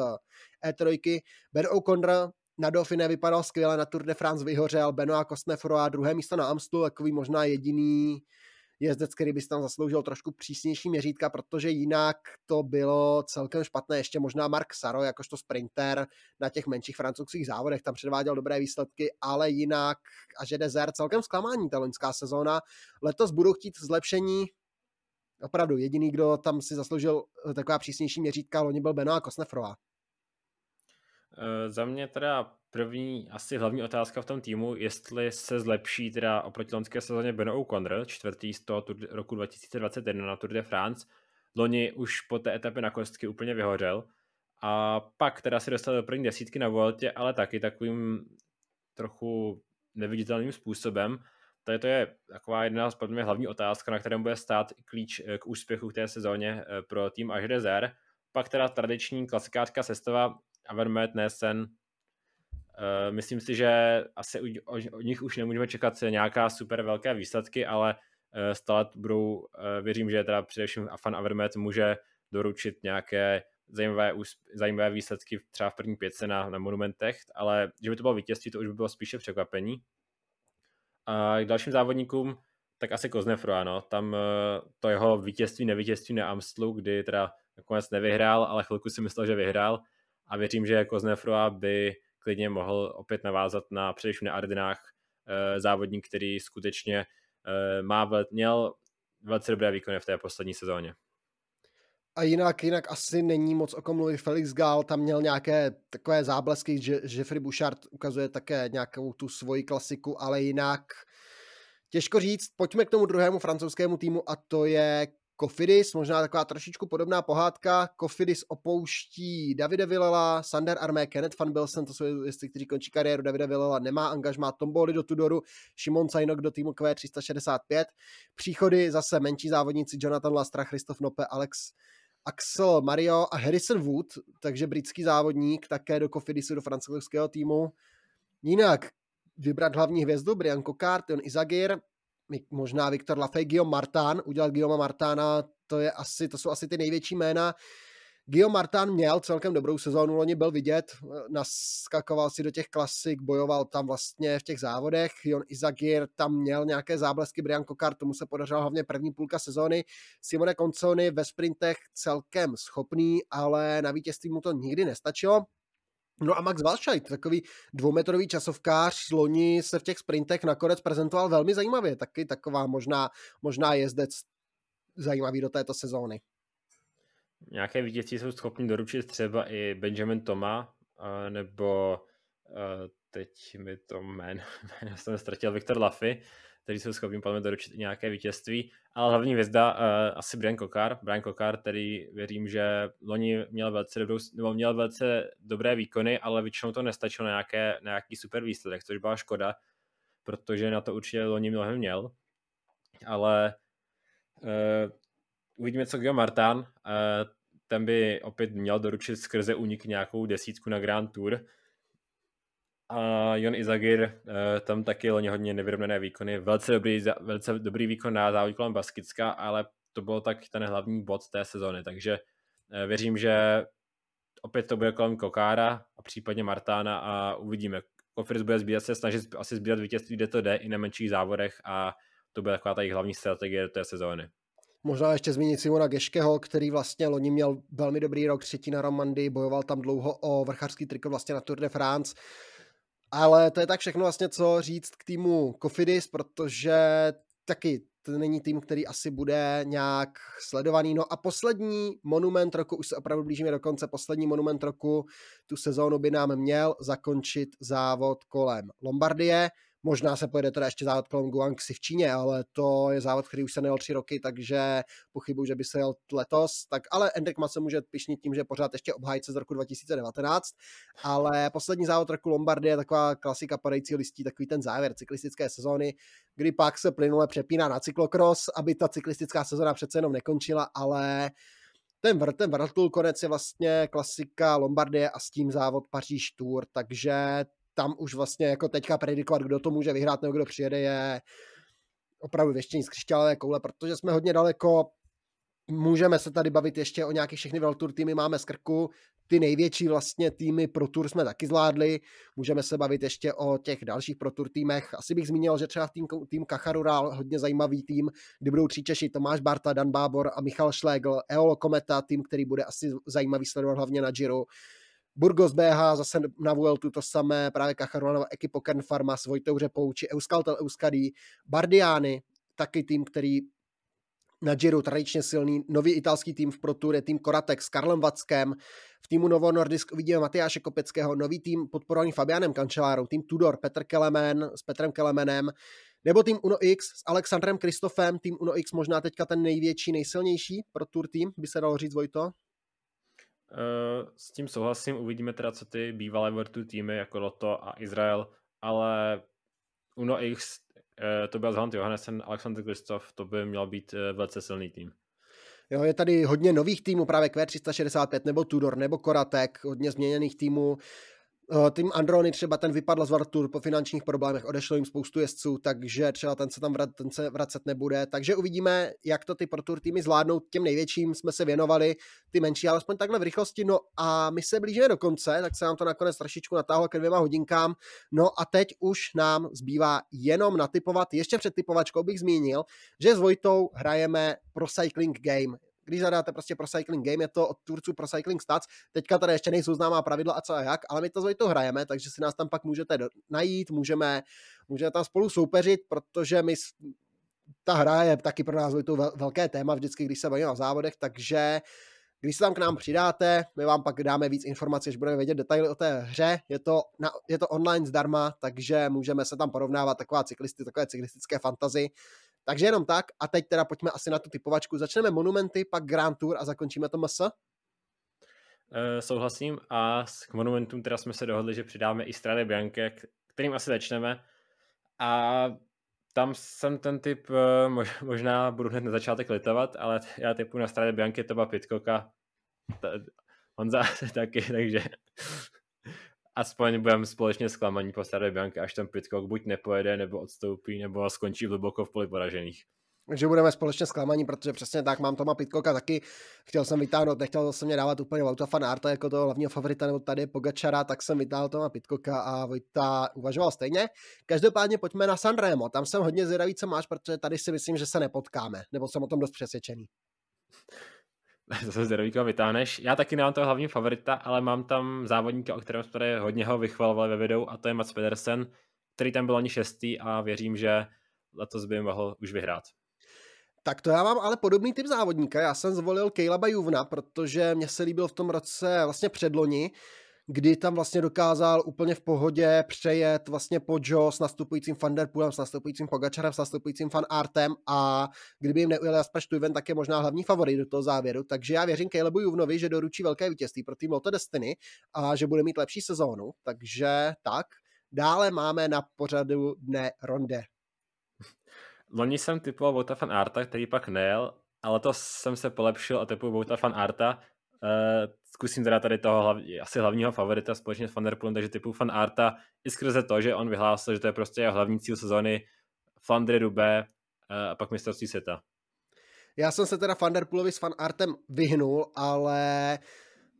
E tři. Ben O'Connor na Dauphiné vypadal skvěle, na Tour de France vyhořel, Benoît Cosnefroy druhé místo na Amstlu, takový možná jediný jezdec, který by se tam zasloužil trošku přísnější měřítka, protože jinak to bylo celkem špatné. Ještě možná Marc Sarro, jakožto sprinter na těch menších francouzských závodech, tam předváděl dobré výsledky, ale jinak Aže Desert celkem zklamání ta loňská sezóna. Letos budou chtít zlepšení. Opravdu jediný, kdo tam si zasloužil taková přísnější měřítka, loni byl Benoît Cosnefroy. E, za mě teda první asi hlavní otázka v tom týmu, jestli se zlepší teda oproti loňské sezóně Ben O'Connor, čtvrtý z toho roku dva tisíce dvacet jedna na Tour de France. Loni už po té etapě na kostky úplně vyhořel a pak teda se dostal do první desítky na Vueltě, ale taky takovým trochu neviditelným způsobem. Tady to je taková jedna z podle mě hlavní otázka, na kterém bude stát klíč k úspěchu v té sezóně pro tým Až Dezer. Pak teda tradiční klasikářská sestava Avermaet, Nesen. Myslím si, že asi od nich už nemůžeme čekat nějaká super velké výsledky, ale stále budou, věřím, že teda především Fan Avermaet může doručit nějaké zajímavé, zajímavé výsledky třeba v první pětce na, na monumentech, ale že by to bylo vítězství, to už by bylo spíše překvapení. A k dalším závodníkům, tak asi Koznefroa, no. Tam to jeho vítězství, nevítězství na Amstlu, kdy teda nakonec nevyhrál, ale chvilku si myslel, že vyhrál, a věřím, že Koznefroa by klidně mohl opět navázat na především na Ardennách závodník, který skutečně má, měl velice dobré výkony v té poslední sezóně. A jinak, jinak asi není moc o kom mluvit. Felix Gall tam měl nějaké takové záblesky, že Jeffrey Bouchard ukazuje také nějakou tu svoji klasiku, ale jinak těžko říct. Pojďme k tomu druhému francouzskému týmu, a to je Cofidis, možná taková trošičku podobná pohádka. Cofidis opouští Davida Villela, Sander Armé, Kenneth Van Bilsen, to jsou jestli, kteří končí kariéru. Davida Villela nemá angažmá, Tomboli do Tudoru, Šimon Cajnok do týmu Q tři šedesát pět. Příchody zase menší závodníci Jonathan Lastra, Christophe Nope, Alex Axel Mario a Harrison Wood, takže britský závodník, také do Cofidisu, do francouzského týmu. Jinak vybrat hlavní hvězdu, Brian Cocard, Jon Izagirre, možná Viktor Lafay, Guillaume Martin, udělat Guillaume Martina, to, je asi, to jsou asi ty největší jména. Guillaume Martin měl celkem dobrou sezónu, loni byl vidět, naskakoval si do těch klasik, bojoval tam vlastně v těch závodech. Jon Izagirre tam měl nějaké záblesky, Brian Cocard, tomu se podařila hlavně první půlka sezóny. Simone Consoni ve sprintech celkem schopný, ale na vítězství mu to nikdy nestačilo. No a Max Walscheid, takový dvoumetrový časovkář z loni, se v těch sprintech nakonec prezentoval velmi zajímavě, taky taková možná, možná jezdec zajímavý do této sezóny. Nějaké vítězství jsou schopni doručit třeba i Benjamin Thomas, nebo teď mi to jméno, jméno jsem ztratil, Viktor Lafay, kteří jsou schopni podle mě doručit i nějaké vítězství, ale hlavní hvězda asi Brian Cocard, Brian Cocard, který věřím, že loni měl velice, dobrou, nebo měl velice dobré výkony, ale většinou to nestačilo na, nějaké, na nějaký super výsledek, což byla škoda, protože na to určitě loni mnohem měl, ale uh, uvidíme, co Guillaume Martin, uh, ten by opět měl doručit skrze únik nějakou desítku na Grand Tour. A Jon Izagirre, tam taky loni hodně nevyrovnané výkony, velice dobrý, velice dobrý výkon na závodě kolem Baskicka, ale to bylo tak ten hlavní bod té sezóny, takže věřím, že opět to bude kolem Cocarda a případně Martana a uvidíme. Cofidis bude sbírat, se snažit asi sbírat vítězství, kde to jde, i na menších závodech, a to bude taková ta jejich hlavní strategie do té sezóny. Možná ještě zmínit Simona Geškeho, který vlastně loni měl velmi dobrý rok, třetí na Romandii, bojoval tam dlouho o vrchařský triko vlastně na Tour de France. Ale to je tak všechno vlastně, co říct k týmu Cofidis, protože taky to není tým, který asi bude nějak sledovaný. No a poslední monument roku, už se opravdu blížíme do konce, poslední monument roku, tu sezónu by nám měl zakončit závod kolem Lombardie. Možná se pojede teda ještě závod kolem Guangxi v Číně, ale to je závod, který už se nejel tři roky, takže pochybuju, že by se jel letos. Tak, ale Endek Mas se může pyšnit tím, že pořád ještě obhájce z roku dva tisíce devatenáct, ale poslední závod roku Lombardie je taková klasika padající listí, takový ten závěr cyklistické sezóny, kdy pak se plynule přepíná na cyklokros, aby ta cyklistická sezóna přece jenom nekončila, ale ten vrtul konec je vlastně klasika Lombardie a s tím závod Paříž Tour, takže tam už vlastně jako teďka predikovat, kdo to může vyhrát nebo kdo přijede, je opravdu věštění z křišťálové koule, protože jsme hodně daleko. Můžeme se tady bavit ještě o nějakých, všechny World Tour týmy máme z krku, ty největší vlastně týmy Pro Tour jsme taky zvládli, můžeme se bavit ještě o těch dalších Pro Tour týmech. Asi bych zmínil, že třeba tým, tým Kacharural, hodně zajímavý tým, kdy budou tři Češi, Tomáš Barta, Dan Bábor a Michal Šlegl, Eolo Kometa, tým, který bude asi zajímavý sledovat hlavně na Giro. Burgos bé há, zase na Vueltu to samé, právě Kacharulanova ekipo Kern Pharma s Vojtou Řepou či Euskaltel Euskadi, Bardiani, taky tým, který na Giro tradičně silný nový italský tým v Pro Tour je tým Koratek s Karlem Vackem. V týmu Novo Nordisk uvidíme Matyáše Kopeckého, nový tým podporovaný Fabianem Kančelárou, tým Tudor, Petr Kelemen s Petrem Kelemenem, nebo tým uno iks s Alexandrem Kristofem, tým uno iks možná teďka ten největší, nejsilnější Pro Tour tým, by se dalo říct, Vojto? S tím souhlasím, uvidíme teda, co ty bývalé World Tour týmy jako Lotto a Izrael, ale uno iks, to byl Hans Johannesen, Alexander Kristof, to by měl být velice silný tým. Jo, je tady hodně nových týmů, právě Q tři sta šedesát pět, nebo Tudor, nebo Koratek, hodně změněných týmů. Tým Androni třeba ten vypadl z World Tour po finančních problémech, odešlo jim spoustu jezdců, takže třeba ten se tam vrat, ten se vracet nebude. Takže uvidíme, jak to ty Pro Tour týmy zvládnou. Těm největším jsme se věnovali, ty menší, alespoň takhle v rychlosti. No a my se blížíme do konce, tak se nám to nakonec trošičku natáhlo ke dvěma hodinkám. No a teď už nám zbývá jenom natipovat. Ještě před tipovačkou bych zmínil, že s Vojtou hrajeme Pro Cycling Game. Když zadáte prostě Pro Cycling Game, je to od tvůrců Pro Cycling Stats. Teďka tady ještě nejsou známá pravidla a co a jak, ale my to s Vojtou hrajeme, takže si nás tam pak můžete najít, můžeme, můžeme tam spolu soupeřit, protože my, ta hra je taky pro nás Vojtou velké téma vždycky, když se bavíme o závodech, takže když se tam k nám přidáte, my vám pak dáme víc informací, až budeme vědět detaily o té hře. Je to, na, je to online zdarma, takže můžeme se tam porovnávat taková cyklisty, takové cyklistické fantazy. Takže jenom tak a teď teda pojďme asi na tu typovačku. Začneme monumenty, pak Grand Tour a zakončíme to M S. E, souhlasím a k monumentům teda jsme se dohodli, že přidáme i Strade Bianche, kterým asi začneme. A tam jsem ten typ, možná budu hned na začátek litovat, ale já typu na Strade Bianche Toba Pitcocka. Honza taky, takže aspoň budeme společně zklamaní po Strade Bianche, až ten Pitcock buď nepojede, nebo odstoupí, nebo skončí hluboko v poli poražených. Takže budeme společně zklamaní, protože přesně tak mám Toma Pitcocka taky. Chtěl jsem vytáhnout, nechtěl jsem mě dávat úplně Wouta van Aerta jako toho hlavního favorita, nebo tady Pogačara, tak jsem vytáhl Toma Pitcocka a Vojta uvažoval stejně. Každopádně pojďme na Sanremo, tam jsem hodně zvědavý, co máš, protože tady si myslím, že se nepotkáme, nebo jsem o tom dost přesvědčený. To se zdravíka vytáhneš. Já taky nemám toho hlavního favorita, ale mám tam závodníka, o kterém jsme tady hodně ho vychvalovali ve videu, a to je Mats Pedersen, který tam byl ani šestý a věřím, že letos by mohl už vyhrát. Tak to já mám ale podobný typ závodníka. Já jsem zvolil Caleba Juvna, protože mě se líbil v tom roce vlastně předloni, kdy tam vlastně dokázal úplně v pohodě přejet vlastně Poggio s nastupujícím Van der Poelem, s nastupujícím Pogačarem, s nastupujícím Van Aertem a kdyby jim neujel Jasper Stuyven, tak je možná hlavní favorit do toho závěru. Takže já věřím Calebu Juvnovi, že doručí velké vítězství pro tým Loto Destiny a že bude mít lepší sezónu. Takže tak, dále máme na pořadu dne Ronde. Loni jsem typoval Wouta van Aerta, který pak nejel, ale to jsem se polepšil a typu Wouta van Aerta. Uh, zkusím teda tady toho hlav, asi hlavního favorita společně s Van der Poelem, takže typu Van Aerta i skrze to, že on vyhlásil, že to je prostě hlavní cíl sezóny Flandry, Roubaix uh, a pak mistrovství světa. Já jsem se teda Van der Poelovi s Van Aertem vyhnul, ale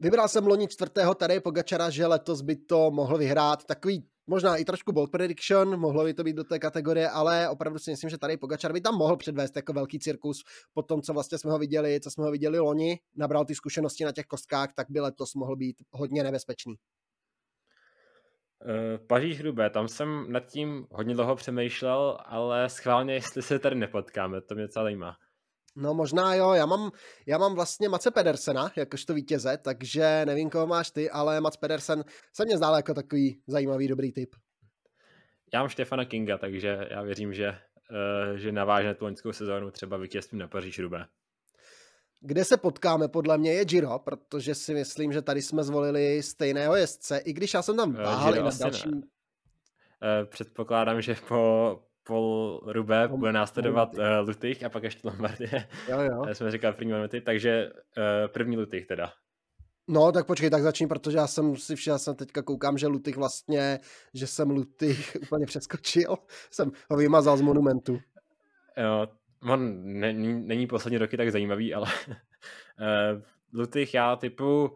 vybral jsem loni čtvrtého tady Pogačara, že letos by to mohl vyhrát, takový možná i trošku bold prediction, mohlo by to být do té kategorie, ale opravdu si myslím, že tady Pogačar by tam mohl předvést jako velký cirkus po tom, co vlastně jsme ho viděli, co jsme ho viděli loni, nabral ty zkušenosti na těch kostkách, tak by letos mohl být hodně nebezpečný. Paříž-Roubaix, tam jsem nad tím hodně dlouho přemýšlel, ale schválně, jestli se tady nepotkáme, to mě docela zajímá. No možná jo, já mám, já mám vlastně Matse Pedersena jakožto vítěze, takže nevím, koho máš ty, ale Mats Pedersen se mě zdál jako takový zajímavý, dobrý typ. Já mám Štefana Kinga, takže já věřím, že, uh, že navážeme tu loňskou sezónu třeba vítězstvím na Paříž-Roubaix. Kde se potkáme podle mě je Giro, protože si myslím, že tady jsme zvolili stejného jezdce, i když já jsem tam váhal uh, i na dalším. Uh, předpokládám, že po... Pol Rube bude následovat uh, Lutych a pak ještě Lombardie. Jo, jo. Já jsem říkal první momenty, takže uh, první Lutych teda. No, tak počkej, tak začni, protože já jsem si všel, jsem teďka koukám, že Lutych vlastně, že jsem Lutych úplně přeskočil, jsem ho vymazal z monumentu. Jo, on není, není poslední roky tak zajímavý, ale uh, Lutych já typu uh,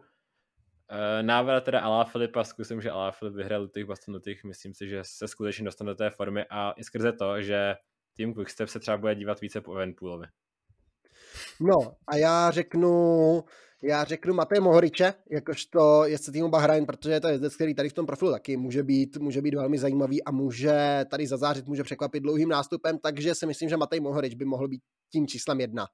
návrat teda Alaphilippa, zkusím, že Alaphilipp vyhraje Lutych, Baston Lutych, myslím si, že se skutečně dostane do té formy a i skrze to, že tým Quickstep se třeba bude dívat více po Evenepoelovi. No a já řeknu, já řeknu Matej Mohoriče, jakožto jezdce týmu Bahrajn, protože je to jezdec, který tady v tom profilu taky může být, může být velmi zajímavý a může tady zazářit, může překvapit dlouhým nástupem, takže si myslím, že Matej Mohorič by mohl být tím číslem jedna.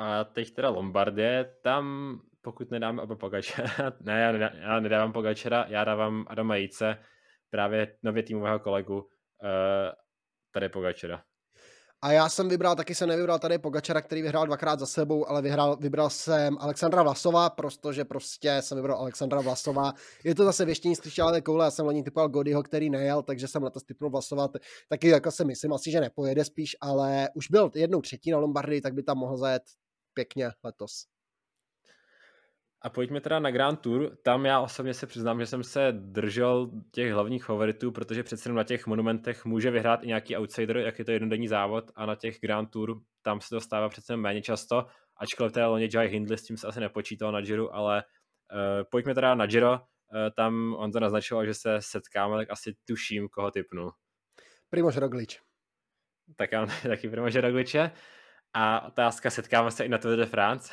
A teď teda Lombardie, tam pokud nedáme oba Pogačara, ne, já, nedá, já nedávám Pogačara, já dávám Adama Jejce, právě nově týmového kolegu, uh, tady Pogačara. A já jsem vybral, taky jsem nevybral tady Pogačara, který vyhrál dvakrát za sebou, ale vyhrál, vybral jsem Alexandra Vlasova, protože prostě jsem vybral Alexandra Vlasova. Je to zase věštění z křišťálové koule, já jsem loni typoval Godyho, který nejel, takže jsem letos typnul Vlasova. Taky jako si myslím, asi, že nepojede spíš, ale už byl jednou třetí na Lombardii, tak by tam mohl zajet pěkně letos. A pojďme teda na Grand Tour. Tam já osobně se přiznám, že jsem se držel těch hlavních favoritů, protože přece na těch monumentech může vyhrát i nějaký outsider, jak je to jednodenní závod, a na těch Grand Tour tam se dostává přece méně často, ačkoliv teda loni Jay Hindley, s tím se asi nepočítal na Giro, ale uh, pojďme teda na Giro, uh, tam on to naznačoval, že se setkáme, tak asi tuším, koho tipnu. Primož Roglič. Tak já taky Primož Rogliče. A otázka, setkáme se i na Tour de France?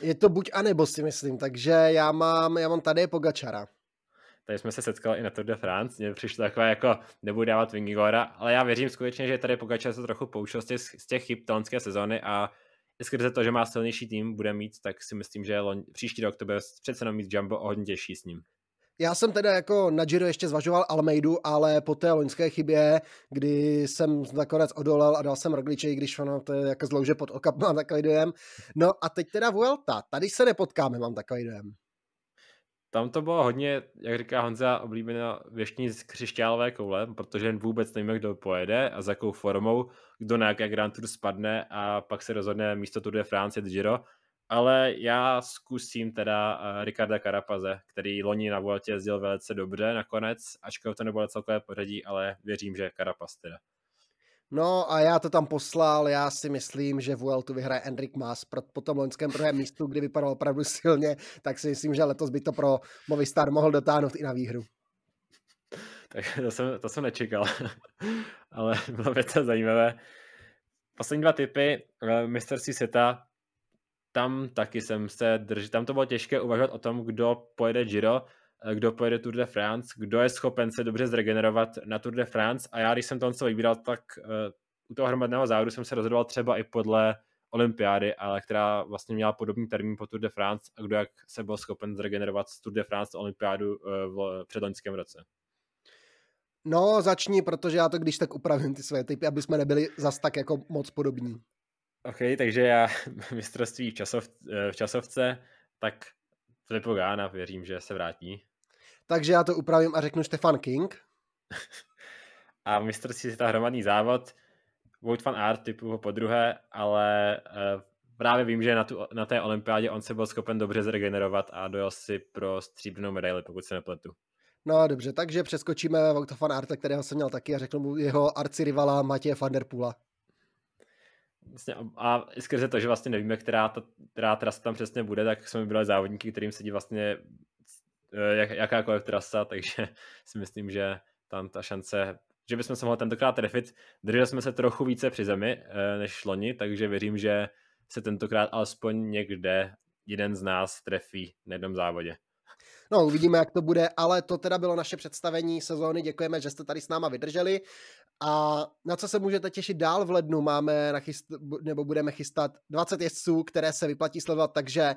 Je to buď a nebo, si myslím, takže já mám, já mám tady Pogačara. Tady jsme se setkali i na Tour de France, mně přišlo takové jako, nebudu dávat Vingigora, ale já věřím skutečně, že tady Pogačar se trochu poučil z těch, z těch chyb loňské sezony a skrze to, že má silnější tým, bude mít, tak si myslím, že loň, příští rok to bude přece jenom mít Jumbo o hodně těžší s ním. Já jsem teda jako na Giro ještě zvažoval Almeidu, ale po té loňské chybě, kdy jsem nakonec odolal a dal jsem Rogliče, i když ono to je jako zlouže pod oka, mám takový dojem. No a teď teda Vuelta, tady se nepotkáme, mám takový dojem. Tam to bylo hodně, jak říká Honza, oblíbená věštní z křišťálové koule, protože vůbec nevíme, kdo pojede a za jakou formou, kdo na jaké Grand Tour spadne a pak se rozhodne místo Tour de France Giro. Ale já zkusím teda Ricarda Carapaze, který loni na Vueltě jezdil velice dobře nakonec, ačkoliv to nebylo celkové pořadí, ale věřím, že Carapaz teda. No a já to tam poslal, já si myslím, že Vueltu vyhraje Enric Mas, po tom loňském druhém místu, kdy vypadal opravdu silně, tak si myslím, že letos by to pro Movistar mohl dotáhnout i na výhru. Tak to jsem, to jsem nečekal, ale bylo by to zajímavé. Poslední dva tipy, mistrovství světa. Tam taky jsem se držel, tam to bylo těžké uvažovat o tom, kdo pojede Giro, kdo pojede Tour de France, kdo je schopen se dobře zregenerovat na Tour de France, a já, když jsem to něco vybíral, tak uh, u toho hromadného závodu jsem se rozhodoval třeba i podle olympiády, ale která vlastně měla podobný termín po Tour de France, a kdo jak se byl schopen zregenerovat z Tour de France olympiádu uh, v předloňském roce. No začni, protože já to když tak upravím ty své typy, aby jsme nebyli zas tak jako moc podobní. OK, takže já mistrovství v, časov, v časovce, tak Filippo Zána, věřím, že se vrátí. Takže já to upravím a řeknu Stefan King. A mistrovství je ta hromadný závod. Wout van Aert, typu ho podruhé, ale právě vím, že na, tu, na té olympiádě on se byl schopen dobře zregenerovat a dojel si pro stříbrnou medaili, pokud se nepletu. No dobře, takže přeskočíme Wouta van Aerta, kterého jsem měl taky, a řeknu mu jeho arcirivala Matěje van der Poola. Vlastně a skrze to, že vlastně nevíme, která, ta, která trasa tam přesně bude, tak jsme byli závodníky, kterým sedí vlastně jak, jakákoliv trasa, takže si myslím, že tam ta šance, že bychom se mohli tentokrát trefit. Drželi jsme se trochu více při zemi než loni, takže věřím, že se tentokrát alespoň někde jeden z nás trefí na jednom závodě. No, uvidíme, jak to bude, ale to teda bylo naše představení sezóny, děkujeme, že jste tady s náma vydrželi. A na co se můžete těšit dál v lednu? Máme na chyst, nebo budeme chystat dvacet jezdců, které se vyplatí sledovat, takže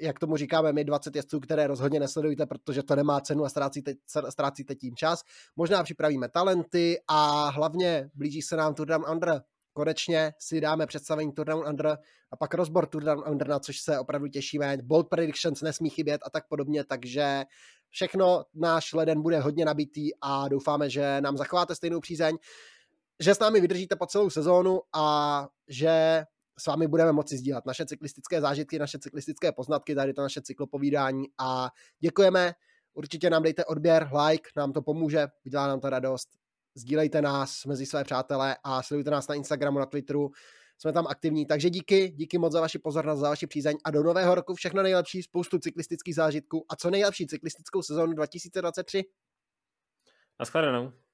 jak tomu říkáme my, dvacet jezdců, které rozhodně nesledujte, protože to nemá cenu a ztrácíte, ztrácíte tím čas. Možná připravíme talenty a hlavně blíží se nám Tour de André. Konečně si dáme představení Tour de André a pak rozbor Tour de André, na což se opravdu těšíme. Bold predictions nesmí chybět a tak podobně, takže všechno, náš leden bude hodně nabitý a doufáme, že nám zachováte stejnou přízeň, že s námi vydržíte po celou sezónu a že s vámi budeme moci sdílet naše cyklistické zážitky, naše cyklistické poznatky, tady to naše cyklopovídání, a děkujeme. Určitě nám dejte odběr, like, nám to pomůže, udělá nám to radost. Sdílejte nás mezi své přátelé a sledujte nás na Instagramu, na Twitteru, jsme tam aktivní, takže díky, díky moc za vaši pozornost, za vaši přízeň a do nového roku všechno nejlepší, spoustu cyklistických zážitků a co nejlepší cyklistickou sezónu dva tisíce dvacet tři. Naschledanou.